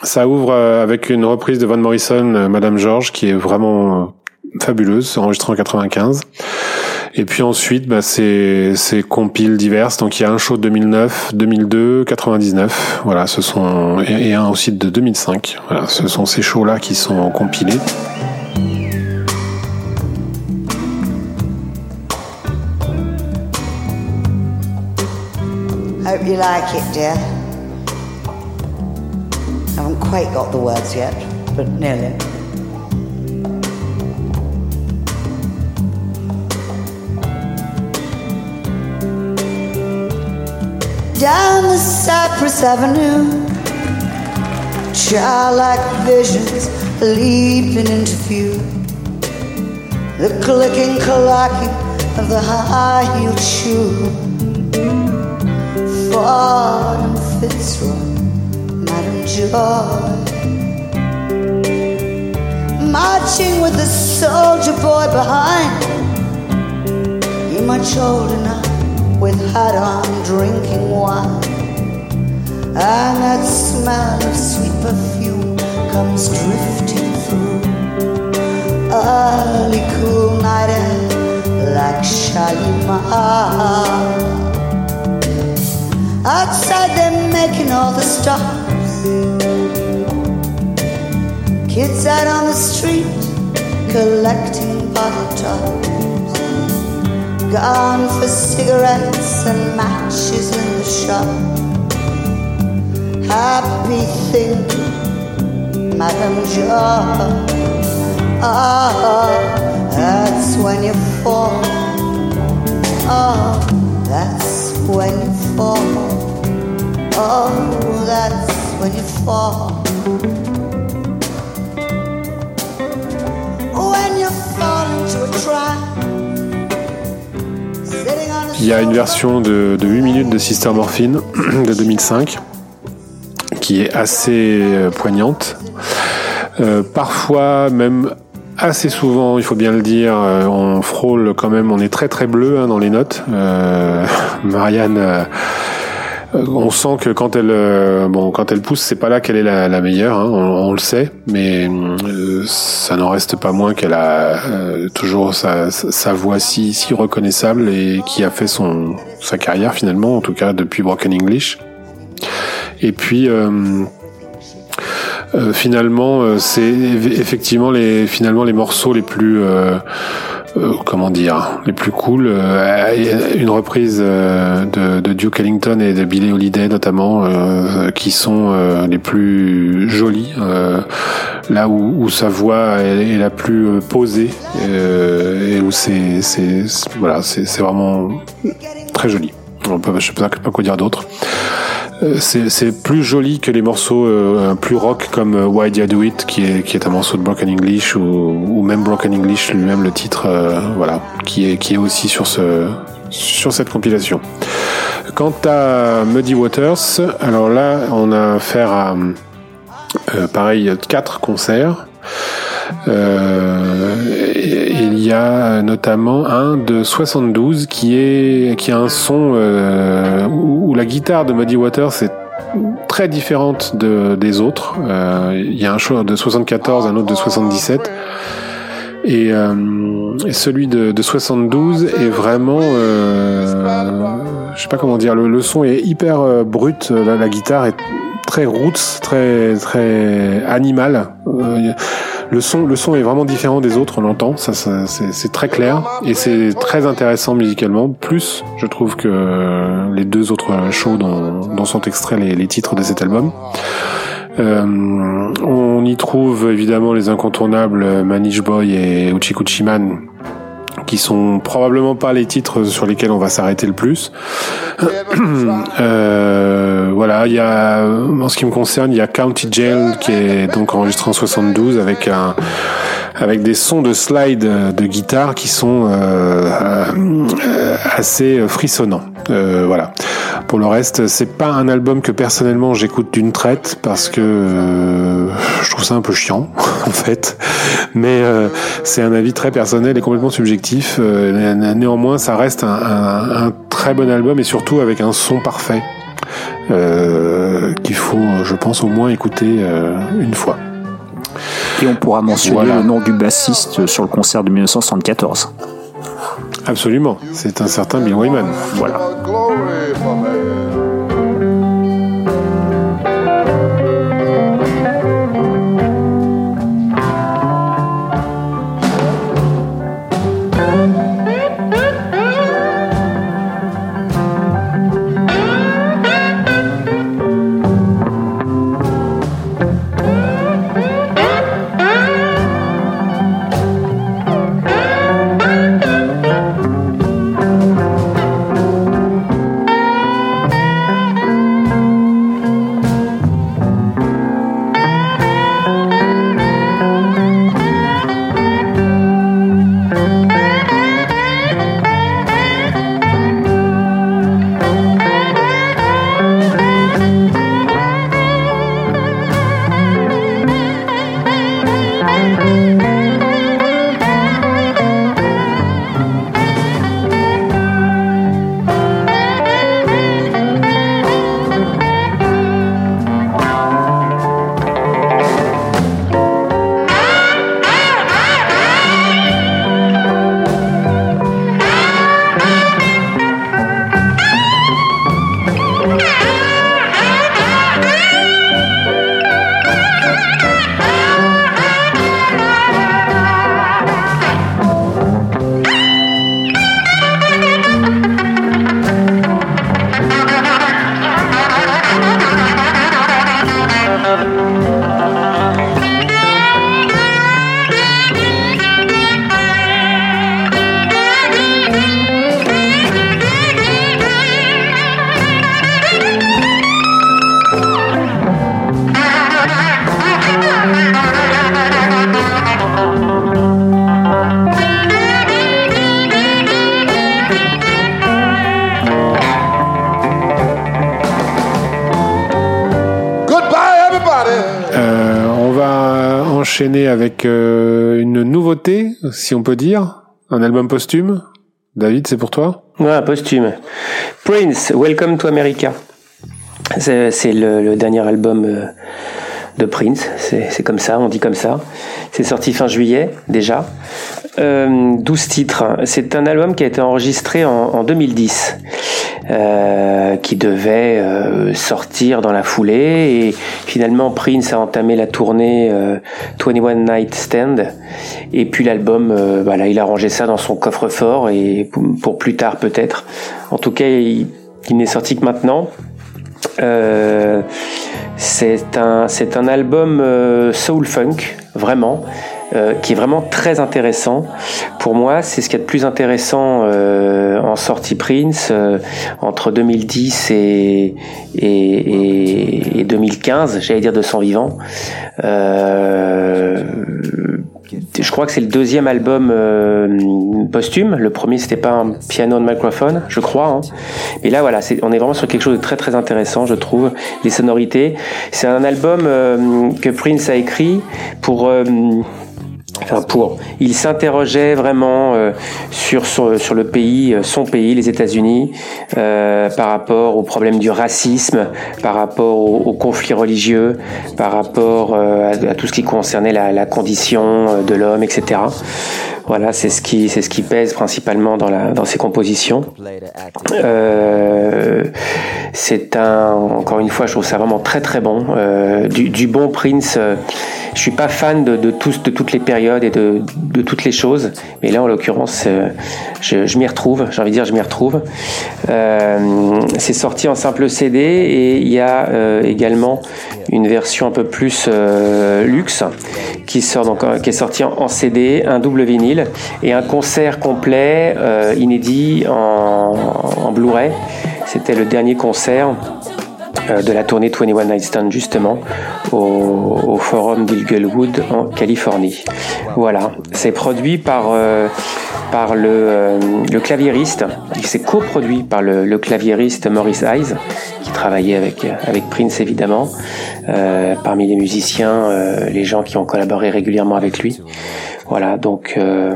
Ça ouvre euh, avec une reprise de Van Morrison, euh, Madame George, qui est vraiment euh, fabuleuse, enregistrée en quatre-vingt-quinze. Et puis ensuite, bah, c'est c'est compiles diverses. Donc il y a un show de deux mille neuf, deux mille deux, quatre-vingt-dix-neuf. Voilà, ce sont et, et un aussi de deux mille cinq. Voilà, ce sont ces shows là qui sont compilés. Hope you like it, dear. I haven't quite got the words yet, but nearly. Down the Cypress Avenue, childlike visions leaping into view. The clicking, clacking of the high-heeled shoe. Ford and Fitzroy, Madam George, marching with the soldier boy behind. You're much older now, with hat on, drinking wine. And that smell of sweet perfume comes drifting through. Early cool night air, like Charlie Watts. Outside they're making all the stops. Kids out on the street collecting bottle tops. Gone for cigarettes and matches in the shop. Happy thing, Madame George. Oh, that's when you fall. Oh, that's when you fall, oh, that's when you fall. When you fall into a trap, sitting on a... Il y a une version de, de huit minutes de Sister Morphine de deux mille cinq qui est assez poignante. Euh, parfois, même assez souvent, il faut bien le dire, on frôle quand même, on est très très bleu hein, dans les notes. Euh, Marianne, euh, on sent que quand elle, euh, bon, quand elle pousse, c'est pas là qu'elle est la, la meilleure, hein, on, on le sait, mais euh, ça n'en reste pas moins qu'elle a euh, toujours sa, sa voix si, si reconnaissable et qui a fait son sa carrière finalement, en tout cas depuis Broken English. Et puis. Euh, Euh, finalement, euh, c'est effectivement les finalement les morceaux les plus euh, euh, comment dire les plus cool. Euh, une reprise euh, de, de Duke Ellington et de Billie Holiday notamment, euh, qui sont euh, les plus jolies, euh, là où, où sa voix est, est la plus posée euh, et où c'est, c'est c'est voilà c'est c'est vraiment très joli. On peut, je sais pas quoi dire d'autre. C'est, c'est plus joli que les morceaux euh, plus rock comme Why Do I Do It, qui est qui est un morceau de Broken English, ou, ou même Broken English lui-même, le titre, euh, voilà, qui est qui est aussi sur ce sur cette compilation. Quant à Muddy Waters, alors là on a affaire à euh, pareil quatre concerts. Euh, il y a notamment un de soixante-douze qui est qui a un son euh, où, où la guitare de Muddy Waters est très différente de, des autres. Euh, il y a un show de soixante-quatorze, un autre de soixante-dix-sept, et, euh, et celui de, de soixante-douze est vraiment, euh, je sais pas comment dire, le, le son est hyper euh, brut, la, la guitare est très roots, très très animale. Euh, Le son, le son est vraiment différent des autres, on l'entend, ça, ça c'est, c'est très clair et c'est très intéressant musicalement. Plus, je trouve que les deux autres shows dont, dont sont extraits les, les titres de cet album. Euh, on y trouve évidemment les incontournables Manish Boy et Uchikuchi Man, qui sont probablement pas les titres sur lesquels on va s'arrêter le plus. euh, voilà, il y a, en ce qui me concerne, il y a County Jail qui est donc enregistré en soixante-douze avec un, avec des sons de slide de guitare qui sont euh, euh, assez frissonnants. Euh, voilà. Pour le reste, c'est pas un album que personnellement j'écoute d'une traite parce que euh, je trouve ça un peu chiant en fait. Mais euh, c'est un avis très personnel et complètement subjectif. Euh, néanmoins, ça reste un, un, un très bon album et surtout avec un son parfait euh, qu'il faut, je pense, au moins écouter euh, une fois. Et on pourra mentionner voilà. le nom du bassiste sur le concert de dix-neuf cent soixante-quatorze. Absolument, c'est un certain Bill Wyman. Voilà. Avec euh, une nouveauté, si on peut dire, un album posthume. David, c'est pour toi ? Ouais, posthume. Prince, Welcome to America. C'est, c'est le, le dernier album euh, de Prince. C'est, c'est comme ça, on dit comme ça. C'est sorti fin juillet, déjà. Euh, douze titres. C'est un album qui a été enregistré en, en deux mille dix. Euh, qui devait euh, sortir dans la foulée, et finalement Prince a entamé la tournée euh, vingt et un Night Stand, et puis l'album euh, voilà, il a rangé ça dans son coffre-fort et pour plus tard peut-être. En tout cas, il, il n'est sorti que maintenant. Euh, c'est un c'est un album euh, soul funk vraiment. Euh, qui est vraiment très intéressant. Pour moi, c'est ce qu'il y a de plus intéressant euh, en sortie Prince euh, entre deux mille dix et, et, et, et deux mille quinze, j'allais dire de son vivant. Euh, je crois que c'est le deuxième album euh, posthume. Le premier, c'était pas un piano de microphone, je crois. Hein. Mais là, voilà, c'est, on est vraiment sur quelque chose de très très intéressant, je trouve. Les sonorités. C'est un album euh, que Prince a écrit pour... Euh, Enfin pour, il s'interrogeait vraiment euh, sur, sur sur le pays, son pays, les États-Unis, euh, par rapport au problème du racisme, par rapport aux au conflits religieux, par rapport euh, à, à tout ce qui concernait la, la condition de l'homme, et cetera. Voilà, c'est ce qui c'est ce qui pèse principalement dans la dans ses compositions. Euh, c'est un encore une fois, je trouve ça vraiment très très bon, euh, du, du bon Prince. Euh, je suis pas fan de de tous de toutes les périodes et de de toutes les choses, mais là en l'occurrence, euh, je, je m'y retrouve. J'ai envie de dire, je m'y retrouve. Euh, c'est sorti en simple C D et il y a euh, également une version un peu plus euh, luxe qui sort donc qui est sortie en, en C D, un double vinyle. Et un concert complet euh, inédit en, en Blu-ray. C'était le dernier concert euh, de la tournée vingt et un Night Stand, justement, au, au Forum d'Inglewood en Californie. Voilà, c'est produit par euh, par le, euh, le claviériste, il s'est coproduit par le, le claviériste Maurice Hayes, qui travaillait avec, avec Prince évidemment, euh, parmi les musiciens, euh, les gens qui ont collaboré régulièrement avec lui. Voilà, donc euh,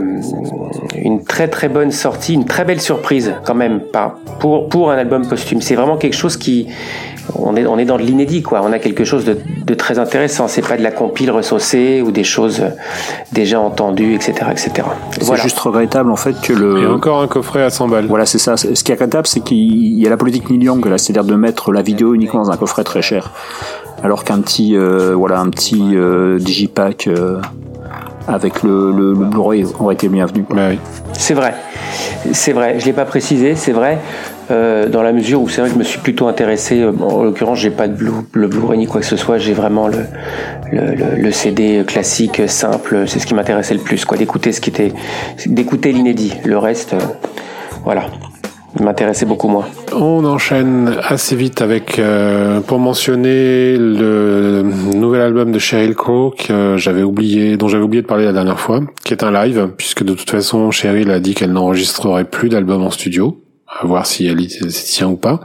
une très très bonne sortie, une très belle surprise quand même pour, pour un album posthume. C'est vraiment quelque chose qui... On est, on est dans de l'inédit, quoi. On a quelque chose de, de très intéressant. C'est pas de la compile ressaucée ou des choses déjà entendues, et cetera, et cetera. Voilà. C'est juste regrettable, en fait, que le... Il y a encore un coffret à cent balles. Voilà, c'est ça. Ce qui est regrettable, c'est qu'il y a la politique Neil Young, là, c'est-à-dire de mettre la vidéo uniquement dans un coffret très cher, alors qu'un petit, euh, voilà, un petit euh, digipack euh, avec le, le, le Blu-ray aurait été bienvenu. Mais oui. C'est vrai. C'est vrai. Je l'ai pas précisé. C'est vrai. Euh, dans la mesure où c'est vrai que je me suis plutôt intéressé, bon, en l'occurrence j'ai pas de blue, le Blu-ray ni quoi que ce soit, j'ai vraiment le, le, le, le C D classique simple, c'est ce qui m'intéressait le plus, quoi, d'écouter ce qui était, d'écouter l'inédit, le reste, euh, voilà, m'intéressait beaucoup moins. On enchaîne assez vite avec, euh, pour mentionner le nouvel album de Sheryl Crow que j'avais oublié, dont j'avais oublié de parler la dernière fois, qui est un live, puisque de toute façon Sheryl a dit qu'elle n'enregistrerait plus d'album en studio. À voir si elle s'y tient ou pas.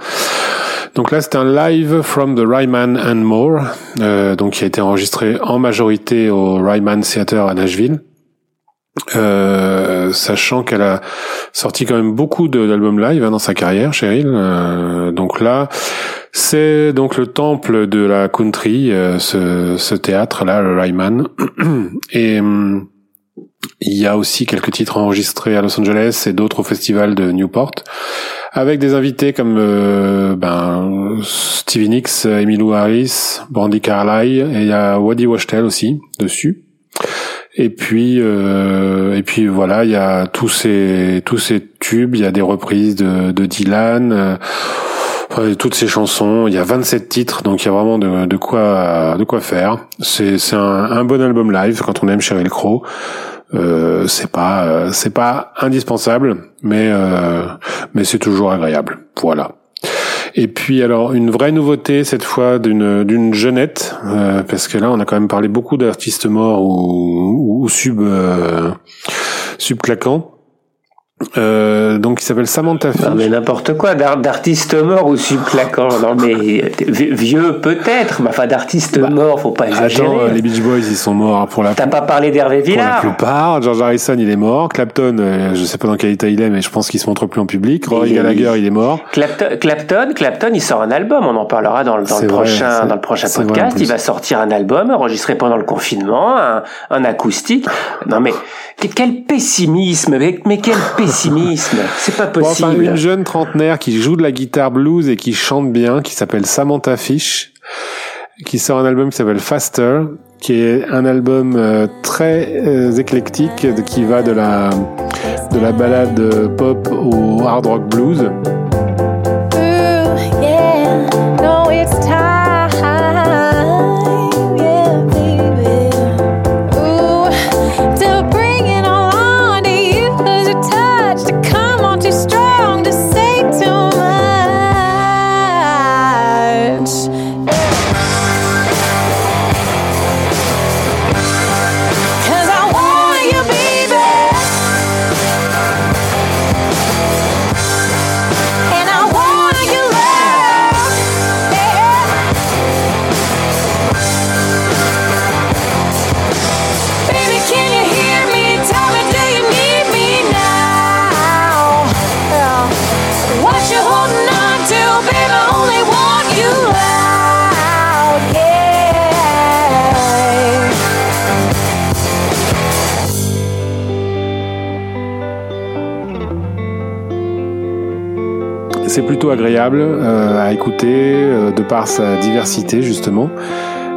Donc là, c'est un live from the Ryman and More, euh, donc qui a été enregistré en majorité au Ryman Theater à Nashville, euh, sachant qu'elle a sorti quand même beaucoup de, d'albums live hein, dans sa carrière, Sheryl. Euh, donc là, c'est donc le temple de la country, euh, ce, ce théâtre-là, le Ryman, et... Hum, il y a aussi quelques titres enregistrés à Los Angeles et d'autres au festival de Newport, avec des invités comme euh, ben, Stevie Nicks, Emmylou Harris, Brandy Carlile, et il y a Waddy Wachtel aussi dessus. Et puis, euh, et puis voilà, il y a tous ces tous ces tubes, il y a des reprises de, de Dylan. Euh, Toutes ces chansons, il y a vingt-sept titres, donc il y a vraiment de, de quoi de quoi faire. C'est c'est un, un bon album live quand on aime Sheryl Crow. Euh, c'est pas euh, c'est pas indispensable, mais euh, mais c'est toujours agréable. Voilà. Et puis alors une vraie nouveauté cette fois d'une d'une jeunette, euh, parce que là on a quand même parlé beaucoup d'artistes morts ou, ou, ou sub euh, subclaquants. Euh, donc il s'appelle Samantha Fish. Non mais n'importe quoi, d'art, d'artiste mort ou subclaquant. Non mais vieux peut-être, mais enfin d'artiste bah, mort, faut pas exagérer. Attends, les Beach Boys ils sont morts pour la. T'as pas parlé d'Hervé Villard. Pour la plupart, George Harrison il est mort, Clapton, euh, je sais pas dans quel état il est, mais je pense qu'il se montre plus en public. Rory Gallagher il est mort. Clapton, Clapton, Clapton, il sort un album, on en parlera dans le dans c'est le vrai, prochain dans le prochain podcast. Il va sortir un album enregistré pendant le confinement, un, un acoustique. Non mais quel pessimisme, mais quel pessimisme, c'est pas possible. Bon, enfin, une jeune trentenaire qui joue de la guitare blues et qui chante bien, qui s'appelle Samantha Fish, qui sort un album qui s'appelle Faster, qui est un album euh, très euh, éclectique qui va de la de la ballade pop au hard rock blues. C'est plutôt agréable euh, à écouter euh, de par sa diversité justement.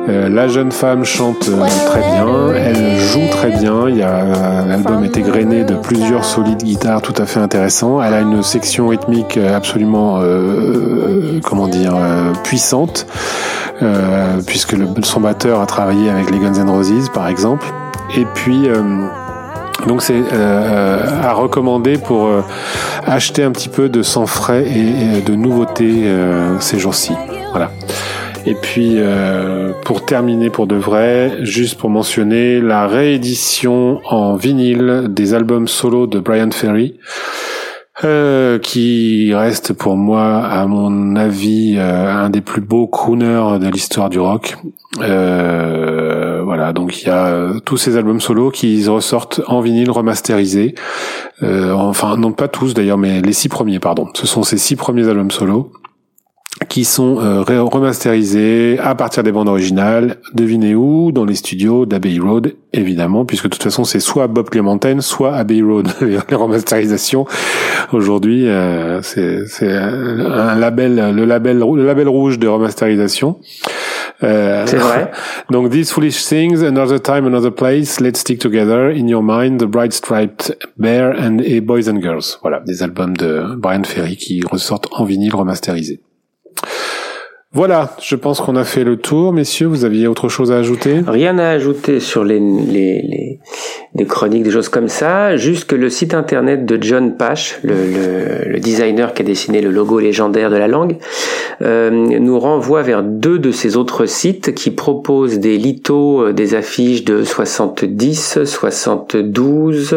Euh, la jeune femme chante euh, très bien, elle joue très bien. Il y a euh, l'album est égrené de plusieurs solides guitares tout à fait intéressants. Elle a une section rythmique absolument, euh, euh, comment dire, euh, puissante, euh, puisque le, son batteur a travaillé avec les Guns N' Roses par exemple. Et puis euh, donc c'est euh, à recommander pour euh, acheter un petit peu de sang frais et, et de nouveautés euh, ces jours-ci. Voilà. Et puis, euh, pour terminer pour de vrai, juste pour mentionner la réédition en vinyle des albums solo de Brian Ferry, euh, qui reste pour moi, à mon avis, euh, un des plus beaux crooners de l'histoire du rock. Euh, voilà, donc il y a euh, tous ces albums solos qui ressortent en vinyle remasterisé. Euh, enfin, non pas tous d'ailleurs, mais les six premiers, pardon. Ce sont ces six premiers albums solos qui sont euh, remasterisés à partir des bandes originales, devinez où, dans les studios d'Abbey Road, évidemment, puisque de toute façon c'est soit Bob Clementine, soit Abbey Road, les remasterisations. Aujourd'hui, euh, c'est, c'est un label, le label, le label rouge de remasterisation. Euh, c'est vrai. Donc, These Foolish Things, Another Time, Another Place, Let's Stick Together, In Your Mind, The Bright Striped Bear and et Boys and Girls. Voilà, des albums de Brian Ferry qui ressortent en vinyle remasterisé. Voilà, je pense qu'on a fait le tour, messieurs. Vous aviez autre chose à ajouter ? Rien à ajouter sur les, les, les, les chroniques, des choses comme ça. Juste que le site internet de John Pash, le, le, le designer qui a dessiné le logo légendaire de la langue, euh, nous renvoie vers deux de ces autres sites qui proposent des lithos, des affiches de soixante-dix, soixante-douze,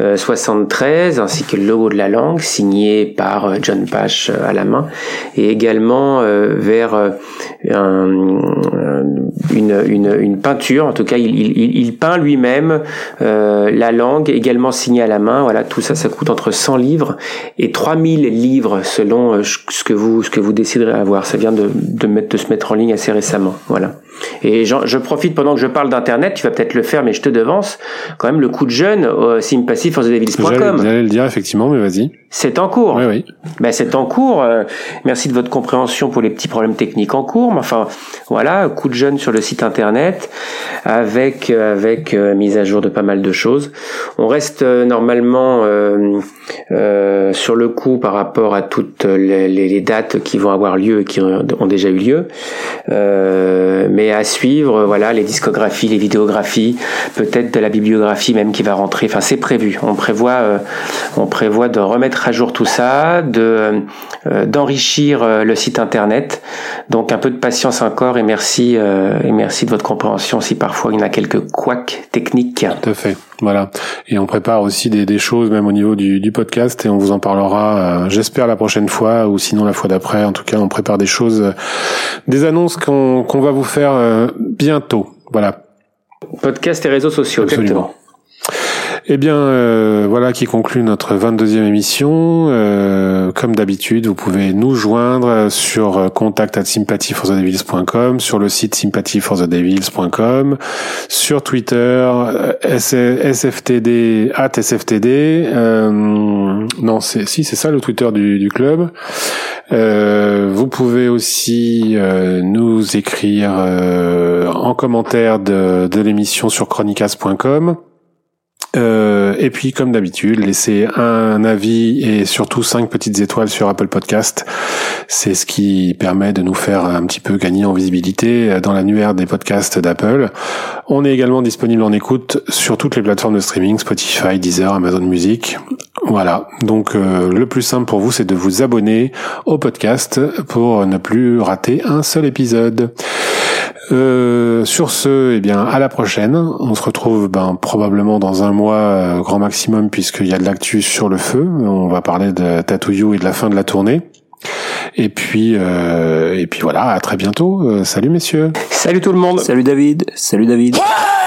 euh, soixante-treize, ainsi que le logo de la langue, signé par John Pash à la main, et également euh, vers un, une, une, une peinture. En tout cas, il, il, il peint lui-même euh, la langue, également signée à la main. Voilà, tout ça, ça coûte entre cent livres et trois mille livres selon ce que vous, ce que vous déciderez à avoir. Ça vient de, de, mettre, de se mettre en ligne assez récemment. Voilà. Et je, je profite pendant que je parle d'internet, tu vas peut-être le faire, mais je te devance quand même le coup de jeune au simpassifforcedevils point com. J'allais le dire effectivement, mais vas-y. C'est en cours. Oui, oui. Ben c'est en cours. Euh, merci de votre compréhension pour les petits problèmes techniques en cours. Mais enfin, voilà, coup de jeune sur le site internet avec avec euh, mise à jour de pas mal de choses. On reste euh, normalement euh, euh, sur le coup par rapport à toutes les, les dates qui vont avoir lieu et qui ont déjà eu lieu. Euh, mais à suivre, voilà, les discographies, les vidéographies, peut-être de la bibliographie même qui va rentrer. Enfin, c'est prévu. On prévoit, euh, on prévoit de remettre à jour tout ça, de euh, d'enrichir euh, le site internet. Donc un peu de patience encore et merci euh, et merci de votre compréhension si parfois il y en a quelques couacs techniques. Tout à fait. Voilà. Et on prépare aussi des, des choses même au niveau du, du podcast et on vous en parlera, euh, j'espère la prochaine fois ou sinon la fois d'après. En tout cas, on prépare des choses, euh, des annonces qu'on qu'on va vous faire euh, bientôt. Voilà. Podcast et réseaux sociaux. Absolument. Exactement. Eh bien, euh, voilà qui conclut notre vingt-deuxième émission. Euh, comme d'habitude, vous pouvez nous joindre sur contact arobase sympathy for the devils point com, sur le site sympathy for the devils point com, sur Twitter euh, S F T D arobase S F T D. Euh, non, c'est si c'est ça le Twitter du, du club. Euh, vous pouvez aussi euh, nous écrire euh, en commentaire de, de l'émission sur chronicas point com. Euh, et puis comme d'habitude, laissez un avis et surtout cinq petites étoiles sur Apple Podcast. C'est ce qui permet de nous faire un petit peu gagner en visibilité dans l'annuaire des podcasts d'Apple. On est également disponible en écoute sur toutes les plateformes de streaming, Spotify, Deezer, Amazon Music. Voilà, donc euh, le plus simple pour vous, c'est de vous abonner au podcast pour ne plus rater un seul épisode. Euh, sur ce, eh bien, à la prochaine. On se retrouve ben, probablement dans un mois euh, grand maximum puisqu'il y a de l'actu sur le feu. On va parler de Tattoo You et de la fin de la tournée. Et puis, euh, et puis voilà, à très bientôt. Euh, salut messieurs. Salut tout le monde. Salut David. Salut David. Ouais.